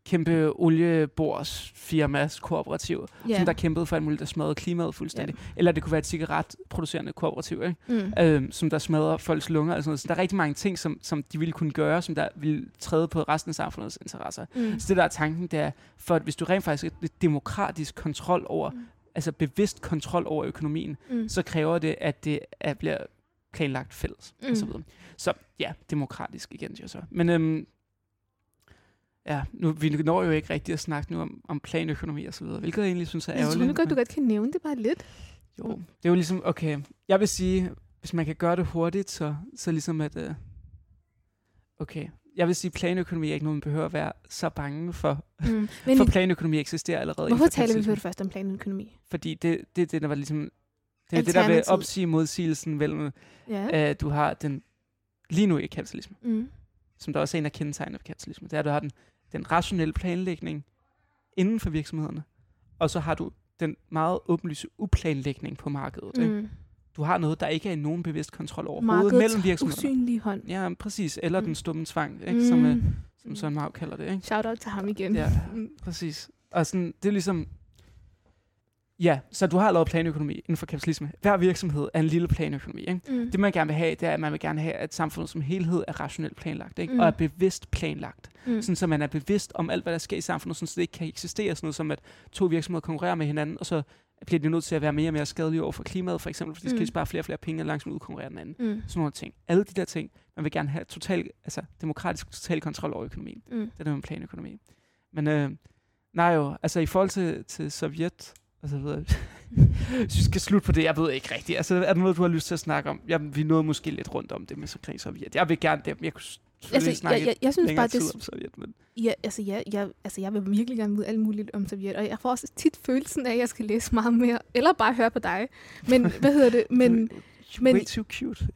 Kæmpe olieborsfirmas kooperativ, som der kæmpede for alt muligt, der smadrede klimaet fuldstændig. Eller det kunne være et cigaretproducerende kooperativ, ikke? Som der smadrer folks lunger. Og sådan noget. Så der er rigtig mange ting, som de ville kunne gøre, som der ville træde på resten af samfundets interesser. Så det der er tanken, det er, for at hvis du rent faktisk har et demokratisk kontrol over, altså bevidst kontrol over økonomien, så kræver det, at det bliver planlagt fælles, og så videre. Så ja, demokratisk igen, siger så. Men vi når jo ikke rigtigt at snakke nu om planøkonomi og så videre, hvilket jeg egentlig synes er ærgerligt. Jeg synes godt, du godt kan nævne det bare lidt. Jo, det er jo ligesom, okay, jeg vil sige, hvis man kan gøre det hurtigt, så ligesom at, okay, jeg vil sige, planøkonomi er ikke noget, man behøver at være så bange for, for planøkonomi eksisterer allerede. Hvorfor taler vi først om planøkonomi? Fordi det er det, der var ligesom, det er det, der vil opsige modsigelsen mellem, du har den lige nu i kapitalisme. Som der også er en af kendetegnene for kapitalismen, det er, at du har den rationelle planlægning inden for virksomhederne, og så har du den meget åbenlyse uplanlægning på markedet. Ikke? Du har noget, der ikke er nogen bevidst kontrol over markedet mellem virksomhederne. Usynlige hånd. Ja, præcis. Eller den stumme tvang, ikke? Som Søren Møller kalder det. Ikke? Shout out til ham igen. Ja, præcis. Og sådan, det er ligesom... Ja, så du har lavet planøkonomi inden for kapitalisme. Hver virksomhed er en lille planøkonomi. Ikke? Det, man gerne vil have, det er, at man vil gerne have, at samfundet som helhed er rationelt planlagt, ikke? Og er bevidst planlagt. Sådan, så man er bevidst om alt, hvad der sker i samfundet, sådan, så det ikke kan eksistere. Sådan noget som, at to virksomheder konkurrerer med hinanden, og så bliver de nødt til at være mere og mere skadelige over for klimaet, for eksempel, fordi de skal spare flere og flere penge, og langsomt udkonkurrere den anden. Sådan nogle ting. Alle de der ting, man vil gerne have total, altså, demokratisk total kontrol over økonomien. Det er det med planøkonomi. Men nej jo, altså i forhold til Sovjet, altså jeg synes, jeg skal slutte på det, jeg ved ikke rigtigt. Altså er der noget, du har lyst til at snakke om? Jamen, vi nåede måske lidt rundt om det med så krig Sovjet. Jeg vil gerne det, men jeg kunne jeg synes bare det om Sovjet, men... jeg vil virkelig gerne vide alt muligt om Sovjet, og jeg får også tit følelsen af, at jeg skal læse meget mere, eller bare høre på dig. Men hvad hedder det? Men way too cute.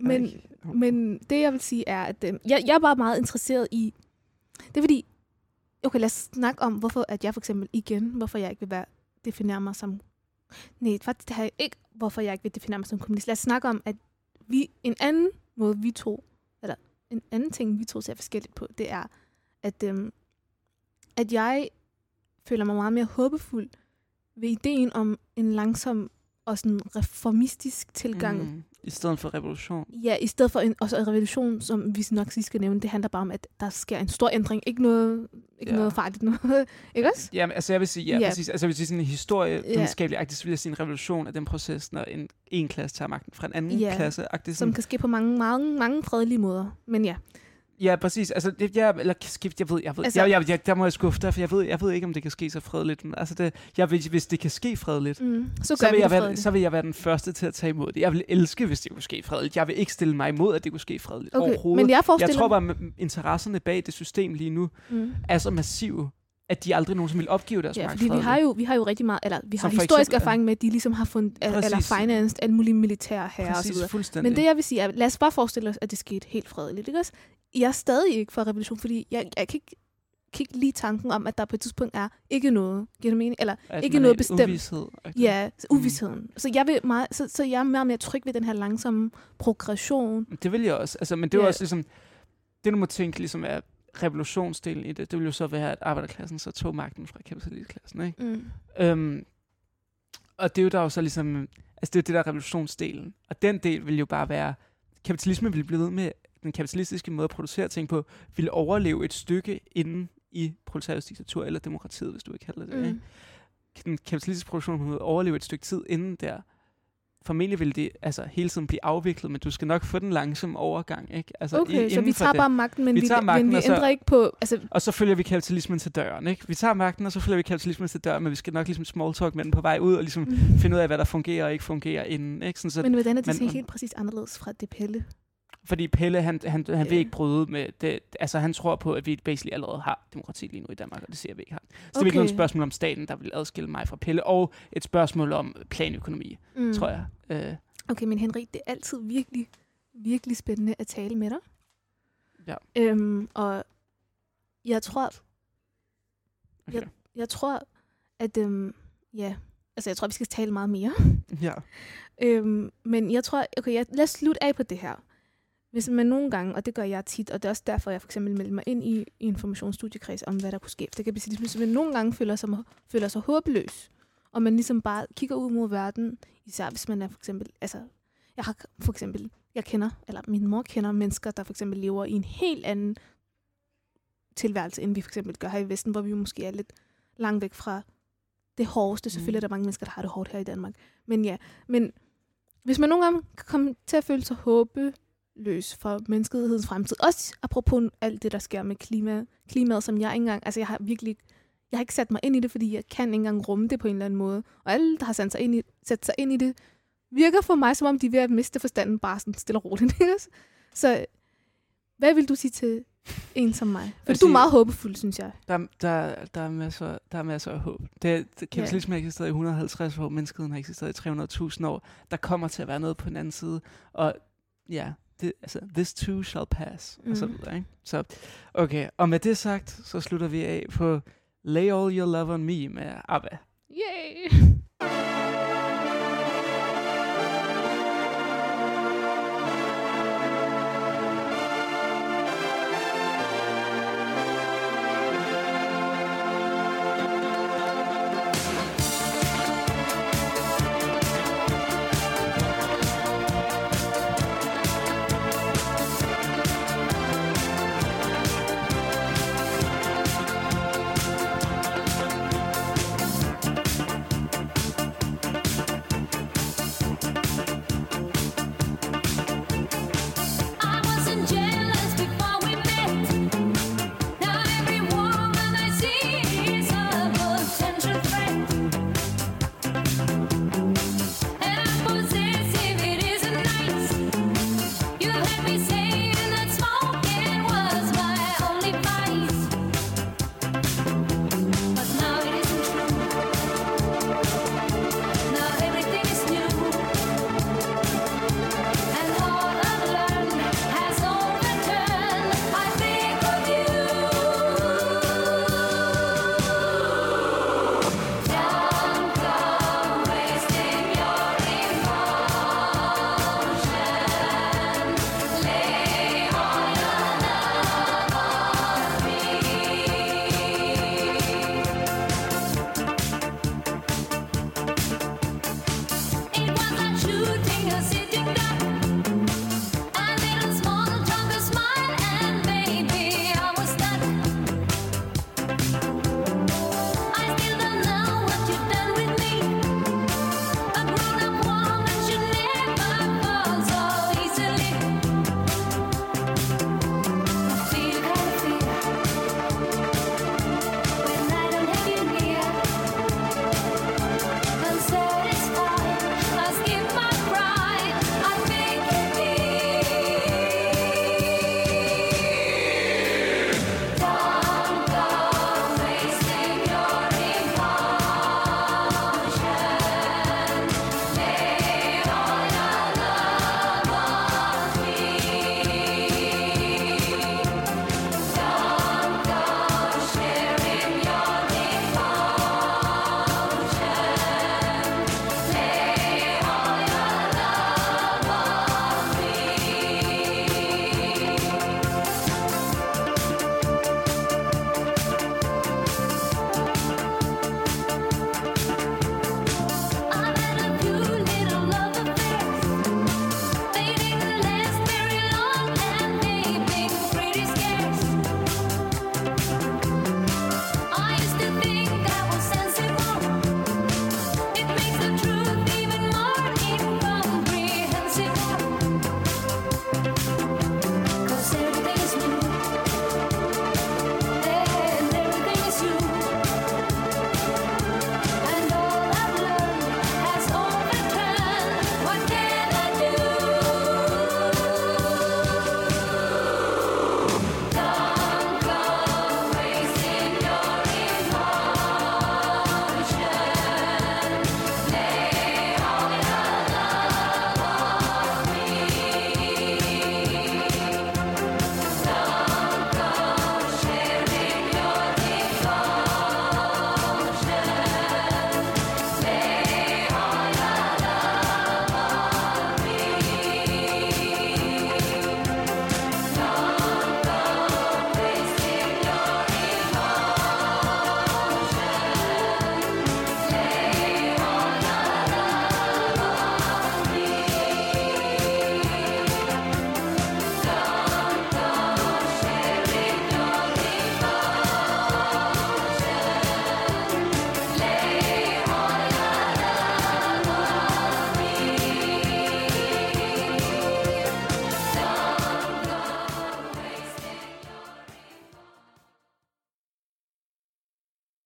Men det, jeg vil sige, er, at jeg er bare meget interesseret i... Det er fordi... Okay, lad os snakke om, hvorfor jeg ikke vil definere mig som... Nej, faktisk det har jeg ikke, hvorfor jeg ikke vil definere mig som kommunist. Lad os snakke om, at en anden ting, vi to ser forskelligt på, det er, at, at jeg føler mig meget mere håbefuld ved ideen om en langsom og sådan reformistisk tilgang. I stedet for revolution. Ja, i stedet for en revolution, som vi nok skal nævne, det handler bare om, at der sker en stor ændring. Ikke noget farligt nu. Ikke også? Ja, altså jeg vil sige, præcis. Altså jeg vil sige sådan en historievidenskabelig-agtig, så vil jeg sige en revolution af den proces, når en klasse tager magten fra en anden klasse-agtig. Som kan ske på mange, mange, mange fredelige måder. Men ja. Ja, præcis. Altså, der må jeg skuffe dig, for jeg ved ikke, om det kan ske så fredeligt. Men altså, hvis det kan ske fredeligt, så vil jeg være den første til at tage imod det. Jeg vil elske, hvis det kunne ske fredeligt. Jeg vil ikke stille mig imod, at det kunne ske fredeligt overhovedet. Men jeg tror bare, at interesserne bag det system lige nu er så massive, at de aldrig nogensinde vil opgive deres magt. Ja, vi har jo rigtig meget, eller vi har historisk erfaring med, at de ligesom har fundet, eller financed alle mulige militære herrer og så videre. Men det, jeg vil sige, er, lad os bare forestille os, at det skete helt fredeligt, ikke også? Jeg er stadig ikke for revolution, fordi jeg kan ikke lide tanken om, at der på et tidspunkt er ikke noget, giver det mening, eller at ikke noget bestemt. Uvished. Okay. Ja, uvisheden. Mm. Så jeg er mere og mere tryg ved den her langsomme progression. Det vil jeg også. Altså, men det er også ligesom, det du må tænke ligesom er revolutionsdelen i det. Det vil jo så være, at arbejderklassen så tog magten fra kapitalistklassen, ikke? Mm. Og det er jo der jo så ligesom, altså det er det der revolutionsdelen. Og den del vil jo bare være, kapitalismen vil blive ved med, den kapitalistiske måde at producere ting på, vil overleve et stykke inden i proletariatets diktatur, eller demokratiet, hvis du vil kalde det. Ikke? Den kapitalistiske produktion vil overleve et stykke tid inden der. Formentlig vil det hele tiden blive afviklet, men du skal nok få den langsomme overgang. Ikke? Altså, okay, så vi tager bare magten, men vi ændrer ikke på... Altså... Og så følger vi kapitalismen til døren. Ikke? Vi tager magten, og så følger vi kapitalismen til døren, men vi skal nok ligesom smalltalk med den på vej ud, og ligesom finde ud af, hvad der fungerer og ikke fungerer inden. Ikke? Sådan, så men hvordan er det helt præcis anderledes fra det Pelle? Fordi Pelle, han vil ikke bryde med det. Altså, han tror på, at vi basically allerede har demokrati lige nu i Danmark, og det siger vi ikke har. Så det er virkelig et spørgsmål om staten, der vil adskille mig fra Pelle, og et spørgsmål om planøkonomi, tror jeg. Okay, men Henrik, det er altid virkelig, virkelig spændende at tale med dig. Ja. Og jeg tror... Okay. Jeg tror, at... Altså, jeg tror, vi skal tale meget mere. Ja. Men jeg tror... Okay, lad os slutte af på det her. Hvis man nogle gange, og det gør jeg tit, og det er også derfor, jeg for eksempel melder mig ind i informationsstudiekreds om, hvad der kunne ske. Det kan blive sådan, hvis man nogle gange føler sig håbløs, og man ligesom bare kigger ud mod verden, især hvis man er for eksempel, altså, min mor kender mennesker, der for eksempel lever i en helt anden tilværelse, end vi for eksempel gør her i Vesten, hvor vi måske er lidt langt væk fra det hårdeste. Selvfølgelig er der mange mennesker, der har det hårdt her i Danmark. Men hvis man nogle gange kan komme til at føle sig håbløs for menneskehedens fremtid. Også apropos alt det, der sker med klimaet, som jeg ikke engang... Altså, jeg har ikke sat mig ind i det, fordi jeg kan ikke engang rumme det på en eller anden måde. Og alle, der har sat sig ind i det, virker for mig, som om de er ved at miste forstanden bare sådan stille og roligt. Så hvad vil du sige til en som mig? For du er meget håbefuld, synes jeg. Der er masser af håb. Det kapitalismen har eksisteret i 150 år. Menneskeheden har eksisteret i 300.000 år. Der kommer til at være noget på den anden side. Og ja... Det, altså, this too shall pass, og så videre, ikke? Så, okay, og med det sagt, så slutter vi af på Lay All Your Love On Me med ABBA. Yay!